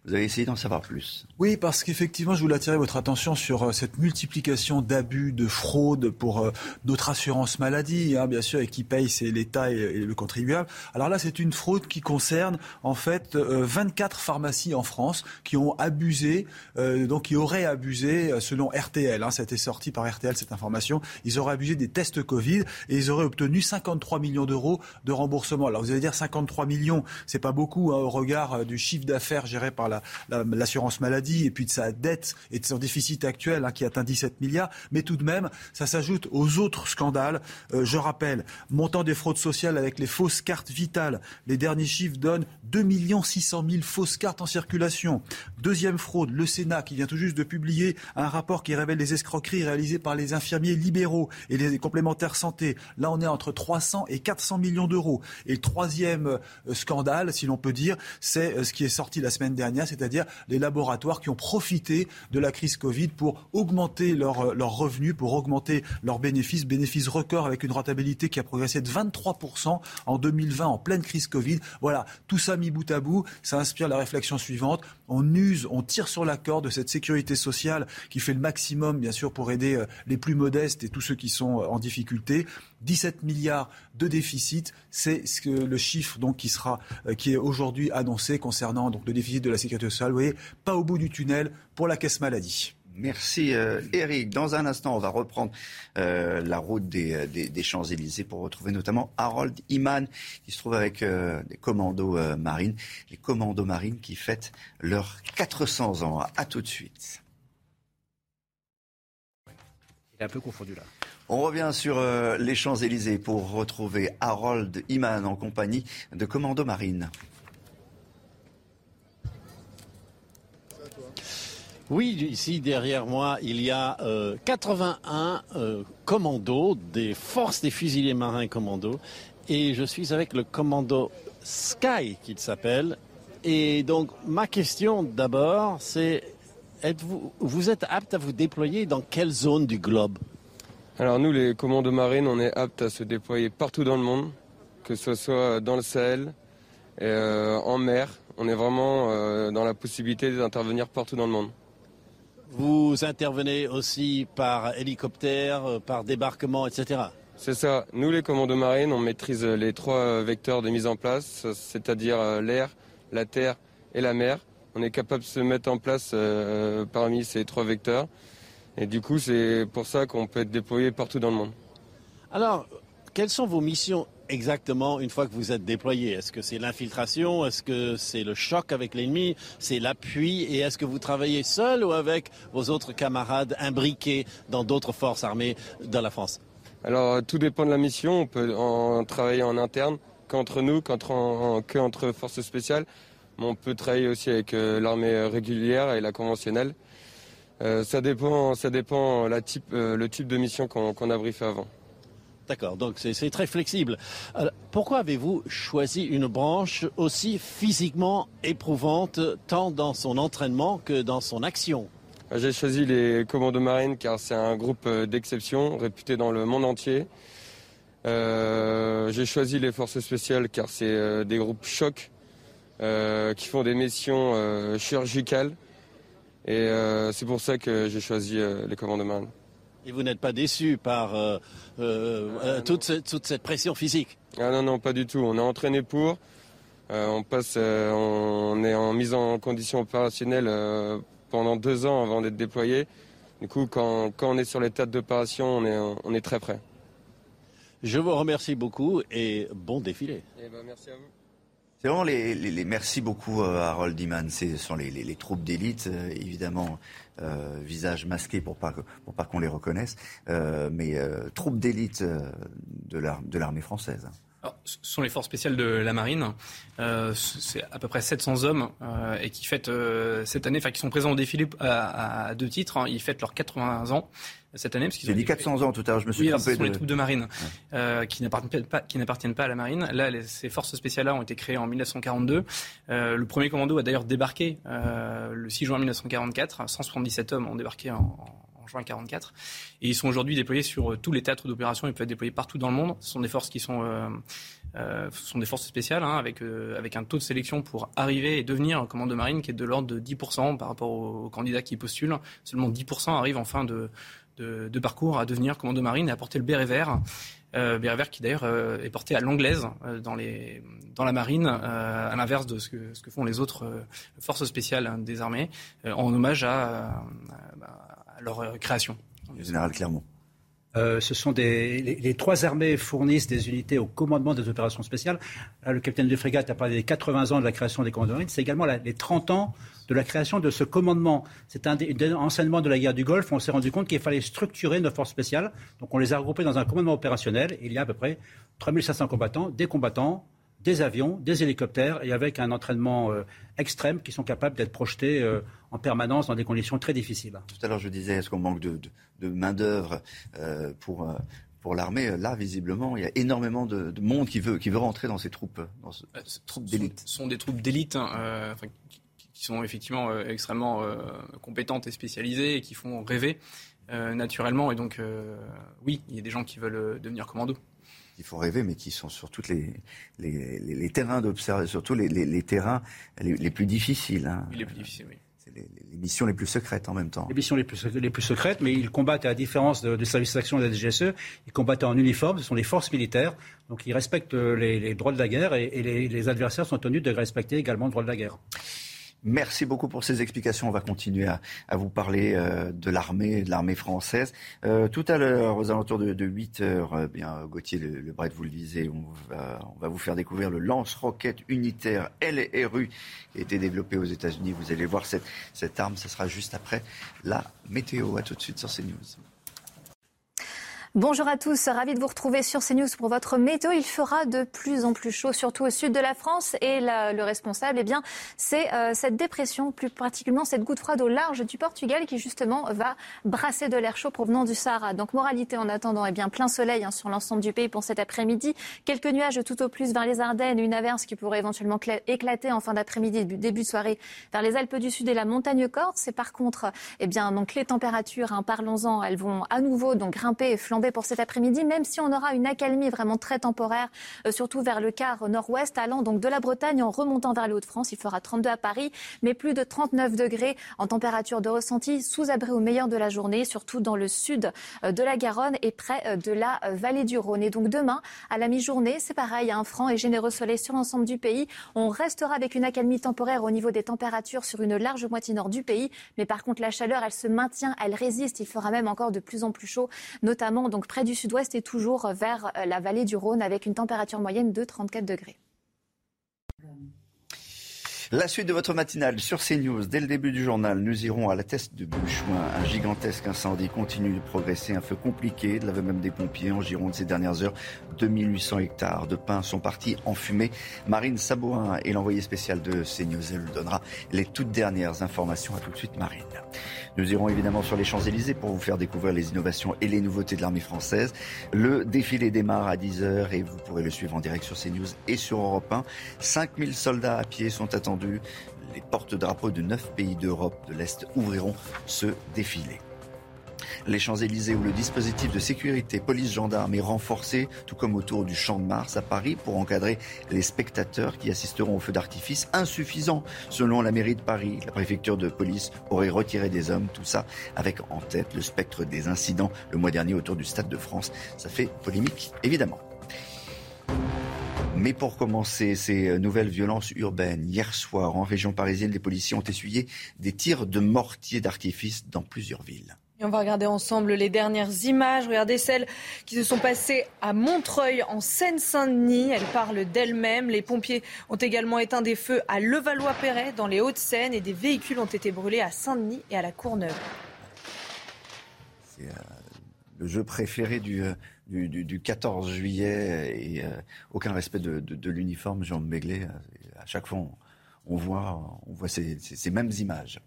Vous avez essayé d'en savoir plus. Oui, parce qu'effectivement, je voulais attirer votre attention sur cette multiplication d'abus, de fraudes pour euh, d'autres assurances maladie, hein, bien sûr, et qui paye, c'est l'État et, et le contribuable. Alors là, c'est une fraude qui concerne en fait euh, vingt-quatre pharmacies en France qui ont abusé, euh, donc qui auraient abusé, selon R T L, hein, ça a été sorti par R T L cette information, ils auraient abusé des tests Covid et ils auraient obtenu cinquante-trois millions d'euros de remboursement. Alors vous allez dire cinquante-trois millions, c'est pas beaucoup hein, au regard du chiffre d'affaires géré par La, la, l'assurance maladie et puis de sa dette et de son déficit actuel hein, qui atteint dix-sept milliards. Mais tout de même, ça s'ajoute aux autres scandales. Euh, je rappelle, montant des fraudes sociales avec les fausses cartes vitales. Les derniers chiffres donnent deux millions six cent mille fausses cartes en circulation. Deuxième fraude, le Sénat qui vient tout juste de publier un rapport qui révèle les escroqueries réalisées par les infirmiers libéraux et les complémentaires santé. Là, on est entre trois cents et quatre cents millions d'euros. Et le troisième euh, scandale, si l'on peut dire, c'est euh, ce qui est sorti la semaine dernière, c'est-à-dire les laboratoires qui ont profité de la crise Covid pour augmenter leurs leur revenus, pour augmenter leurs bénéfices, bénéfices records avec une rentabilité qui a progressé de vingt-trois pour cent en deux mille vingt en pleine crise Covid. Voilà, tout ça mis bout à bout, ça inspire la réflexion suivante. On use, on tire sur la corde de cette sécurité sociale qui fait le maximum, bien sûr, pour aider les plus modestes et tous ceux qui sont en difficulté. dix-sept milliards de déficit, c'est ce que le chiffre donc qui sera, qui est aujourd'hui annoncé concernant donc le déficit de la sécurité sociale. Vous voyez, pas au bout du tunnel pour la caisse maladie. Merci euh, Eric. Dans un instant, on va reprendre euh, la route des, des, des Champs-Élysées pour retrouver notamment Harold Iman qui se trouve avec euh, des commandos euh, marines, les commandos marines qui fêtent leurs quatre cents ans. À tout de suite. Il est un peu confondu là. On revient sur euh, les Champs-Élysées pour retrouver Harold Iman en compagnie de commandos marines. Oui, ici derrière moi, il y a euh, quatre-vingt-un euh, commandos des forces des fusiliers marins commandos. Et je suis avec le commando Sky, qu'il s'appelle. Et donc, ma question d'abord, c'est êtes-vous, vous êtes apte à vous déployer dans quelle zone du globe ? Alors nous, les commandos marines, on est aptes à se déployer partout dans le monde, que ce soit dans le Sahel, et, euh, en mer. On est vraiment euh, dans la possibilité d'intervenir partout dans le monde. Vous intervenez aussi par hélicoptère, par débarquement, et cetera. C'est ça. Nous, les commandos marines, on maîtrise les trois vecteurs de mise en place, c'est-à-dire l'air, la terre et la mer. On est capable de se mettre en place euh, parmi ces trois vecteurs. Et du coup, c'est pour ça qu'on peut être déployé partout dans le monde. Alors, quelles sont vos missions exactement une fois que vous êtes déployé? Est-ce que c'est l'infiltration? Est-ce que c'est le choc avec l'ennemi? C'est l'appui? Et est-ce que vous travaillez seul ou avec vos autres camarades imbriqués dans d'autres forces armées de la France? Alors tout dépend de la mission. On peut en travailler en interne, qu'entre nous, qu'entre, en, qu'entre forces spéciales. Mais on peut travailler aussi avec euh, l'armée régulière et la conventionnelle. Euh, ça dépend, ça dépend la type, euh, le type de mission qu'on, qu'on a briefé avant. D'accord, donc c'est, c'est très flexible. Alors, pourquoi avez-vous choisi une branche aussi physiquement éprouvante, tant dans son entraînement que dans son action ? J'ai choisi les commandos marines car c'est un groupe d'exception réputé dans le monde entier. Euh, j'ai choisi les forces spéciales car c'est euh, des groupes chocs euh, qui font des missions euh, chirurgicales. Et euh, c'est pour ça que j'ai choisi euh, les commandos marines. Et vous n'êtes pas déçu par euh, euh, euh, toute, ce, toute cette pression physique? Ah non, non, pas du tout. On est entraîné pour. Euh, on passe, euh, on est en mise en condition opérationnelle euh, pendant deux ans avant d'être déployé. Du coup, quand, quand on est sur les théâtres d'opération, on est, on est très prêt. Je vous remercie beaucoup et bon défilé. Eh ben, merci à vous. C'est vraiment les, les, les... Merci beaucoup à Harold Iman. Ce sont les, les, les troupes d'élite, évidemment, euh, visage masqué pour pas, pour pas qu'on les reconnaisse, euh, mais euh, troupes d'élite de, l'ar- de l'armée française. Alors, ce sont les forces spéciales de la marine, euh, c'est à peu près sept cents hommes euh, et qui fêtent euh, cette année, enfin qui sont présents au défilé à, à deux titres, hein, ils fêtent leurs quatre-vingts ans cette année. Parce qu'ils J'ai ont dit quatre cents fait... ans tout à l'heure, je me suis oui, trompé. Oui, ce sont de... les troupes de marine ouais. euh, qui, n'appartiennent pas, qui n'appartiennent pas à la marine. Là, les, ces forces spéciales-là ont été créées en dix-neuf cent quarante-deux. Euh, le premier commando a d'ailleurs débarqué euh, le six juin dix-neuf cent quarante-quatre, cent soixante-dix-sept hommes ont débarqué en, en juin quarante-quatre, et ils sont aujourd'hui déployés sur euh, tous les théâtres d'opération. Ils peuvent être déployés partout dans le monde. Ce sont des forces qui sont, euh, euh, sont des forces spéciales, hein, avec, euh, avec un taux de sélection pour arriver et devenir commando marine qui est de l'ordre de dix pour cent par rapport aux, aux candidats qui postulent. Seulement dix pour cent arrivent en fin de, de, de parcours à devenir commando marine et à porter le béret vert. Euh, béret vert qui d'ailleurs euh, est porté à l'anglaise euh, dans, les, dans la marine, euh, à l'inverse de ce que, ce que font les autres euh, forces spéciales hein, des armées, euh, en hommage à... à, à leur création. Le général Clermont. Euh, ce sont des, les, les trois armées fournissent des unités au commandement des opérations spéciales. Là, le capitaine de frégate a parlé des quatre-vingts ans de la création des commandos marines. C'est également la, les trente ans de la création de ce commandement. C'est un des un enseignements de la guerre du Golfe. On s'est rendu compte qu'il fallait structurer nos forces spéciales. Donc on les a regroupées dans un commandement opérationnel. Il y a à peu près trois mille cinq cents combattants, des combattants, des avions, des hélicoptères, et avec un entraînement euh, extrême qui sont capables d'être projetés euh, en permanence dans des conditions très difficiles. Tout à l'heure, je disais, est-ce qu'on manque de, de, de main-d'œuvre euh, pour, euh, pour l'armée ? Là, visiblement, il y a énormément de, de monde qui veut, qui veut rentrer dans ces troupes, dans ce, euh, ces troupes d'élite. Ce sont, sont des troupes d'élite, hein, euh, enfin, qui sont effectivement euh, extrêmement euh, compétentes et spécialisées et qui font rêver euh, naturellement. Et donc, euh, oui, il y a des gens qui veulent devenir commandos. Il faut rêver, mais qui sont sur toutes les, les, les, les terrains d'observation, surtout les, les, les terrains les, les plus difficiles. Hein. Oui, les plus difficiles, oui. C'est les, les missions les plus secrètes en même temps. Les missions les plus, les plus secrètes, mais ils combattent, à la différence de, de service d'action de la D G S E, ils combattent en uniforme, ce sont des forces militaires, donc ils respectent les, les droits de la guerre et, et les, les adversaires sont tenus de respecter également le droit de la guerre. Merci beaucoup pour ces explications. On va continuer à, à vous parler euh, de l'armée, de l'armée française. Euh, tout à l'heure, aux alentours de, de huit heures, euh, bien, Gauthier Le, Le Bret, vous le disiez, on va, on va vous faire découvrir le lance-roquette unitaire L R U qui a été développé aux États-Unis. Vous allez voir cette, cette arme, ce sera juste après la météo. À tout de suite sur CNews. Bonjour à tous, ravi de vous retrouver sur CNews pour votre météo. Il fera de plus en plus chaud, surtout au sud de la France. Et la, le responsable, eh bien, c'est euh, cette dépression, plus particulièrement cette goutte froide au large du Portugal qui justement va brasser de l'air chaud provenant du Sahara. Donc moralité en attendant, eh bien, plein soleil hein, sur l'ensemble du pays pour cet après-midi. Quelques nuages tout au plus vers les Ardennes, une averse qui pourrait éventuellement cla- éclater en fin d'après-midi, début de soirée vers les Alpes du Sud et la montagne corse. Et par contre, eh bien, donc les températures, hein, parlons-en, elles vont à nouveau donc grimper et flamber pour cet après-midi, même si on aura une accalmie vraiment très temporaire, euh, surtout vers le quart nord-ouest, allant donc de la Bretagne en remontant vers les Hauts-de-France. Il fera trente-deux à Paris, mais plus de trente-neuf degrés en température de ressenti, sous abri au meilleur de la journée, surtout dans le sud euh, de la Garonne et près euh, de la euh, vallée du Rhône. Et donc demain, à la mi-journée, c'est pareil, un franc et généreux soleil sur l'ensemble du pays. On restera avec une accalmie temporaire au niveau des températures sur une large moitié nord du pays, mais par contre la chaleur, elle se maintient, elle résiste. Il fera même encore de plus en plus chaud, notamment donc près du sud-ouest et toujours vers la vallée du Rhône avec une température moyenne de trente-quatre degrés. La suite de votre matinale sur CNews. Dès le début du journal, nous irons à la Teste-de-Buch. Un gigantesque incendie continue de progresser. Un feu compliqué, de l'aveu même des pompiers en Gironde ces dernières heures. deux mille huit cents hectares de pins sont partis en fumée. Marine Sabourin est l'envoyée spéciale de CNews. Elle donnera les toutes dernières informations. À tout de suite, Marine. Nous irons évidemment sur les Champs-Élysées pour vous faire découvrir les innovations et les nouveautés de l'armée française. Le défilé démarre à dix heures et vous pourrez le suivre en direct sur CNews et sur Europe un. cinq mille soldats à pied sont attendus. Les porte-drapeaux de neuf pays d'Europe de l'Est ouvriront ce défilé. Les Champs-Élysées où le dispositif de sécurité police-gendarme est renforcé, tout comme autour du Champ de Mars à Paris, pour encadrer les spectateurs qui assisteront au feu d'artifice, insuffisant selon la mairie de Paris. La préfecture de police aurait retiré des hommes, tout ça avec en tête le spectre des incidents le mois dernier autour du Stade de France. Ça fait polémique, évidemment. Mais pour commencer, ces nouvelles violences urbaines, hier soir, en région parisienne, les policiers ont essuyé des tirs de mortier d'artifice dans plusieurs villes. Et on va regarder ensemble les dernières images. Regardez celles qui se sont passées à Montreuil, en Seine-Saint-Denis. Elles parlent d'elles-mêmes. Les pompiers ont également éteint des feux à Levallois-Perret, dans les Hauts-de-Seine. Et des véhicules ont été brûlés à Saint-Denis et à la Courneuve. C'est euh, le jeu préféré du, du, du, du quatorze juillet. Et euh, aucun respect de, de, de l'uniforme, Jérôme Béglé. À chaque fois, on, on voit, on voit ces, ces, ces mêmes images.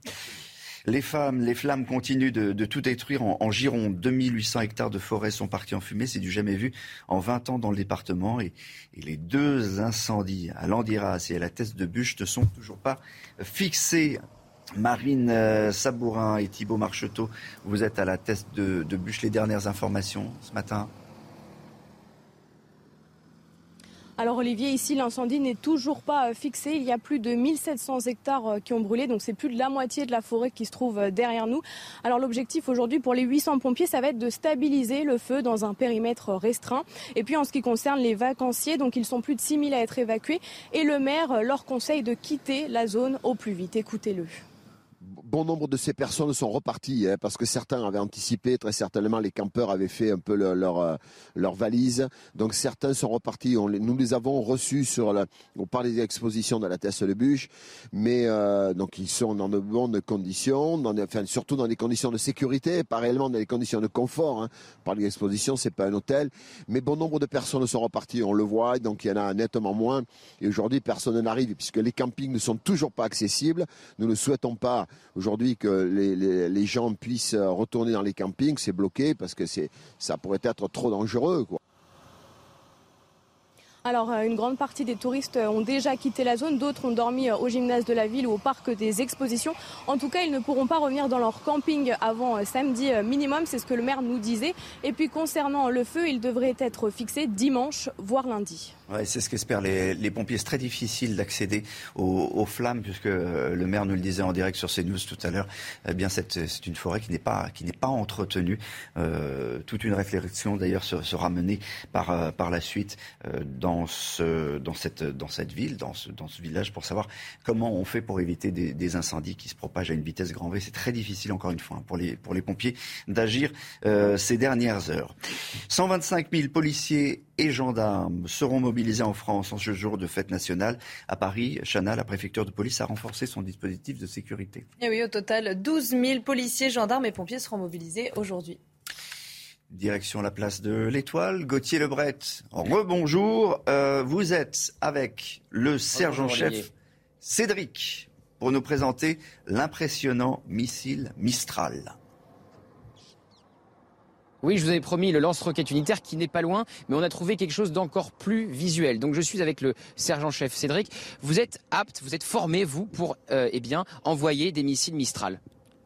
Les femmes, les flammes continuent de, de tout détruire en, en Gironde. deux mille huit cents hectares de forêt sont partis en fumée. C'est du jamais vu en vingt ans dans le département. Et, et les deux incendies à Landiras et à la Teste-de-Buch ne sont toujours pas fixés. Marine Sabourin et Thibault Marcheteau, vous êtes à la Teste-de-Buch. Les dernières informations ce matin? Alors Olivier, ici l'incendie n'est toujours pas fixé, il y a plus de mille sept cents hectares qui ont brûlé, donc c'est plus de la moitié de la forêt qui se trouve derrière nous. Alors l'objectif aujourd'hui pour les huit cents pompiers, ça va être de stabiliser le feu dans un périmètre restreint. Et puis en ce qui concerne les vacanciers, donc ils sont plus de six mille à être évacués et le maire leur conseille de quitter la zone au plus vite, écoutez-le. Bon nombre de ces personnes sont reparties hein, parce que certains avaient anticipé, très certainement les campeurs avaient fait un peu le, leur, leur valise. Donc certains sont repartis. On, nous les avons reçus sur la, on parle des expositions de la Teste-de-Buch, mais euh, donc ils sont dans de bonnes conditions, dans des, enfin, surtout dans des conditions de sécurité, pas réellement dans des conditions de confort. Hein. On parle des expositions, c'est pas un hôtel. Mais bon nombre de personnes sont reparties, on le voit, donc il y en a nettement moins. Et aujourd'hui, personne n'arrive puisque les campings ne sont toujours pas accessibles. Nous ne souhaitons pas aujourd'hui que les, les, les gens puissent retourner dans les campings, c'est bloqué parce que c'est, ça pourrait être trop dangereux, quoi. Alors, une grande partie des touristes ont déjà quitté la zone. D'autres ont dormi au gymnase de la ville ou au parc des expositions. En tout cas, ils ne pourront pas revenir dans leur camping avant samedi minimum. C'est ce que le maire nous disait. Et puis, concernant le feu, il devrait être fixé dimanche, voire lundi. Ouais, c'est ce qu'espèrent les, les pompiers. C'est très difficile d'accéder aux, aux flammes, puisque le maire nous le disait en direct sur CNews tout à l'heure. Eh bien, c'est, c'est une forêt qui n'est pas, qui n'est pas entretenue. Euh, toute une réflexion, d'ailleurs, sera menée par, par la suite euh, dans Dans, ce, dans, cette, dans cette ville, dans ce, dans ce village, pour savoir comment on fait pour éviter des, des incendies qui se propagent à une vitesse grand V. C'est très difficile, encore une fois, pour les, pour les pompiers d'agir euh, ces dernières heures. cent vingt-cinq mille policiers et gendarmes seront mobilisés en France en ce jour de fête nationale. À Paris, Chana, la préfecture de police, a renforcé son dispositif de sécurité. Et oui, au total, douze mille policiers, gendarmes et pompiers seront mobilisés aujourd'hui. Direction la place de l'Étoile, Gauthier Lebret, rebonjour, euh, vous êtes avec le sergent-chef Cédric pour nous présenter l'impressionnant missile Mistral. Oui, je vous avais promis le lance-roquette unitaire qui n'est pas loin, mais on a trouvé quelque chose d'encore plus visuel. Donc je suis avec le sergent-chef Cédric. Vous êtes apte, vous êtes formé, vous, pour euh, eh bien, envoyer des missiles Mistral?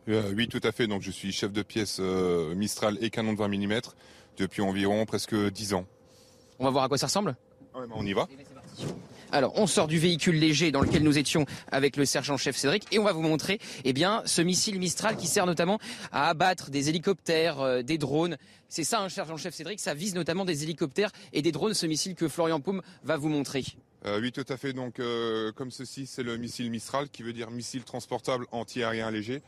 Euh, oui, tout à fait. Donc, je suis chef de pièce euh, Mistral et canon de vingt millimètres depuis environ presque dix ans. On va voir à quoi ça ressemble ? Ouais, bah on y va. Alors, on sort du véhicule léger dans lequel nous étions avec le sergent-chef Cédric et on va vous montrer eh bien, ce missile Mistral qui sert notamment à abattre des hélicoptères, euh, des drones. C'est ça, hein, sergent-chef Cédric, ça vise notamment des hélicoptères et des drones, ce missile que Florian Paume va vous montrer. Euh, oui, tout à fait. Donc, euh, comme ceci, c'est le missile Mistral qui veut dire missile transportable anti-aérien léger.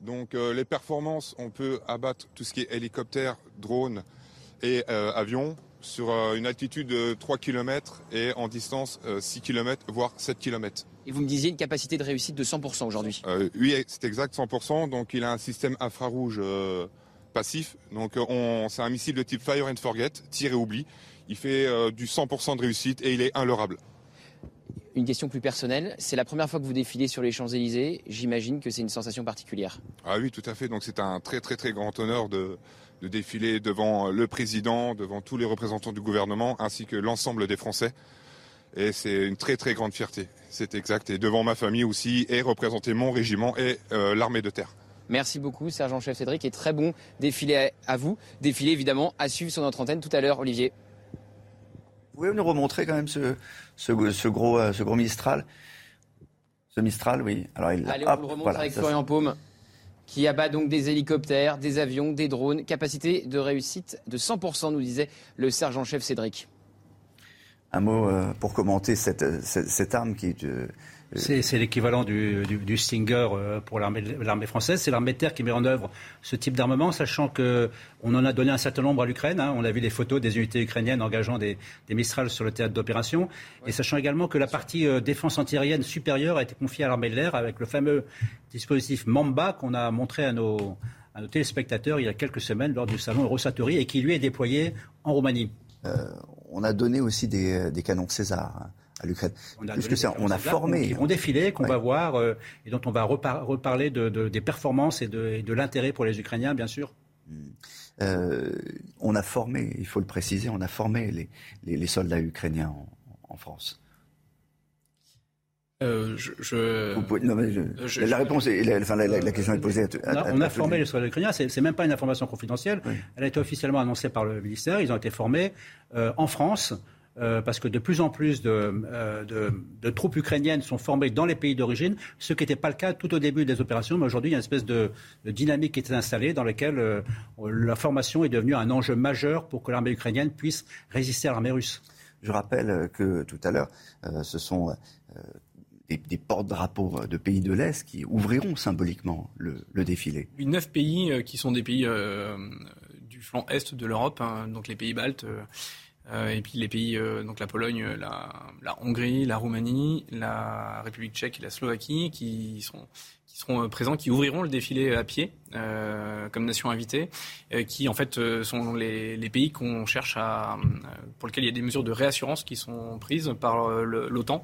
Donc euh, les performances, on peut abattre tout ce qui est hélicoptère, drone et euh, avion sur euh, une altitude de trois kilomètres et en distance euh, six kilomètres, voire sept kilomètres. Et vous me disiez une capacité de réussite de cent pour cent aujourd'hui. euh, Oui, c'est exact, cent pour cent. Donc il a un système infrarouge euh, passif. Donc on, c'est un missile de type Fire and Forget, tire et oublie. Il fait euh, du cent pour cent de réussite et il est inleurable. Une question plus personnelle, c'est la première fois que vous défilez sur les Champs-Élysées, j'imagine que c'est une sensation particulière. Ah oui, tout à fait, donc c'est un très très très grand honneur de, de défiler devant le président, devant tous les représentants du gouvernement, ainsi que l'ensemble des Français. Et c'est une très très grande fierté, c'est exact, et devant ma famille aussi, et représenter mon régiment et euh, l'armée de terre. Merci beaucoup, sergent-chef Cédric, et très bon défilé à, à vous. Défilé évidemment à suivre sur notre antenne tout à l'heure, Olivier. Vous pouvez nous remontrer quand même ce, ce, ce, gros, ce gros Mistral? Ce Mistral, oui. Alors, il, Allez, on hop, vous le remontre voilà, avec Florian Paume, qui abat donc des hélicoptères, des avions, des drones. Capacité de réussite de cent pour cent, nous disait le sergent-chef Cédric. Un mot euh, pour commenter cette, cette, cette arme qui... Euh, C'est, c'est l'équivalent du, du, du Stinger pour l'armée, l'armée française. C'est l'armée de terre qui met en œuvre ce type d'armement, sachant qu'on en a donné un certain nombre à l'Ukraine. Hein. On a vu les photos des unités ukrainiennes engageant des, des Mistral sur le théâtre d'opération. Ouais. Et sachant également que la partie euh, défense antiaérienne supérieure a été confiée à l'armée de l'air avec le fameux dispositif Mamba qu'on a montré à nos, à nos téléspectateurs il y a quelques semaines lors du salon Eurosatory et qui lui est déployé en Roumanie. Euh, on a donné aussi des, des canons César à l'Ukraine. On a, que ça, on a formé. Qui vont défiler, qu'on ouais. va voir, euh, et dont on va repar- reparler de, de, des performances et de, et de l'intérêt pour les Ukrainiens, bien sûr. Euh, on a formé, il faut le préciser, on a formé les, les, les soldats ukrainiens en, en France. Euh, je, je... Pouvez... Non, mais je... Je, la réponse, est... la, enfin, la, la, la question est posée. À, à, on a à formé les soldats ukrainiens. C'est, c'est même pas une information confidentielle. Oui. Elle a été officiellement annoncée par le ministère. Ils ont été formés euh, en France. Euh, parce que de plus en plus de, euh, de, de troupes ukrainiennes sont formées dans les pays d'origine, ce qui n'était pas le cas tout au début des opérations. Mais aujourd'hui, il y a une espèce de, de dynamique qui est installée dans laquelle euh, la formation est devenue un enjeu majeur pour que l'armée ukrainienne puisse résister à l'armée russe. Je rappelle que tout à l'heure, euh, ce sont euh, des, des porte-drapeaux de pays de l'Est qui ouvriront symboliquement le, le défilé. Neuf pays euh, qui sont des pays euh, du flanc Est de l'Europe, hein, donc les pays baltes... Euh... Euh, et puis les pays, euh, donc la Pologne, la, la Hongrie, la Roumanie, la République tchèque et la Slovaquie, qui sont, qui seront présents, qui ouvriront le défilé à pied euh, comme nation invitée, euh, qui en fait euh, sont les, les pays qu'on cherche à, pour lesquels il y a des mesures de réassurance qui sont prises par euh, le, l'OTAN.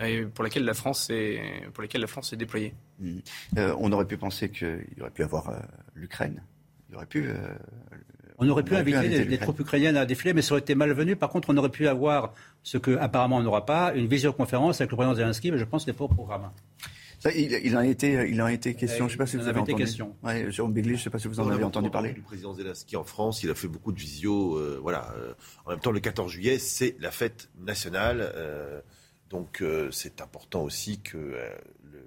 Et pour laquelle la France est, pour laquelle la France est déployée. Mmh. Euh, on aurait pu penser qu'il y aurait pu avoir euh, l'Ukraine. Il y aurait pu. Euh, On aurait pu on inviter les, les troupes ukrainiennes à défiler, mais ça aurait été malvenu. Par contre, on aurait pu avoir, ce que apparemment on n'aura pas, une visioconférence avec le président Zelensky, mais je pense que c'est pas au programme. Ça, il, il, en était, il en était question, euh, je ne sais pas si vous avez entendu. Ouais, Jérôme Béglé, je ne sais pas si vous en, en avez entendu parler. Le président Zelensky en France, il a fait beaucoup de visio. Euh, voilà. En même temps, le quatorze juillet, c'est la fête nationale. Euh, donc, euh, c'est important aussi que... Euh, le...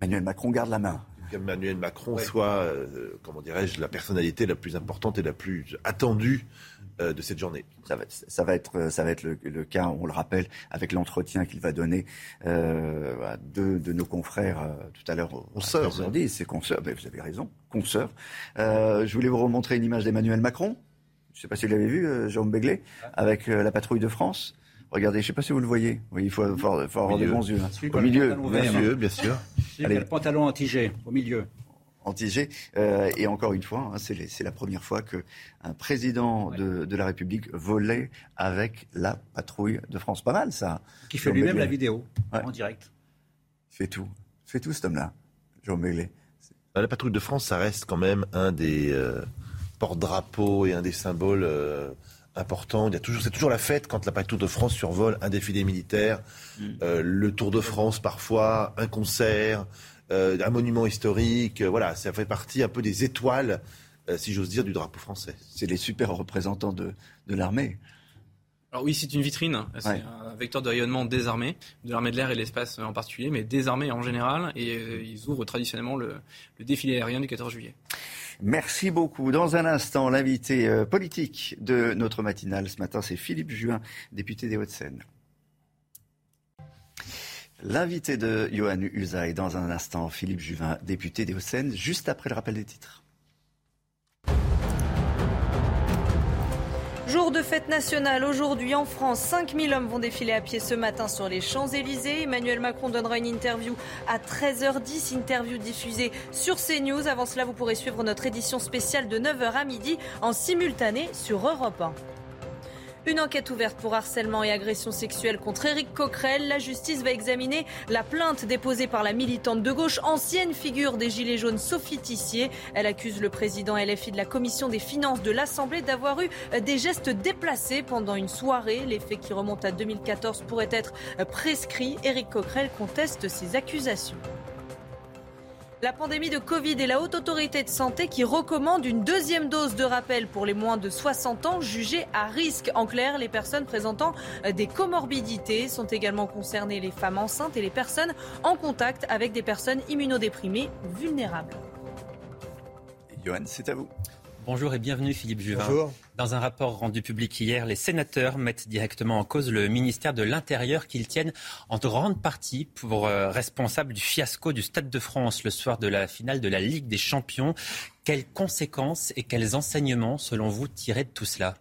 Emmanuel Macron garde la main. Emmanuel Macron ouais. soit, euh, comment dirais-je, la personnalité la plus importante et la plus attendue euh, de cette journée. Ça va, ça va être, ça va être le, le cas, on le rappelle, avec l'entretien qu'il va donner euh, à deux de nos confrères euh, tout à l'heure. Consoeurs, hein. C'est consoeurs, mais vous avez raison, consoeurs. Euh, je voulais vous remontrer une image d'Emmanuel Macron. Je ne sais pas si vous l'avez vu, euh, Jérôme Béglé, avec euh, la Patrouille de France. Regardez, je ne sais pas si vous le voyez. Oui, il faut, faut, faut, faut avoir des bons yeux. Au milieu, bien, vert, sûr, hein. bien sûr. Il y a le pantalon anti-G, au milieu. Anti-G. Euh, et encore une fois, hein, c'est, les, c'est la première fois qu'un président ouais. de, de la République volait avec la Patrouille de France. Pas mal, ça. Qui fait Jean lui-même Béglé. La vidéo, ouais. en direct. Il fait tout. Il fait tout, cet homme-là, Jérôme Béglé. La Patrouille de France, ça reste quand même un des euh, porte-drapeaux et un des symboles... Euh, important, il y a toujours, c'est toujours la fête quand la Patrouille de France survole un défilé militaire, mmh. euh, le Tour de France parfois, un concert, euh, un monument historique, euh, voilà, ça fait partie un peu des étoiles, euh, si j'ose dire, du drapeau français. C'est les super représentants de, de l'armée. Alors oui, c'est une vitrine, c'est ouais. un vecteur de rayonnement des armées, de l'armée de l'air et de l'espace en particulier, mais des armées en général, et euh, ils ouvrent traditionnellement le, le défilé aérien du quatorze juillet. Merci beaucoup. Dans un instant, l'invité politique de notre matinale ce matin, c'est Philippe Juin, député des Hauts-de-Seine. L'invité de Johan Usa est dans un instant, Philippe Juin, député des Hauts-de-Seine, juste après le rappel des titres. Jour de fête nationale aujourd'hui en France, cinq mille hommes vont défiler à pied ce matin sur les Champs-Élysées. Emmanuel Macron donnera une interview à treize heures dix, interview diffusée sur CNews. Avant cela, vous pourrez suivre notre édition spéciale de neuf heures à midi en simultané sur Europe un. Une enquête ouverte pour harcèlement et agression sexuelle contre Éric Coquerel. La justice va examiner la plainte déposée par la militante de gauche, ancienne figure des Gilets jaunes, Sophie Tissier. Elle accuse le président L F I de la commission des finances de l'Assemblée d'avoir eu des gestes déplacés pendant une soirée. Les faits qui remontent à deux mille quatorze pourraient être prescrits. Éric Coquerel conteste ces accusations. La pandémie de Covid et la Haute Autorité de Santé qui recommande une deuxième dose de rappel pour les moins de soixante ans jugés à risque. En clair, les personnes présentant des comorbidités sont également concernées, les femmes enceintes et les personnes en contact avec des personnes immunodéprimées vulnérables. Johan, c'est à vous. Bonjour et bienvenue Philippe Juvin. Bonjour. Dans un rapport rendu public hier, les sénateurs mettent directement en cause le ministère de l'Intérieur qu'ils tiennent en grande partie pour euh, responsable du fiasco du Stade de France le soir de la finale de la Ligue des Champions. Quelles conséquences et quels enseignements, selon vous, tirez de tout cela ?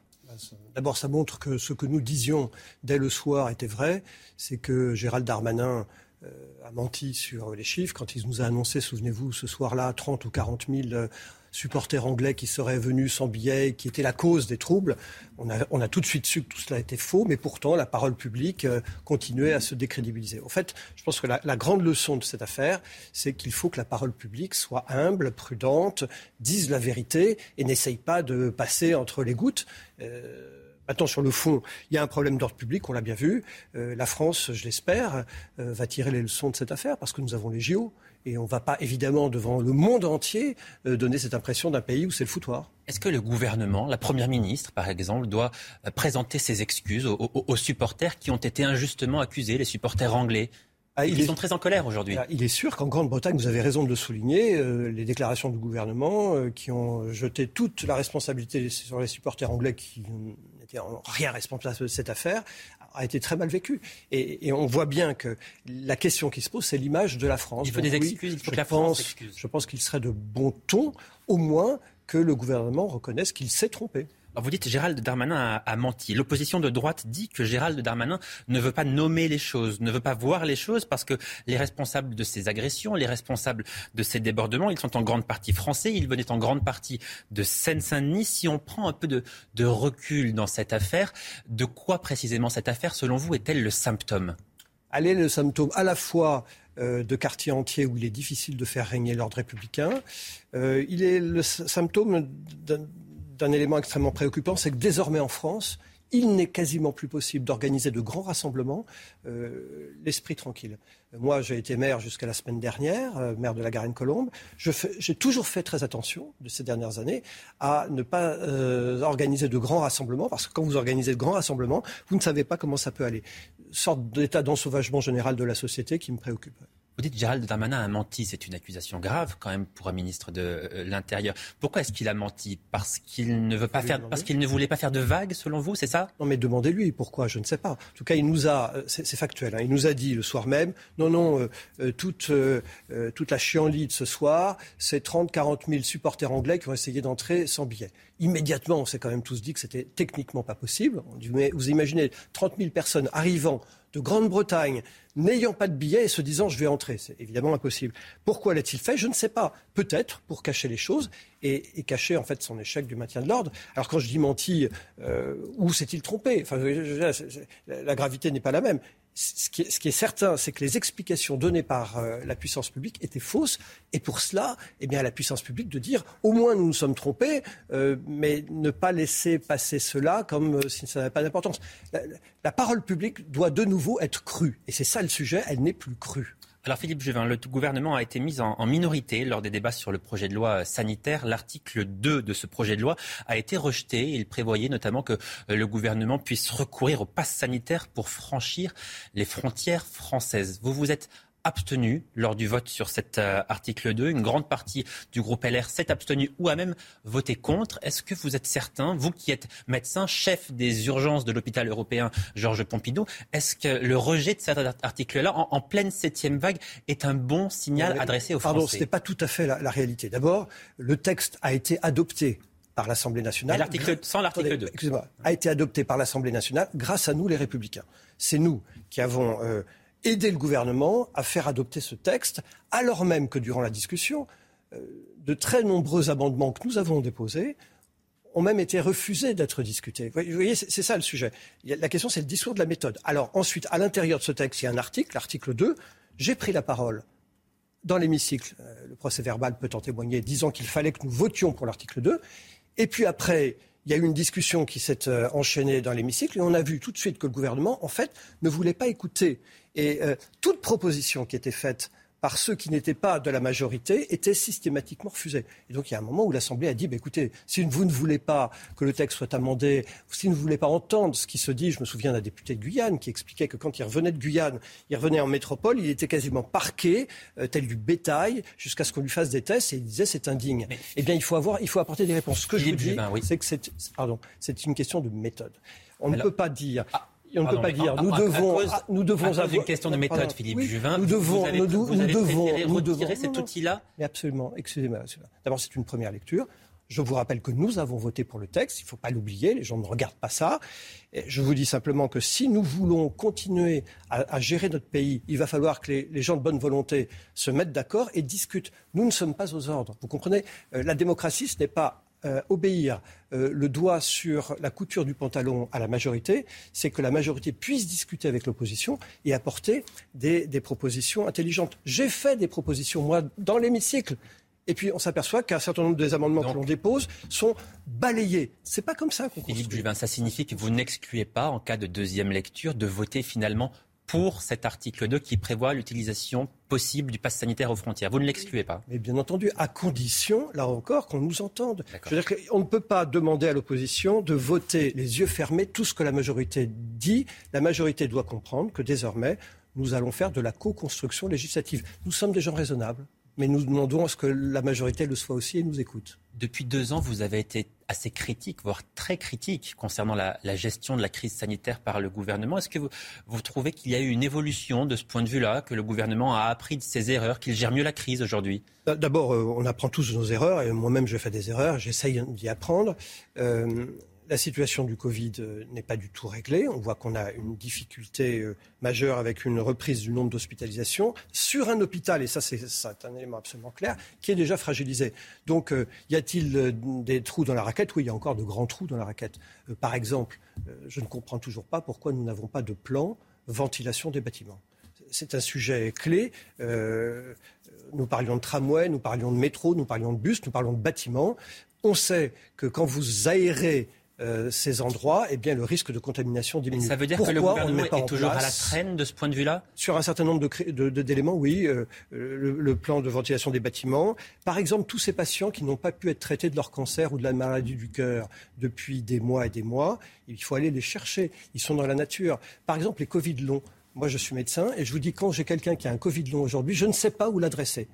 D'abord, ça montre que ce que nous disions dès le soir était vrai. C'est que Gérald Darmanin euh, a menti sur les chiffres. Quand il nous a annoncé, souvenez-vous, ce soir-là, trente ou quarante mille... Euh, supporters anglais qui seraient venus sans billets, qui étaient la cause des troubles. On a, on a tout de suite su que tout cela était faux, mais pourtant la parole publique euh, continuait à se décrédibiliser. En fait, je pense que la, la grande leçon de cette affaire, c'est qu'il faut que la parole publique soit humble, prudente, dise la vérité et n'essaye pas de passer entre les gouttes. Euh... Maintenant, sur le fond, il y a un problème d'ordre public, on l'a bien vu. Euh, la France, je l'espère, euh, va tirer les leçons de cette affaire parce que nous avons les J O. Et on ne va pas, évidemment, devant le monde entier, euh, donner cette impression d'un pays où c'est le foutoir. Est-ce que le gouvernement, la Première ministre, par exemple, doit présenter ses excuses aux, aux, aux supporters qui ont été injustement accusés, les supporters anglais ? Ah, il Ils est... sont très en colère aujourd'hui. Ah, il est sûr qu'en Grande-Bretagne, vous avez raison de le souligner, euh, les déclarations du gouvernement euh, qui ont jeté toute la responsabilité sur les supporters anglais qui n'étaient en rien responsables de cette affaire, a été très mal vécue. Et, et on voit bien que la question qui se pose, c'est l'image de la France. Il faut Donc, des excuses, oui, il faut que la France s'excuse. Je pense qu'il serait de bon ton, au moins, que le gouvernement reconnaisse qu'il s'est trompé. Alors vous dites Gérald Darmanin a, a menti. L'opposition de droite dit que Gérald Darmanin ne veut pas nommer les choses, ne veut pas voir les choses parce que les responsables de ces agressions, les responsables de ces débordements, ils sont en grande partie français, ils venaient en grande partie de Seine-Saint-Denis. Si on prend un peu de, de recul dans cette affaire, de quoi précisément cette affaire, selon vous, est-elle le symptôme ? Elle est le symptôme à la fois euh, de quartiers entiers où il est difficile de faire régner l'ordre républicain, euh, il est le symptôme d'un... d'un élément extrêmement préoccupant, c'est que désormais en France, il n'est quasiment plus possible d'organiser de grands rassemblements, euh, l'esprit tranquille. Moi, j'ai été maire jusqu'à la semaine dernière, euh, maire de la Garenne-Colombe. Je fais, j'ai toujours fait très attention, de ces dernières années, à ne pas euh, organiser de grands rassemblements, parce que quand vous organisez de grands rassemblements, vous ne savez pas comment ça peut aller. Une sorte d'état d'ensauvagement général de la société qui me préoccupe. Vous dites Gérald Darmanin a menti, c'est une accusation grave quand même pour un ministre de l'Intérieur. Pourquoi est-ce qu'il a menti ? Parce qu'il ne veut pas faire, parce qu'il ne voulait pas faire de vagues, selon vous, c'est ça ? Non mais demandez-lui pourquoi, je ne sais pas. En tout cas, il nous a, c'est, c'est factuel, hein, il nous a dit le soir même, non, non, euh, euh, toute, euh, toute la chienlit de ce soir, c'est trente à quarante mille supporters anglais qui ont essayé d'entrer sans billet. Immédiatement, on s'est quand même tous dit que c'était techniquement pas possible. On dit, mais vous imaginez trente mille personnes arrivant de Grande-Bretagne, n'ayant pas de billets et se disant « je vais entrer ». C'est évidemment impossible. Pourquoi l'a-t-il fait ? Je ne sais pas. Peut-être pour cacher les choses et, et cacher en fait son échec du maintien de l'ordre. Alors quand je dis menti, euh, où s'est-il trompé ? Enfin, je, je, je, je, la gravité n'est pas la même. Ce qui, est, ce qui est certain, c'est que les explications données par euh, la puissance publique étaient fausses. Et pour cela, eh bien, à la puissance publique de dire « au moins nous nous sommes trompés euh, », mais ne pas laisser passer cela comme euh, si ça n'avait pas d'importance. La, la parole publique doit de nouveau être crue. Et c'est ça le sujet, elle n'est plus crue. Alors Philippe Juvin, le gouvernement a été mis en, en minorité lors des débats sur le projet de loi sanitaire. L'article deux de ce projet de loi a été rejeté. Il prévoyait notamment que le gouvernement puisse recourir au pass sanitaire pour franchir les frontières françaises. Vous vous êtes abstenu lors du vote sur cet euh, article deux. Une grande partie du groupe L R s'est abstenue ou a même voté contre. Est-ce que vous êtes certain, vous qui êtes médecin, chef des urgences de l'hôpital européen Georges Pompidou, est-ce que le rejet de cet article-là, en, en pleine septième vague, est un bon signal mais, adressé aux Français ? Pardon, ce n'est pas tout à fait la, la réalité. D'abord, le texte a été adopté par l'Assemblée nationale. L'article, sans l'article attendez, deux. Excusez-moi, a été adopté par l'Assemblée nationale grâce à nous, les Républicains. C'est nous qui avons... Euh, aider le gouvernement à faire adopter ce texte, alors même que durant la discussion, euh, de très nombreux amendements que nous avons déposés ont même été refusés d'être discutés. Vous voyez, c'est, c'est ça le sujet. La question, c'est le discours de la méthode. Alors ensuite, à l'intérieur de ce texte, il y a un article, l'article deux. J'ai pris la parole dans l'hémicycle. Le procès-verbal peut en témoigner, disant qu'il fallait que nous votions pour l'article deux. Et puis après... il y a eu une discussion qui s'est euh, enchaînée dans l'hémicycle et on a vu tout de suite que le gouvernement, en fait, ne voulait pas écouter. Et euh, toute proposition qui était faite par ceux qui n'étaient pas de la majorité était systématiquement refusé. Et donc il y a un moment où l'Assemblée a dit bah, « écoutez, si vous ne voulez pas que le texte soit amendé, si vous ne voulez pas entendre ce qui se dit », je me souviens d'un député de Guyane qui expliquait que quand il revenait de Guyane, il revenait en métropole, il était quasiment parqué, euh, tel du bétail, jusqu'à ce qu'on lui fasse des tests et il disait « c'est indigne ». Eh bien il faut, avoir, il faut apporter des réponses. Ce que je vous dis, ben, oui. c'est que c'est, pardon, c'est une question de méthode. On Alors, ne peut pas dire... Ah, Et on ne peut pas dire, nous devons, nous devons avoir une question de méthode, Philippe Juvin. Nous devons, nous devons, nous devons retirer cet outil-là. Mais absolument, excusez-moi. D'abord, c'est une première lecture. Je vous rappelle que nous avons voté pour le texte. Il ne faut pas l'oublier. Les gens ne regardent pas ça. Et je vous dis simplement que si nous voulons continuer à, à gérer notre pays, il va falloir que les, les gens de bonne volonté se mettent d'accord et discutent. Nous ne sommes pas aux ordres. Vous comprenez, la démocratie, ce n'est pas Euh, obéir euh, le doigt sur la couture du pantalon à la majorité, c'est que la majorité puisse discuter avec l'opposition et apporter des, des propositions intelligentes. J'ai fait des propositions, moi, dans l'hémicycle. Et puis on s'aperçoit qu'un certain nombre des amendements Donc, que l'on dépose sont balayés. C'est pas comme ça qu'on construit. Philippe Juvin, ça signifie que vous n'excluez pas, en cas de deuxième lecture, de voter finalement pour cet article deux qui prévoit l'utilisation possible du pass sanitaire aux frontières. Vous ne l'excluez pas ? Mais bien entendu, à condition, là encore, qu'on nous entende. Je veux dire qu'on ne peut pas demander à l'opposition de voter les yeux fermés tout ce que la majorité dit. La majorité doit comprendre que désormais, nous allons faire de la co-construction législative. Nous sommes des gens raisonnables, mais nous demandons à ce que la majorité le soit aussi et nous écoute. Depuis deux ans, vous avez été assez critique, voire très critique, concernant la, la gestion de la crise sanitaire par le gouvernement. Est-ce que vous, vous trouvez qu'il y a eu une évolution de ce point de vue-là, que le gouvernement a appris de ses erreurs, qu'il gère mieux la crise aujourd'hui ? D'abord, on apprend tous nos erreurs, et moi-même j'ai fait des erreurs, j'essaye d'y apprendre. Euh, la situation du Covid n'est pas du tout réglée. On voit qu'on a une difficulté majeure avec une reprise du nombre d'hospitalisations sur un hôpital, et ça c'est, c'est un élément absolument clair, qui est déjà fragilisé. Donc euh, y a-t-il euh, des trous dans la raquette ? Oui, il y a encore de grands trous dans la raquette. Euh, par exemple, euh, je ne comprends toujours pas pourquoi nous n'avons pas de plan ventilation des bâtiments. C'est un sujet clé. Euh, nous parlions de tramway, nous parlions de métro, nous parlions de bus, nous parlions de bâtiments. On sait que quand vous aérez Euh, ces endroits, eh bien, le risque de contamination diminue. Ça veut dire Pourquoi que le gouvernement est toujours à la traîne de ce point de vue-là ? Sur un certain nombre de, de, de, d'éléments, oui. Euh, le, le plan de ventilation des bâtiments. Par exemple, tous ces patients qui n'ont pas pu être traités de leur cancer ou de la maladie du cœur depuis des mois et des mois, il faut aller les chercher. Ils sont dans la nature. Par exemple, les Covid longs. Moi, je suis médecin et je vous dis, quand j'ai quelqu'un qui a un Covid long aujourd'hui, je ne sais pas où l'adresser.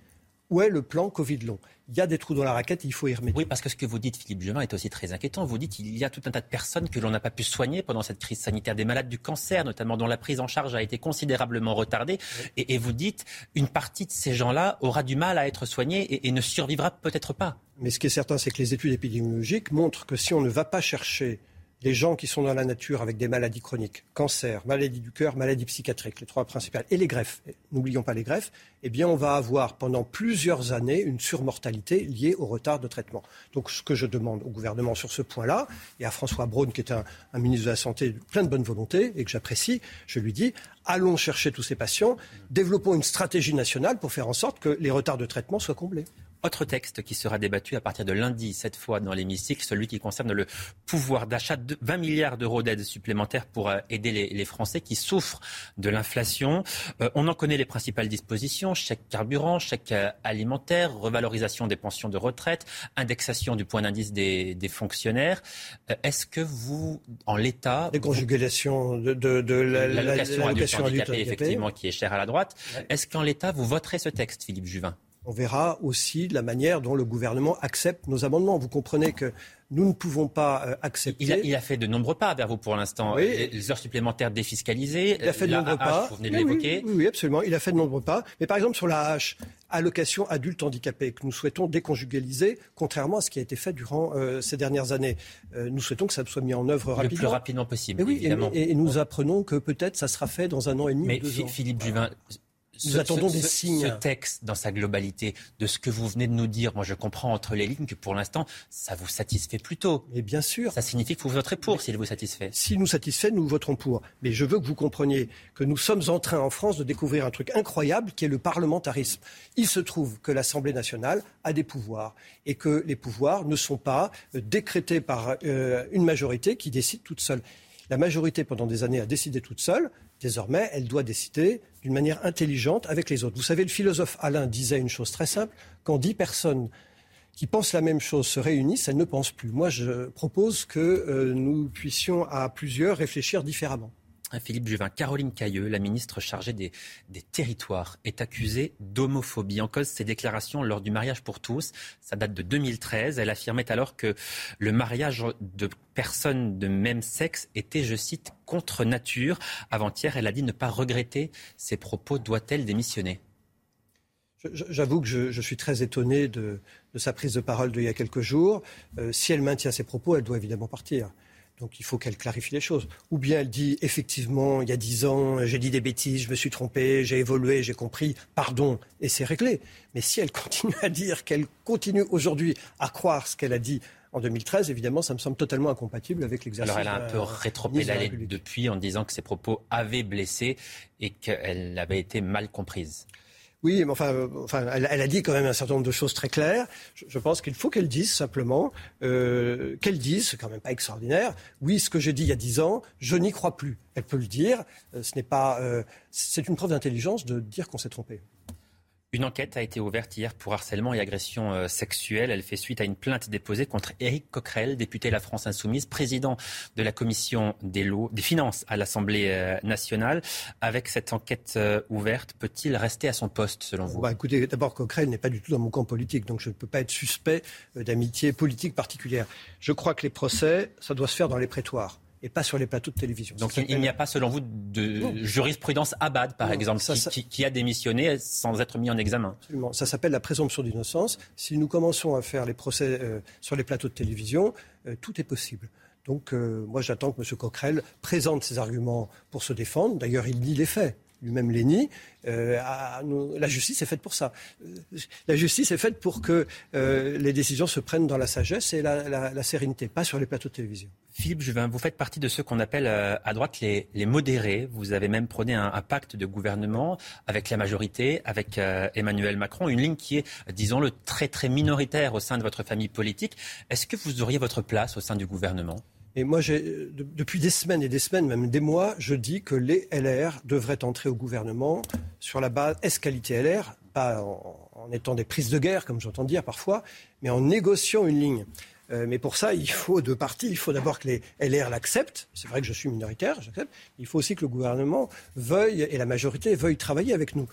Où est le plan Covid long ? Il y a des trous dans la raquette, il faut y remédier. Oui, parce que ce que vous dites, Philippe Juvin, est aussi très inquiétant. Vous dites qu'il y a tout un tas de personnes que l'on n'a pas pu soigner pendant cette crise sanitaire, des malades du cancer notamment, dont la prise en charge a été considérablement retardée. Oui. Et, et vous dites une partie de ces gens-là aura du mal à être soignée et, et ne survivra peut-être pas. Mais ce qui est certain, c'est que les études épidémiologiques montrent que si on ne va pas chercher les gens qui sont dans la nature avec des maladies chroniques, cancer, maladie du cœur, maladie psychiatrique, les trois principales, et les greffes, n'oublions pas les greffes, eh bien on va avoir pendant plusieurs années une surmortalité liée au retard de traitement. Donc ce que je demande au gouvernement sur ce point-là, et à François Braun qui est un, un ministre de la Santé plein de bonne volonté et que j'apprécie, je lui dis allons chercher tous ces patients, développons une stratégie nationale pour faire en sorte que les retards de traitement soient comblés. Autre texte qui sera débattu à partir de lundi, cette fois dans l'hémicycle, celui qui concerne le pouvoir d'achat de vingt milliards d'euros d'aide supplémentaire pour aider les, les Français qui souffrent de l'inflation. Euh, on en connaît les principales dispositions, chèque carburant, chèque alimentaire, revalorisation des pensions de retraite, indexation du point d'indice des, des fonctionnaires. Euh, est-ce que vous, en l'État... Les conjugations de, de, de la, l'allocation, l'allocation à du handicapé, effectivement, qui est chère à la droite. Ouais. Est-ce qu'en l'État, vous voterez ce texte, Philippe Juvin ? On verra aussi la manière dont le gouvernement accepte nos amendements. Vous comprenez que nous ne pouvons pas accepter... Il a, il a fait de nombreux pas vers vous pour l'instant. Oui. Les, les heures supplémentaires défiscalisées, il a fait de la nombreux A H, pas. Vous venez de oui, l'évoquer. Oui, oui, absolument. Il a fait de nombreux pas. Mais par exemple, sur la A H, allocation adulte handicapé, que nous souhaitons déconjugaliser, contrairement à ce qui a été fait durant euh, ces dernières années. Euh, nous souhaitons que ça soit mis en œuvre rapidement. Le plus rapidement possible, oui, évidemment. Et, et, et nous apprenons que peut-être ça sera fait dans un an et demi Mais ou deux F- ans. Mais Philippe Juvin... Nous ce, attendons ce, des signes. Ce texte, dans sa globalité, de ce que vous venez de nous dire, moi je comprends entre les lignes que pour l'instant, ça vous satisfait plutôt. Mais bien sûr. Ça signifie que vous voterez pour mais, s'il vous satisfait. S'il nous satisfait, nous voterons pour. Mais je veux que vous compreniez que nous sommes en train en France de découvrir un truc incroyable qui est le parlementarisme. Il se trouve que l'Assemblée nationale a des pouvoirs et que les pouvoirs ne sont pas décrétés par euh, une majorité qui décide toute seule. La majorité, pendant des années, a décidé toute seule. Désormais, elle doit décider d'une manière intelligente avec les autres. Vous savez, le philosophe Alain disait une chose très simple. Quand dix personnes qui pensent la même chose se réunissent, elles ne pensent plus. Moi, je propose que euh, nous puissions à plusieurs réfléchir différemment. Philippe Juvin, Caroline Cayeux, la ministre chargée des, des territoires, est accusée d'homophobie. En cause, ses déclarations lors du mariage pour tous, ça date de deux mille treize. Elle affirmait alors que le mariage de personnes de même sexe était, je cite, « contre nature ». Avant-hier, elle a dit ne pas regretter ses propos. Doit-elle démissionner ? J'avoue que je, je suis très étonné de, de sa prise de parole d'il y a quelques jours. Euh, si elle maintient ses propos, elle doit évidemment partir. Donc il faut qu'elle clarifie les choses. Ou bien elle dit, effectivement, il y a dix ans, j'ai dit des bêtises, je me suis trompé, j'ai évolué, j'ai compris, pardon, et c'est réglé. Mais si elle continue à dire qu'elle continue aujourd'hui à croire ce qu'elle a dit en deux mille treize, évidemment, ça me semble totalement incompatible avec l'exercice. Alors elle a un peu rétropédalé depuis en disant que ses propos avaient blessé et qu'elle avait été mal comprise. Oui, mais enfin, enfin elle, elle a dit quand même un certain nombre de choses très claires. Je, je pense qu'il faut qu'elle dise simplement, euh, qu'elle dise, c'est quand même pas extraordinaire, oui, ce que j'ai dit il y a dix ans, je n'y crois plus. Elle peut le dire, euh, ce n'est pas, euh, c'est une preuve d'intelligence de dire qu'on s'est trompé. Une enquête a été ouverte hier pour harcèlement et agression sexuelle. Elle fait suite à une plainte déposée contre Éric Coquerel, député de la France Insoumise, président de la commission des, lois, des finances à l'Assemblée nationale. Avec cette enquête ouverte, peut-il rester à son poste, selon vous ? Bah, écoutez, d'abord, Coquerel n'est pas du tout dans mon camp politique, donc je ne peux pas être suspect d'amitié politique particulière. Je crois que les procès, ça doit se faire dans les prétoires. Et pas sur les plateaux de télévision. Donc il, il n'y a pas, selon vous, de non. jurisprudence Abad, par non, exemple, ça, ça... Qui, qui a démissionné sans être mis en examen. Absolument. Ça s'appelle la présomption d'innocence. Si nous commençons à faire les procès euh, sur les plateaux de télévision, euh, tout est possible. Donc euh, moi, j'attends que M. Coquerel présente ses arguments pour se défendre. D'ailleurs, il nie les faits. Lui-même les nie. Euh, à, nous, la justice est faite pour ça. Euh, la justice est faite pour que euh, les décisions se prennent dans la sagesse et la, la, la sérénité, pas sur les plateaux de télévision. Philippe Juvin, vous faites partie de ceux qu'on appelle euh, à droite les, les modérés. Vous avez même prôné un, un pacte de gouvernement avec la majorité, avec euh, Emmanuel Macron, une ligne qui est, disons-le, très très minoritaire au sein de votre famille politique. Est-ce que vous auriez votre place au sein du gouvernement ? Et moi, j'ai, depuis des semaines et des semaines, même des mois, je dis que les L R devraient entrer au gouvernement sur la base S-qualité L R, pas en, en étant des prises de guerre, comme j'entends dire parfois, mais en négociant une ligne. Euh, mais pour ça, il faut deux parties. Il faut d'abord que les L R l'acceptent. C'est vrai que je suis minoritaire, j'accepte. Il faut aussi que le gouvernement veuille, et la majorité veuille travailler avec nous.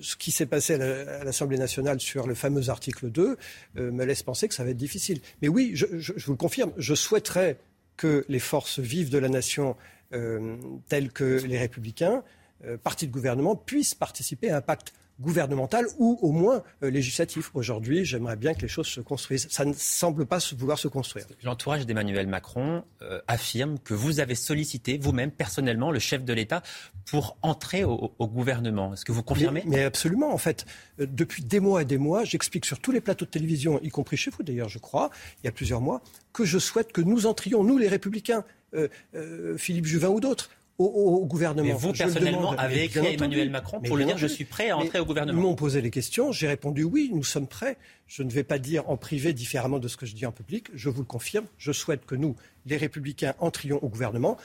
Ce qui s'est passé à l'Assemblée nationale sur le fameux article deux euh, me laisse penser que ça va être difficile. Mais oui, je, je, je vous le confirme, je souhaiterais que les forces vives de la nation, euh, telles que les Républicains, euh, partis de gouvernement, puissent participer à un pacte gouvernemental ou au moins euh, législatif. Aujourd'hui, j'aimerais bien que les choses se construisent. Ça ne semble pas vouloir se construire. L'entourage d'Emmanuel Macron euh, affirme que vous avez sollicité vous-même, personnellement, le chef de l'État pour entrer au, au gouvernement. Est-ce que vous confirmez ? Mais, mais absolument, en fait. Euh, depuis des mois et des mois, j'explique sur tous les plateaux de télévision, y compris chez vous d'ailleurs, je crois, il y a plusieurs mois, que je souhaite que nous entrions, nous les Républicains, euh, euh, Philippe Juvin ou d'autres, Au, au gouvernement. Mais vous, je personnellement, avez écrit à Emmanuel Macron pour lui dire « je suis prêt à entrer au gouvernement ». Ils m'ont posé les questions, j'ai répondu « oui, nous sommes prêts ». Je ne vais pas dire en privé différemment de ce que je dis en public, je vous le confirme. Je souhaite que nous, les Républicains, entrions au gouvernement.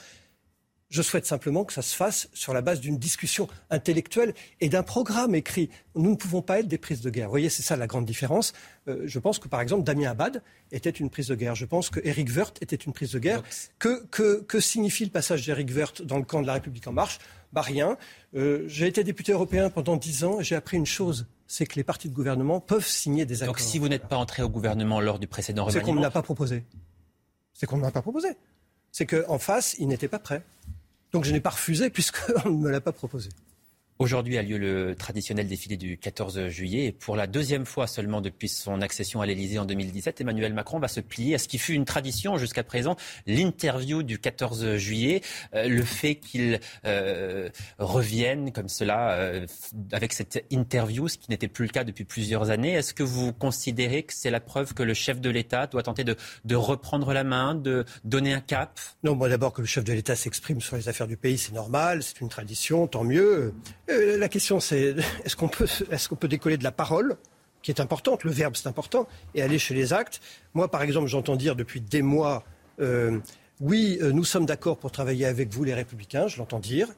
Je souhaite simplement que ça se fasse sur la base d'une discussion intellectuelle et d'un programme écrit. Nous ne pouvons pas être des prises de guerre. Vous voyez, c'est ça la grande différence. Euh, je pense que, par exemple, Damien Abad était une prise de guerre. Je pense que Éric Woerth était une prise de guerre. Que, que, que signifie le passage d'Éric Woerth dans le camp de La République En Marche ? Bah rien. Euh, j'ai été député européen pendant dix ans et j'ai appris une chose. C'est que les partis de gouvernement peuvent signer des accords. Donc si vous n'êtes pas entré au gouvernement lors du précédent remaniement... C'est qu'on ne l'a pas proposé. C'est qu'on ne l'a pas proposé. C'est qu'en face, ils n'étaient pas prêts. Donc je n'ai pas refusé puisqu'on ne me l'a pas proposé. Aujourd'hui a lieu le traditionnel défilé du quatorze juillet. Et pour la deuxième fois seulement depuis son accession à l'Élysée en deux mille dix-sept, Emmanuel Macron va se plier à ce qui fut une tradition jusqu'à présent, l'interview du quatorze juillet. Euh, le fait qu'il euh, revienne comme cela euh, avec cette interview, ce qui n'était plus le cas depuis plusieurs années, est-ce que vous considérez que c'est la preuve que le chef de l'État doit tenter de, de reprendre la main, de donner un cap ? Non, moi d'abord que le chef de l'État s'exprime sur les affaires du pays, c'est normal, c'est une tradition, tant mieux. Euh, la question c'est, est-ce qu'on peut, est-ce qu'on peut décoller de la parole, qui est importante, le verbe c'est important, et aller chez les actes ? Moi par exemple j'entends dire depuis des mois, euh, oui, euh, nous sommes d'accord pour travailler avec vous, les Républicains, je l'entends dire.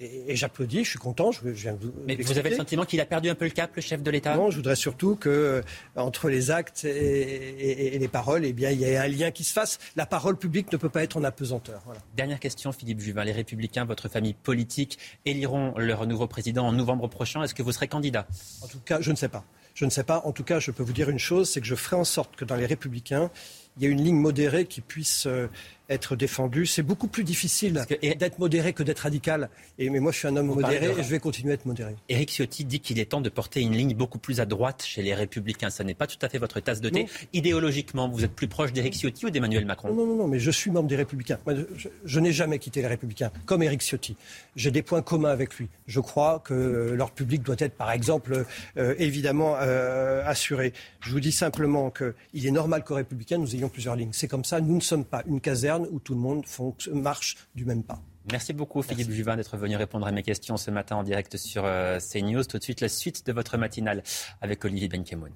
Et, et j'applaudis, je suis content. Je, je viens de vous Mais vous avez le sentiment qu'il a perdu un peu le cap, le chef de l'État ? Non, je voudrais surtout que entre les actes et, et, et les paroles, eh bien, il y ait un lien qui se fasse. La parole publique ne peut pas être en apesanteur. Voilà. Dernière question, Philippe Juvin. Les Républicains, votre famille politique, éliront leur nouveau président en novembre prochain. Est-ce que vous serez candidat ? En tout cas, je ne sais pas. Je ne sais pas. En tout cas, je peux vous dire une chose, c'est que je ferai en sorte que dans les Républicains, il y a une ligne modérée qui puisse euh, être défendue. C'est beaucoup plus difficile que, et, d'être modéré que d'être radical. Et, mais moi, je suis un homme modéré et je vais continuer à être modéré. Éric Ciotti dit qu'il est temps de porter une ligne beaucoup plus à droite chez les Républicains. Ça n'est pas tout à fait votre tasse de thé. Non. Idéologiquement, vous êtes plus proche d'Éric Ciotti ou d'Emmanuel Macron ? Non, non, non, mais je suis membre des Républicains. Moi, je, je n'ai jamais quitté les Républicains, comme Éric Ciotti. J'ai des points communs avec lui. Je crois que euh, l'ordre public doit être, par exemple, euh, évidemment euh, assuré. Je vous dis simplement qu'il est normal qu'aux Républicains, nous ayons plusieurs lignes. C'est comme ça, nous ne sommes pas une caserne où tout le monde font, marche du même pas. Merci beaucoup Philippe Merci. Juvin d'être venu répondre à mes questions ce matin en direct sur CNews. Tout de suite, la suite de votre matinale avec Olivier Benkemoun.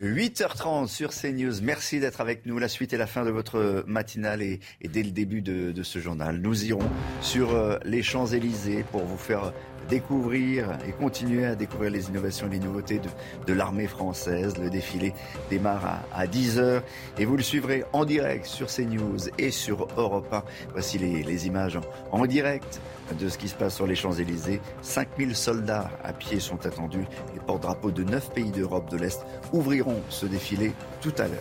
huit heures trente sur CNews. Merci d'être avec nous. La suite et la fin de votre matinale et, et dès le début de, de ce journal. Nous irons sur les Champs-Élysées pour vous faire découvrir et continuer à découvrir les innovations et les nouveautés de, de l'armée française. Le défilé démarre à, à dix heures et vous le suivrez en direct sur CNews et sur Europe un. Voici les, les images en, en direct de ce qui se passe sur les Champs-Élysées. cinq mille soldats à pied sont attendus. Les porte-drapeaux de neuf pays d'Europe de l'Est ouvriront ce défilé tout à l'heure.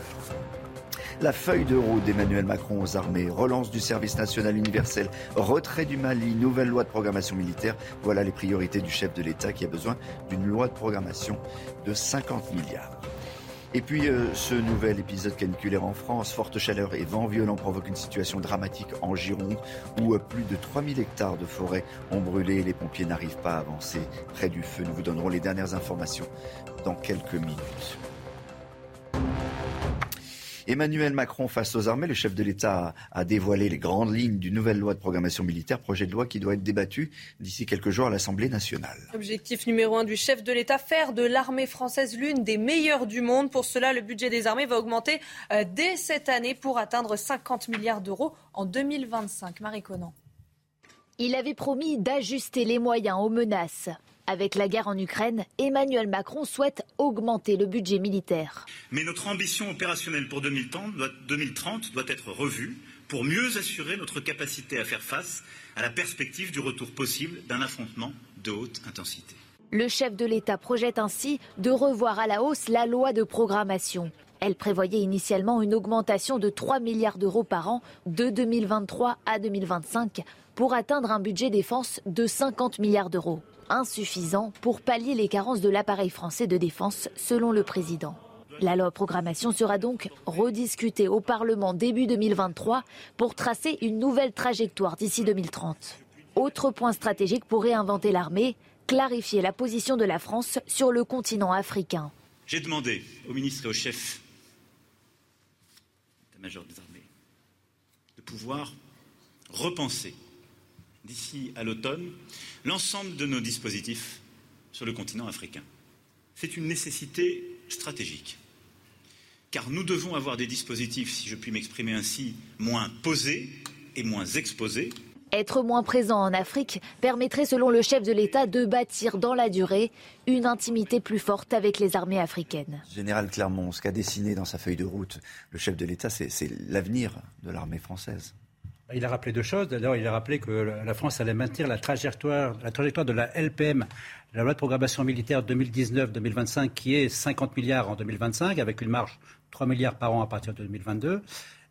La feuille de route d'Emmanuel Macron aux armées, relance du service national universel, retrait du Mali, nouvelle loi de programmation militaire. Voilà les priorités du chef de l'État qui a besoin d'une loi de programmation de cinquante milliards. Et puis euh, ce nouvel épisode caniculaire en France, forte chaleur et vent violent provoquent une situation dramatique en Gironde où euh, plus de trois mille hectares de forêt ont brûlé et les pompiers n'arrivent pas à avancer près du feu. Nous vous donnerons les dernières informations dans quelques minutes. Emmanuel Macron face aux armées, le chef de l'État a dévoilé les grandes lignes d'une nouvelle loi de programmation militaire, projet de loi qui doit être débattu d'ici quelques jours à l'Assemblée nationale. Objectif numéro un du chef de l'État, faire de l'armée française l'une des meilleures du monde. Pour cela, le budget des armées va augmenter dès cette année pour atteindre cinquante milliards d'euros en deux mille vingt-cinq. Marie Conan. Il avait promis d'ajuster les moyens aux menaces. Avec la guerre en Ukraine, Emmanuel Macron souhaite augmenter le budget militaire. Mais notre ambition opérationnelle pour deux mille trente doit être revue pour mieux assurer notre capacité à faire face à la perspective du retour possible d'un affrontement de haute intensité. Le chef de l'État projette ainsi de revoir à la hausse la loi de programmation. Elle prévoyait initialement une augmentation de trois milliards d'euros par an de deux mille vingt-trois à deux mille vingt-cinq pour atteindre un budget défense de cinquante milliards d'euros. Insuffisant pour pallier les carences de l'appareil français de défense, selon le président. La loi programmation sera donc rediscutée au Parlement début deux mille vingt-trois pour tracer une nouvelle trajectoire d'ici deux mille trente. Autre point stratégique pour réinventer l'armée, clarifier la position de la France sur le continent africain. J'ai demandé au ministre et au chef d'état-major des armées de pouvoir repenser d'ici à l'automne, l'ensemble de nos dispositifs sur le continent africain. C'est une nécessité stratégique, car nous devons avoir des dispositifs, si je puis m'exprimer ainsi, moins posés et moins exposés. Être moins présent en Afrique permettrait, selon le chef de l'État, de bâtir dans la durée une intimité plus forte avec les armées africaines. Général Clermont, ce qu'a dessiné dans sa feuille de route le chef de l'État, c'est, c'est l'avenir de l'armée française. Il a rappelé deux choses. D'abord, il a rappelé que la France allait maintenir la trajectoire, la trajectoire de la L P M, la loi de programmation militaire deux mille dix-neuf deux mille vingt-cinq, qui est cinquante milliards en deux mille vingt-cinq, avec une marge trois milliards par an à partir de deux mille vingt-deux.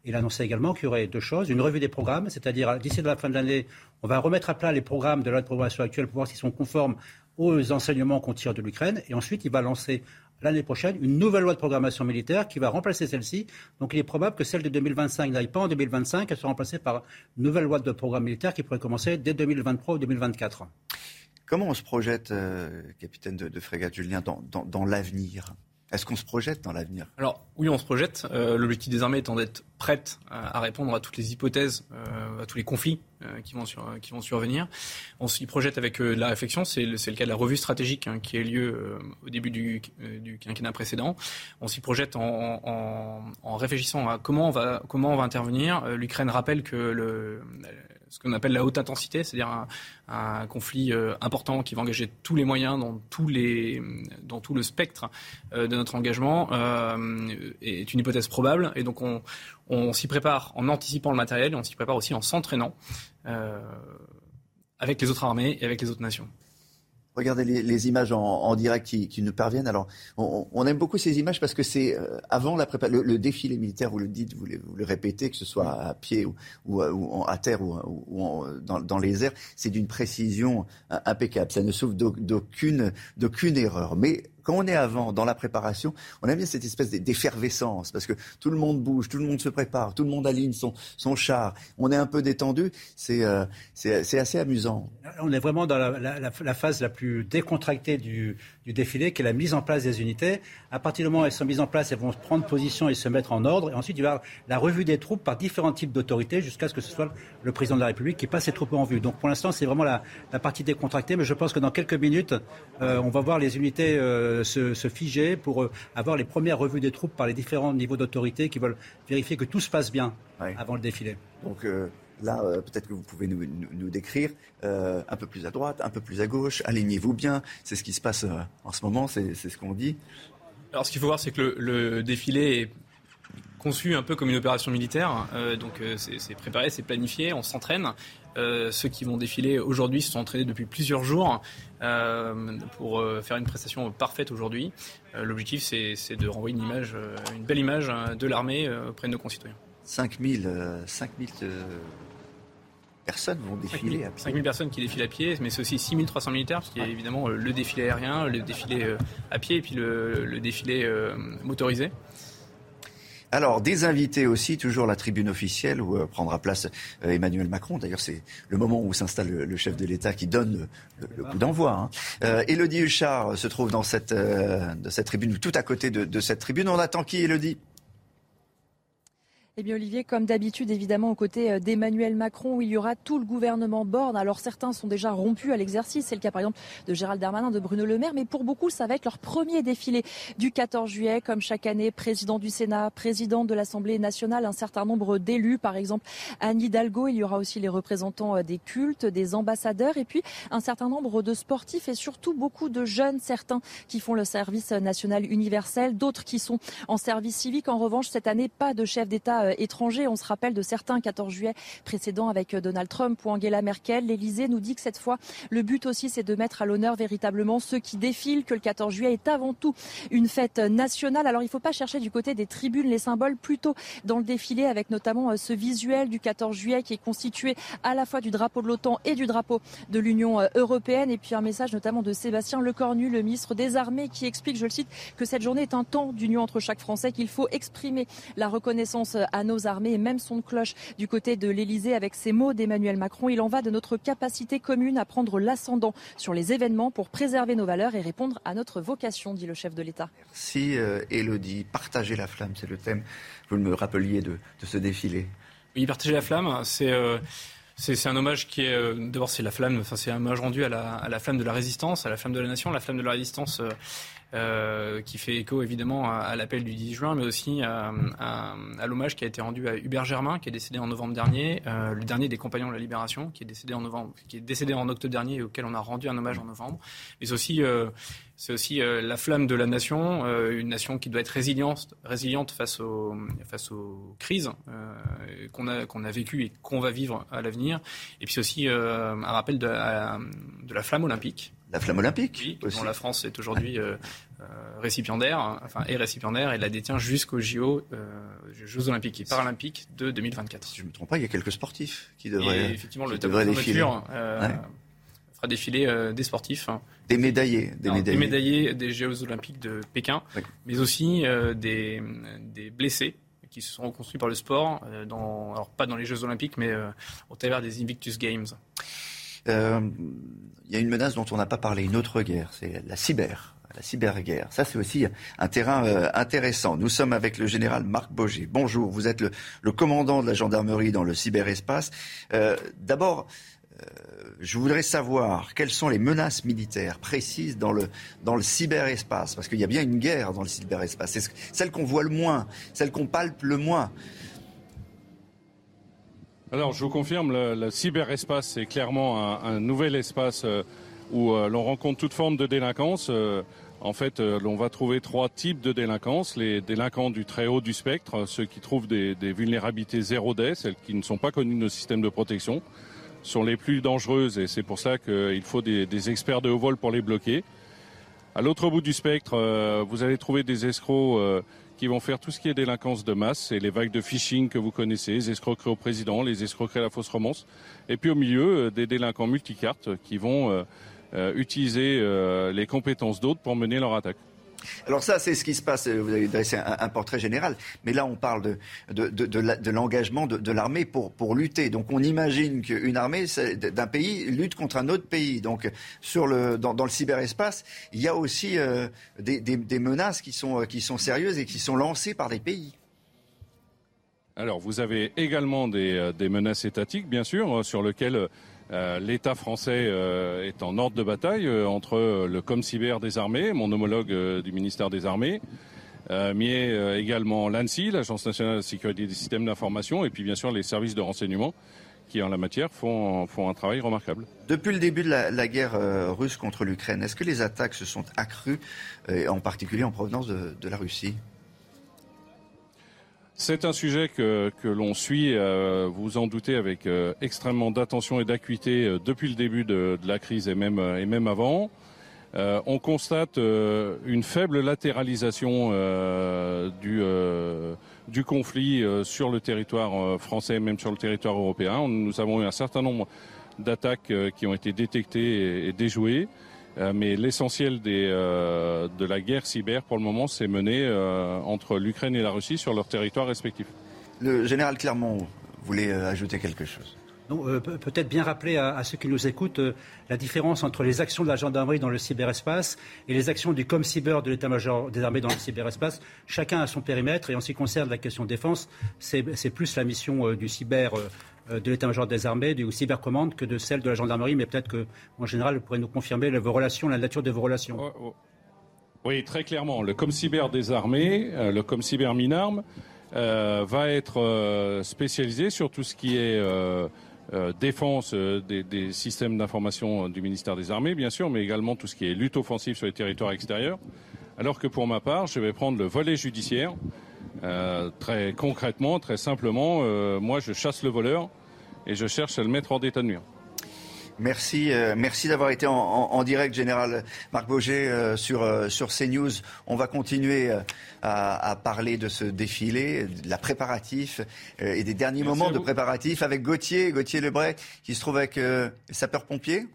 Il annonçait également qu'il y aurait deux choses. Une revue des programmes, c'est-à-dire d'ici à la fin de l'année, on va remettre à plat les programmes de la loi de programmation actuelle pour voir s'ils sont conformes aux enseignements qu'on tire de l'Ukraine. Et ensuite, il va lancer l'année prochaine une nouvelle loi de programmation militaire qui va remplacer celle-ci. Donc il est probable que celle de deux mille vingt-cinq n'aille pas en deux mille vingt-cinq, elle soit remplacée par une nouvelle loi de programme militaire qui pourrait commencer dès deux mille vingt-trois ou deux mille vingt-quatre. Comment on se projette, euh, capitaine de, de frégate Julien, dans, dans, dans l'avenir ? Est-ce qu'on se projette dans l'avenir ? Alors oui, on se projette. Euh, l'objectif des armées étant d'être prêtes à, à répondre à toutes les hypothèses, euh, à tous les conflits euh, qui, vont sur, qui vont survenir. On s'y projette avec euh, de la réflexion. C'est le, c'est le cas de la revue stratégique hein, qui a eu lieu euh, au début du, euh, du quinquennat précédent. On s'y projette en, en, en réfléchissant à comment on va, comment on va intervenir. Euh, L'Ukraine rappelle que le... ce qu'on appelle la haute intensité, c'est-à-dire un, un conflit euh, important qui va engager tous les moyens dans, tous les, dans tout le spectre euh, de notre engagement, euh, est une hypothèse probable. Et donc on, on s'y prépare en anticipant le matériel, et on s'y prépare aussi en s'entraînant euh, avec les autres armées et avec les autres nations. Regardez les, les images en, en direct qui, qui nous parviennent. Alors, on, on aime beaucoup ces images parce que c'est euh, avant la prépa- le, le défilé militaire, vous le dites, vous le, vous le répétez, que ce soit à pied ou, ou, ou en, à terre ou, ou en, dans, dans les airs, c'est d'une précision euh, impeccable. Ça ne souffre d'au, d'aucune, d'aucune erreur. Mais quand on est avant, dans la préparation, on aime bien cette espèce d'effervescence parce que tout le monde bouge, tout le monde se prépare, tout le monde aligne son, son char. On est un peu détendu. C'est, euh, c'est, c'est assez amusant. On est vraiment dans la, la, la phase la plus décontractée du, du défilé, qui est la mise en place des unités. À partir du moment où elles sont mises en place, elles vont prendre position et se mettre en ordre. Et ensuite, il va y avoir la revue des troupes par différents types d'autorités jusqu'à ce que ce soit le président de la République qui passe les troupes en vue. Donc pour l'instant, c'est vraiment la, la partie décontractée. Mais je pense que dans quelques minutes, euh, on va voir les unités euh, se, se figer pour euh, avoir les premières revues des troupes par les différents niveaux d'autorité qui veulent vérifier que tout se passe bien ouais. avant le défilé. Donc... Euh... Là, euh, peut-être que vous pouvez nous, nous, nous décrire euh, un peu plus à droite, un peu plus à gauche. Alignez-vous bien. C'est ce qui se passe euh, en ce moment. C'est, c'est ce qu'on dit. Alors, ce qu'il faut voir, c'est que le, le défilé est conçu un peu comme une opération militaire. Euh, donc, euh, c'est, c'est préparé, c'est planifié. On s'entraîne. Euh, ceux qui vont défiler aujourd'hui se sont entraînés depuis plusieurs jours euh, pour euh, faire une prestation parfaite aujourd'hui. Euh, l'objectif, c'est, c'est de renvoyer une image, euh, une belle image euh, de l'armée euh, auprès de nos concitoyens. cinq mille Euh... personnes vont défiler à pied. cinq mille personnes qui défilent à pied, mais c'est aussi six mille trois cents militaires, parce qu'il y a évidemment le défilé aérien, le défilé à pied et puis le, le défilé motorisé. Alors, des invités aussi, toujours la tribune officielle où euh, prendra place euh, Emmanuel Macron. D'ailleurs, c'est le moment où s'installe le, le chef de l'État qui donne le, le, le coup d'envoi. Hein. Euh, Élodie Huchard se trouve dans cette, euh, dans cette tribune, ou tout à côté de, de cette tribune. On attend qui, Élodie ? Eh bien Olivier, comme d'habitude, évidemment, aux côtés d'Emmanuel Macron, où il y aura tout le gouvernement Borne. Alors certains sont déjà rompus à l'exercice, c'est le cas par exemple de Gérald Darmanin, de Bruno Le Maire, mais pour beaucoup, ça va être leur premier défilé du quatorze juillet, comme chaque année, président du Sénat, président de l'Assemblée nationale, un certain nombre d'élus, par exemple Anne Hidalgo, il y aura aussi les représentants des cultes, des ambassadeurs, et puis un certain nombre de sportifs et surtout beaucoup de jeunes, certains qui font le service national universel, d'autres qui sont en service civique. En revanche, cette année, pas de chef d'État étrangers. On se rappelle de certains quatorze juillet précédents avec Donald Trump ou Angela Merkel. L'Elysée nous dit que cette fois, le but aussi, c'est de mettre à l'honneur véritablement ceux qui défilent, que le quatorze juillet est avant tout une fête nationale. Alors, il ne faut pas chercher du côté des tribunes les symboles, plutôt dans le défilé, avec notamment ce visuel du quatorze juillet qui est constitué à la fois du drapeau de l'OTAN et du drapeau de l'Union européenne. Et puis un message notamment de Sébastien Lecornu, le ministre des Armées, qui explique, je le cite, que cette journée est un temps d'union entre chaque Français, qu'il faut exprimer la reconnaissance à nos armées et même son de cloche du côté de l'Elysée avec ces mots d'Emmanuel Macron. Il en va de notre capacité commune à prendre l'ascendant sur les événements pour préserver nos valeurs et répondre à notre vocation, dit le chef de l'État. Merci Élodie. Partager la flamme, c'est le thème, vous me rappeliez, de, de ce défilé. Oui, partager la flamme, c'est... Euh... C'est, c'est un hommage qui est, euh, d'abord c'est la flamme, enfin c'est un hommage rendu à la, à la flamme de la résistance, à la flamme de la nation, la flamme de la résistance euh, euh, qui fait écho évidemment à, à l'appel du dix juin, mais aussi à, à, à l'hommage qui a été rendu à Hubert Germain, qui est décédé en novembre dernier, euh, le dernier des compagnons de la Libération, qui est décédé en novembre, qui est décédé en octobre dernier et auquel on a rendu un hommage en novembre. Mais aussi, euh, c'est aussi euh, la flamme de la nation, euh, une nation qui doit être résiliente, résiliente face aux, face aux crises euh, qu'on a, qu'on a vécues et qu'on va vivre à l'avenir. Et puis c'est aussi euh, un rappel de la, de la flamme olympique. La flamme olympique oui, aussi. Dont la France est aujourd'hui euh, euh, récipiendaire, enfin est récipiendaire et la détient jusqu'aux J O, euh, Jeux Olympiques et Paralympiques de deux mille vingt-quatre. Si je ne me trompe pas, il y a quelques sportifs qui devraient, et effectivement, qui le devraient défiler. Euh, ouais. Fera défiler euh, des sportifs. Des médaillés. Des, non, médaillés. des médaillés des Jeux Olympiques de Pékin, oui. Mais aussi euh, des, des blessés qui se sont reconstruits par le sport, euh, dans, alors pas dans les Jeux Olympiques, mais euh, au travers des Invictus Games. Il euh, y a une menace dont on n'a pas parlé, une autre guerre, c'est la cyber. la cyberguerre. Ça, c'est aussi un terrain euh, intéressant. Nous sommes avec le général Marc Boger. Bonjour, vous êtes le, le commandant de la gendarmerie dans le cyberespace. Euh, d'abord, euh, je voudrais savoir quelles sont les menaces militaires précises dans le, dans le cyberespace, parce qu'il y a bien une guerre dans le cyberespace. C'est celle qu'on voit le moins, celle qu'on palpe le moins. Alors, je vous confirme, le, le cyberespace est clairement un, un nouvel espace euh, où euh, l'on rencontre toute forme de délinquance. Euh, en fait, euh, on va trouver trois types de délinquance. Les délinquants du très haut du spectre, ceux qui trouvent des, des vulnérabilités zéro day, celles qui ne sont pas connues de nos systèmes de protection, sont les plus dangereuses. Et c'est pour ça qu'il faut des, des experts de haut vol pour les bloquer. À l'autre bout du spectre, euh, vous allez trouver des escrocs euh, qui vont faire tout ce qui est délinquance de masse, c'est les vagues de phishing que vous connaissez, les escroqueries au président, les escroqueries à la fausse romance. Et puis au milieu, euh, des délinquants multicartes qui vont euh, euh, utiliser euh, les compétences d'autres pour mener leur attaque. Alors ça, c'est ce qui se passe. Vous avez dressé un, un portrait général, mais là, on parle de, de, de, de, la, de l'engagement de, de l'armée pour, pour lutter. Donc on imagine qu'une armée d'un pays lutte contre un autre pays. Donc sur le, dans, dans le cyberespace, il y a aussi euh, des, des, des menaces qui sont, qui sont sérieuses et qui sont lancées par des pays. Alors vous avez également des, des menaces étatiques, bien sûr, sur lesquelles Euh, l'État français euh, est en ordre de bataille euh, entre euh, le ComCyber des armées, mon homologue euh, du ministère des Armées, euh, mais euh, également l'ANSSI, l'Agence nationale de la sécurité des systèmes d'information, et puis bien sûr les services de renseignement qui en la matière font, font un travail remarquable. Depuis le début de la, la guerre euh, russe contre l'Ukraine, est-ce que les attaques se sont accrues, euh, en particulier en provenance de, de la Russie ? C'est un sujet que, que l'on suit, euh, vous en doutez, avec euh, extrêmement d'attention et d'acuité euh, depuis le début de, de la crise et même, et même avant. Euh, on constate euh, une faible latéralisation euh, du, euh, du conflit euh, sur le territoire euh, français et même sur le territoire européen. Nous avons eu un certain nombre d'attaques euh, qui ont été détectées et, et déjouées. Mais l'essentiel des, euh, de la guerre cyber, pour le moment, s'est menée euh, entre l'Ukraine et la Russie sur leurs territoires respectifs. Le général Clermont voulait euh, ajouter quelque chose. Non, euh, peut-être bien rappeler à, à ceux qui nous écoutent euh, la différence entre les actions de la gendarmerie dans le cyberespace et les actions du ComCyber de l'état-major des armées dans le cyberespace. Chacun a son périmètre et en ce qui concerne la question de défense, c'est, c'est plus la mission euh, du cyber euh, de l'état-major des armées, du cybercommande, que de celle de la gendarmerie. Mais peut-être que, en général, vous pourrez nous confirmer vos relations, la nature de vos relations. Oui, très clairement. Le ComCyber des armées, euh, le ComCyber Minarmes, euh, va être euh, spécialisé sur tout ce qui est Euh, Euh, défense euh, des, des systèmes d'information euh, du ministère des Armées, bien sûr, mais également tout ce qui est lutte offensive sur les territoires extérieurs. Alors que pour ma part, je vais prendre le volet judiciaire. Euh, très concrètement, très simplement, euh, moi je chasse le voleur et je cherche à le mettre hors d'état de nuire. Merci, euh, merci d'avoir été en, en, en direct, général Marc Boger, euh, sur, euh, sur CNews. On va continuer euh, à, à parler de ce défilé, de la préparatif euh, et des derniers merci moments de préparatif avec Gauthier, Gauthier Lebray, qui se trouve avec euh, les sapeurs-pompiers.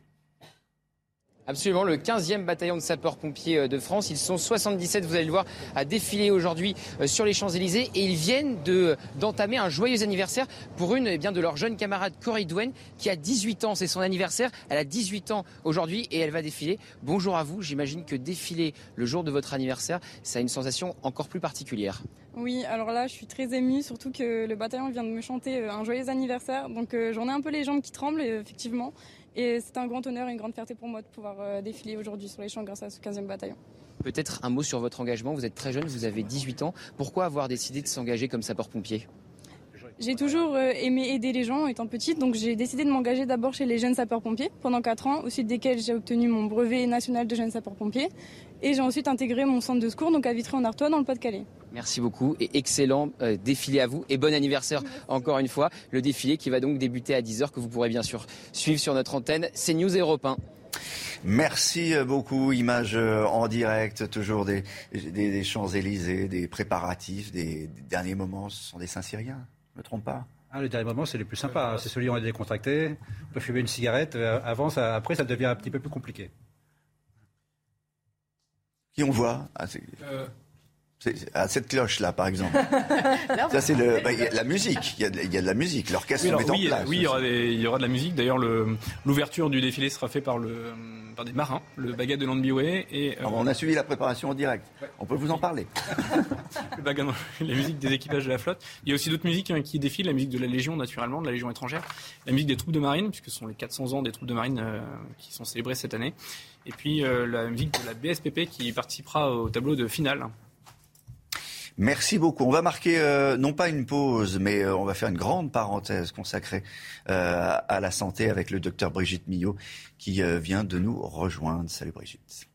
Absolument, le quinzième bataillon de sapeurs-pompiers de France. Ils sont soixante-dix-sept, vous allez le voir, à défiler aujourd'hui sur les Champs-Élysées. Et ils viennent de, d'entamer un joyeux anniversaire pour une eh bien, de leur jeune camarade Cory Douaine, qui a dix-huit ans. C'est son anniversaire. Elle a dix-huit ans aujourd'hui et elle va défiler. Bonjour à vous. J'imagine que défiler le jour de votre anniversaire, ça a une sensation encore plus particulière. Oui, alors là, je suis très émue, surtout que le bataillon vient de me chanter un joyeux anniversaire. Donc euh, j'en ai un peu les jambes qui tremblent, effectivement. Et c'est un grand honneur et une grande fierté pour moi de pouvoir défiler aujourd'hui sur les champs grâce à ce quinzième bataillon. Peut-être un mot sur votre engagement. Vous êtes très jeune, vous avez dix-huit ans. Pourquoi avoir décidé de s'engager comme sapeur-pompier ? J'ai toujours aimé aider les gens étant petite, donc j'ai décidé de m'engager d'abord chez les jeunes sapeurs-pompiers pendant quatre ans, au suite desquels j'ai obtenu mon brevet national de jeunes sapeurs-pompiers. Et j'ai ensuite intégré mon centre de secours, donc à Vitry-en-Artois, dans le Pas-de-Calais. Merci beaucoup et excellent euh, défilé à vous et bon anniversaire merci. Encore une fois. Le défilé qui va donc débuter à dix heures, que vous pourrez bien sûr suivre sur notre antenne CNews Europe un. Merci beaucoup. Images en direct, toujours des, des, des Champs-Élysées, des préparatifs, des, des derniers moments. Ce sont des Saint-Syriens. Je me trompe pas. Ah, le dernier moment, c'est le plus sympa. Hein. C'est celui où on est décontracté. On peut fumer une cigarette. Avant, ça, après, ça devient un petit peu plus compliqué. Qui on voit ah, c'est... Euh... À cette cloche-là, par exemple. Ça, c'est le... bah, y a de la musique. Il y a de, y a de la musique. L'orchestre oui, alors, met oui, en place. Oui, il y aura, des, il y aura de la musique. D'ailleurs, le, l'ouverture du défilé sera faite par, le, par des marins, le bagad de Landbiway. Et, alors, euh, on a suivi la préparation en direct. Ouais. On peut vous en parler. Le bagad, la musique des équipages de la flotte. Il y a aussi d'autres musiques hein, qui défilent. La musique de la Légion, naturellement, de la Légion étrangère. La musique des troupes de marine, puisque ce sont les quatre cents ans des troupes de marine euh, qui sont célébrées cette année. Et puis, euh, la musique de la B S P P qui participera au tableau de finale. Merci beaucoup. On va marquer euh, non pas une pause, mais euh, on va faire une grande parenthèse consacrée euh, à la santé avec le docteur Brigitte Millot qui euh, vient de nous rejoindre. Salut Brigitte.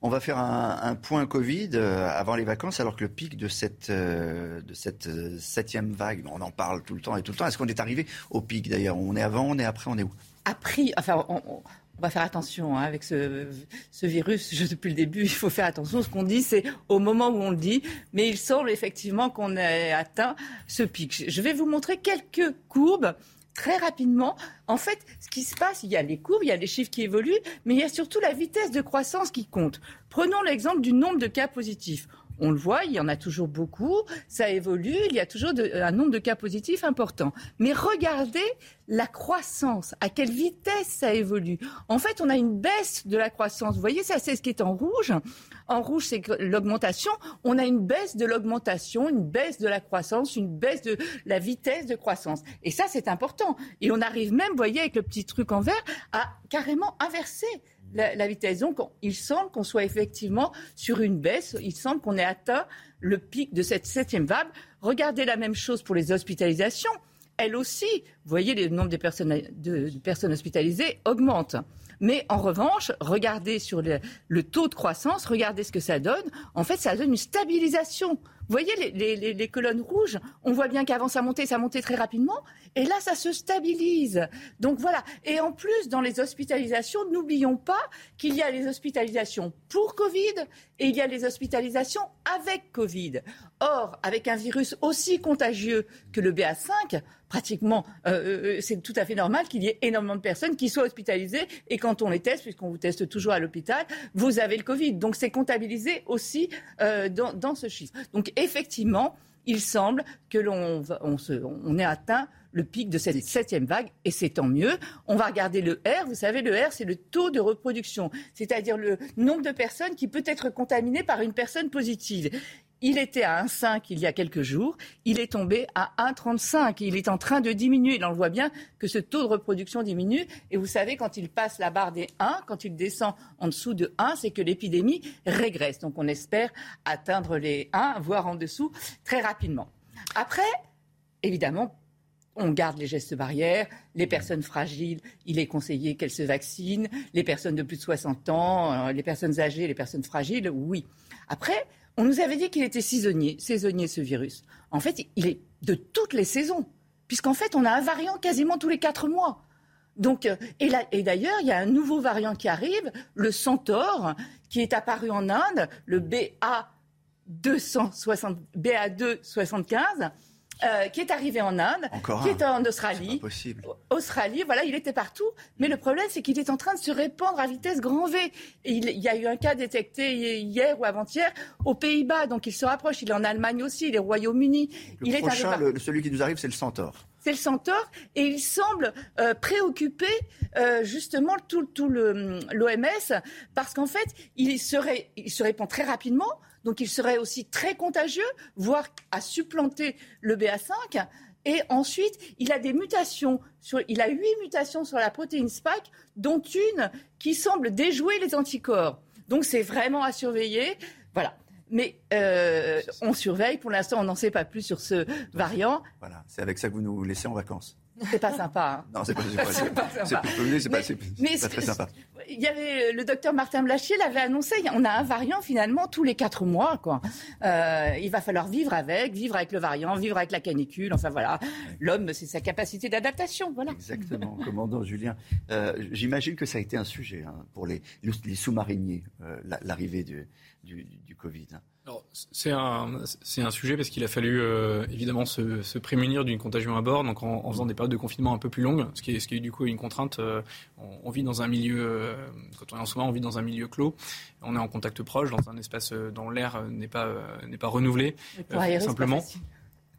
On va faire un, un point Covid euh, avant les vacances, alors que le pic de cette, euh, de cette euh, septième vague, on en parle tout le temps et tout le temps. Est-ce qu'on est arrivé au pic d'ailleurs ? On est avant, on est après, on est où ? Après, enfin... On, on... On va faire attention hein, avec ce, ce virus. Je, depuis le début, il faut faire attention. Ce qu'on dit, c'est au moment où on le dit. Mais il semble effectivement qu'on ait atteint ce pic. Je vais vous montrer quelques courbes très rapidement. En fait, ce qui se passe, il y a les courbes, il y a les chiffres qui évoluent, mais il y a surtout la vitesse de croissance qui compte. Prenons l'exemple du nombre de cas positifs. On le voit, il y en a toujours beaucoup, ça évolue, il y a toujours de, un nombre de cas positifs important. Mais regardez la croissance, à quelle vitesse ça évolue. En fait, on a une baisse de la croissance. Vous voyez, ça, c'est ce qui est en rouge. En rouge, c'est l'augmentation. On a une baisse de l'augmentation, une baisse de la croissance, une baisse de la vitesse de croissance. Et ça, c'est important. Et on arrive même, vous voyez, avec le petit truc en vert, à carrément inverser La, la vitesse. Donc, il semble qu'on soit effectivement sur une baisse. Il semble qu'on ait atteint le pic de cette septième vague. Regardez la même chose pour les hospitalisations. Elles aussi, vous voyez, le nombre de personnes, de, de personnes hospitalisées augmente. Mais en revanche, regardez sur le, le taux de croissance, regardez ce que ça donne. En fait, ça donne une stabilisation. Vous voyez les, les, les, les colonnes rouges, on voit bien qu'avant ça montait, ça montait très rapidement. Et là, ça se stabilise. Donc voilà. Et en plus, dans les hospitalisations, n'oublions pas qu'il y a les hospitalisations pour Covid et il y a les hospitalisations avec Covid. Or, avec un virus aussi contagieux que le B A cinq, pratiquement, euh, c'est tout à fait normal qu'il y ait énormément de personnes qui soient hospitalisées. Et quand on les teste, puisqu'on vous teste toujours à l'hôpital, vous avez le Covid. Donc c'est comptabilisé aussi euh, dans, dans ce chiffre. Donc effectivement, il semble que l'on on se, on ait atteint le pic de cette septième vague, et c'est tant mieux. On va regarder le R. Vous savez, le R, c'est le taux de reproduction, c'est-à-dire le nombre de personnes qui peut être contaminées par une personne positive. Il était à un virgule cinq il y a quelques jours, il est tombé à un virgule trente-cinq. Il est en train de diminuer. Là, on voit bien que ce taux de reproduction diminue. Et vous savez, quand il passe la barre des un, quand il descend en dessous de un, c'est que l'épidémie régresse. Donc on espère atteindre les un, voire en dessous, très rapidement. Après, évidemment, on garde les gestes barrières, les personnes fragiles, il est conseillé qu'elles se vaccinent, les personnes de plus de soixante ans, les personnes âgées, les personnes fragiles, oui. Après, on nous avait dit qu'il était saisonnier, saisonnier ce virus. En fait, il est de toutes les saisons, puisqu'en fait, on a un variant quasiment tous les quatre mois. Donc, et, là, et d'ailleurs, il y a un nouveau variant qui arrive, le Centaure, qui est apparu en Inde, le B A deux soixante-quinze, Euh, qui est arrivé en Inde, Encore qui est en Australie. Impossible. Australie, voilà, il était partout. Mais le problème, c'est qu'il est en train de se répandre à vitesse grand V. Et il, il y a eu un cas détecté hier ou avant-hier aux Pays-Bas. Donc il se rapproche. Il est en Allemagne aussi, il est au Royaume-Uni. Le il prochain, est le, celui qui nous arrive, c'est le Centaure. C'est le Centaure. Et il semble euh, préoccupé euh, justement tout, tout le, l'O M S parce qu'en fait, il, serait, il se répand très rapidement. Donc il serait aussi très contagieux, voire à supplanter le B A cinq. Et ensuite, il a des mutations. Sur, il a huit mutations sur la protéine Spike, dont une qui semble déjouer les anticorps. Donc c'est vraiment à surveiller. Voilà. Mais euh, on surveille. Pour l'instant, on n'en sait pas plus sur ce variant. Voilà. C'est avec ça que vous nous laissez en vacances. C'est pas sympa. Hein. Non, c'est pas, c'est pas, c'est pas, c'est pas sympa. C'est, c'est pas, c'est, c'est mais, pas très sympa. Il y avait le docteur Martin Blachier l'avait annoncé. On a un variant finalement tous les quatre mois, quoi. Euh, il va falloir vivre avec, vivre avec le variant, vivre avec la canicule. Enfin voilà, l'homme c'est sa capacité d'adaptation, voilà. Exactement, commandant Julien. Euh, j'imagine que ça a été un sujet hein, pour les, les sous-mariniers, euh, l'arrivée du, du, du Covid. Hein. Alors, C'est un, c'est un sujet parce qu'il a fallu euh, évidemment se, se prémunir d'une contagion à bord, donc en, en faisant des périodes de confinement un peu plus longues, ce qui est, ce qui est du coup une contrainte. Euh, on, on vit dans un milieu, euh, quand on est en soi, on vit dans un milieu clos, on est en contact proche, dans un espace dont l'air n'est pas, euh, n'est pas renouvelé, euh, aérer, simplement.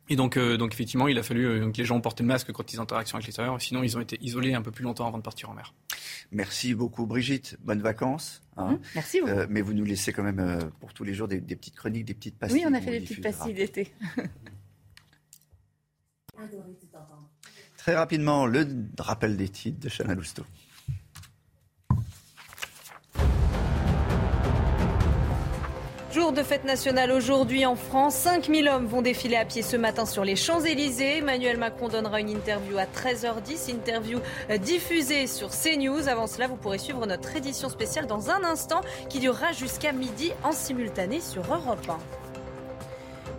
Et donc, euh, donc effectivement, il a fallu euh, que les gens ont porté le masque quand ils interagissent avec l'extérieur, sinon ils ont été isolés un peu plus longtemps avant de partir en mer. Merci beaucoup Brigitte, bonnes vacances. Hein. Mmh, merci beaucoup. Euh, mais vous nous laissez quand même euh, pour tous les jours des, des petites chroniques, des petites pastilles. Oui, on a fait des petites pastilles d'été. Très rapidement, le rappel des titres de Chana Lousteau. Jour de fête nationale aujourd'hui en France, cinq mille hommes vont défiler à pied ce matin sur les Champs-Élysées. Emmanuel Macron donnera une interview à treize heures dix, interview diffusée sur CNews. Avant cela, vous pourrez suivre notre édition spéciale dans un instant qui durera jusqu'à midi en simultané sur Europe un.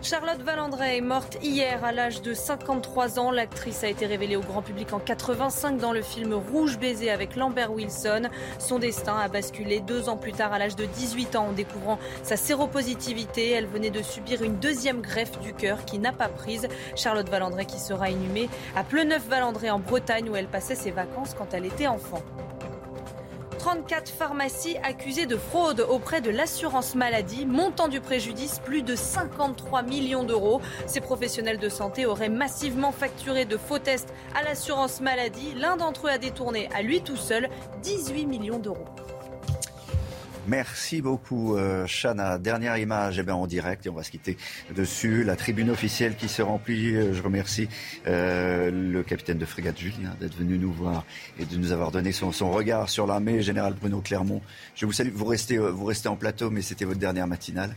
Charlotte Valandré est morte hier à l'âge de cinquante-trois ans. L'actrice a été révélée au grand public en quatre-vingt-cinq dans le film Rouge baiser avec Lambert Wilson. Son destin a basculé deux ans plus tard à l'âge de dix-huit ans en découvrant sa séropositivité. Elle venait de subir une deuxième greffe du cœur qui n'a pas prise. Charlotte Valandré qui sera inhumée à Pleuneuf-Valandré en Bretagne où elle passait ses vacances quand elle était enfant. trente-quatre pharmacies accusées de fraude auprès de l'assurance maladie. Montant du préjudice, plus de cinquante-trois millions d'euros. Ces professionnels de santé auraient massivement facturé de faux tests à l'assurance maladie. L'un d'entre eux a détourné à lui tout seul dix-huit millions d'euros. Merci beaucoup, euh, Chana. Dernière image, eh bien, en direct, et on va se quitter dessus. La tribune officielle qui se remplit. Euh, je remercie euh, le capitaine de frégate Julien d'être venu nous voir et de nous avoir donné son, son regard sur l'armée, général Bruno Clermont. Je vous salue. Vous restez, euh, vous restez en plateau, mais c'était votre dernière matinale.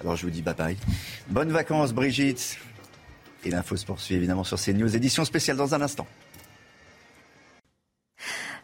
Alors, je vous dis bye bye. Bonnes vacances, Brigitte. Et l'info se poursuit évidemment sur CNews. Édition spéciale dans un instant.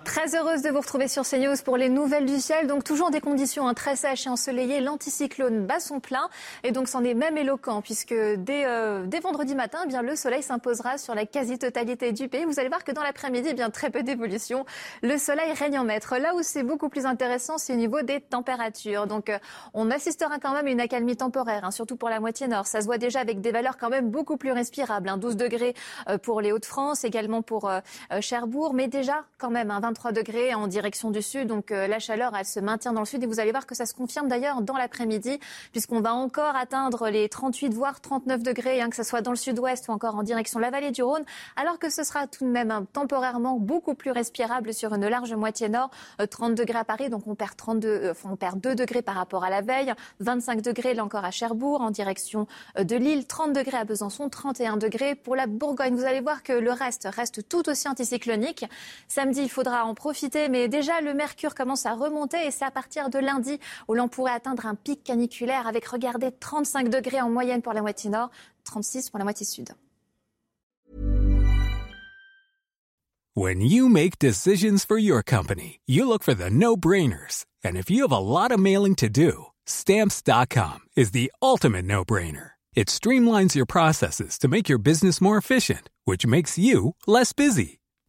Très heureuse de vous retrouver sur CNews pour les nouvelles du ciel. Donc toujours des conditions hein, très sèches et ensoleillées. L'anticyclone bat son plein et donc c'en est même éloquent puisque dès, euh, dès vendredi matin, eh bien, le soleil s'imposera sur la quasi-totalité du pays. Vous allez voir que dans l'après-midi, eh bien, très peu d'évolution. Le soleil règne en maître. Là où c'est beaucoup plus intéressant, c'est au niveau des températures. Donc euh, on assistera quand même à une accalmie temporaire, hein, surtout pour la moitié nord. Ça se voit déjà avec des valeurs quand même beaucoup plus respirables. Hein, douze degrés euh, pour les Hauts-de-France, également pour euh, euh, Cherbourg, mais déjà quand même hein, vingt-trois degrés en direction du sud, donc euh, la chaleur elle se maintient dans le sud et vous allez voir que ça se confirme d'ailleurs dans l'après-midi puisqu'on va encore atteindre les trente-huit voire trente-neuf degrés, hein, que ce soit dans le sud-ouest ou encore en direction de la vallée du Rhône, alors que ce sera tout de même hein, temporairement beaucoup plus respirable sur une large moitié nord, euh, trente degrés à Paris, donc on perd, trente-deux, euh, on perd deux degrés par rapport à la veille, vingt-cinq degrés là encore à Cherbourg en direction euh, de Lille, trente degrés à Besançon, trente et un degrés pour la Bourgogne. Vous allez voir que le reste reste tout aussi anticyclonique. Samedi, il faudra en profiter, mais déjà le mercure commence à remonter et c'est à partir de lundi où l'on pourrait atteindre un pic caniculaire avec, regardez, trente-cinq degrés en moyenne pour la moitié nord, trente-six pour la moitié sud. When you make decisions for your company, you look for the no-brainers. And if you have a lot of mailing to do, stamps dot com is the ultimate no-brainer. It streamlines your processes to make your business more efficient, which makes you less busy.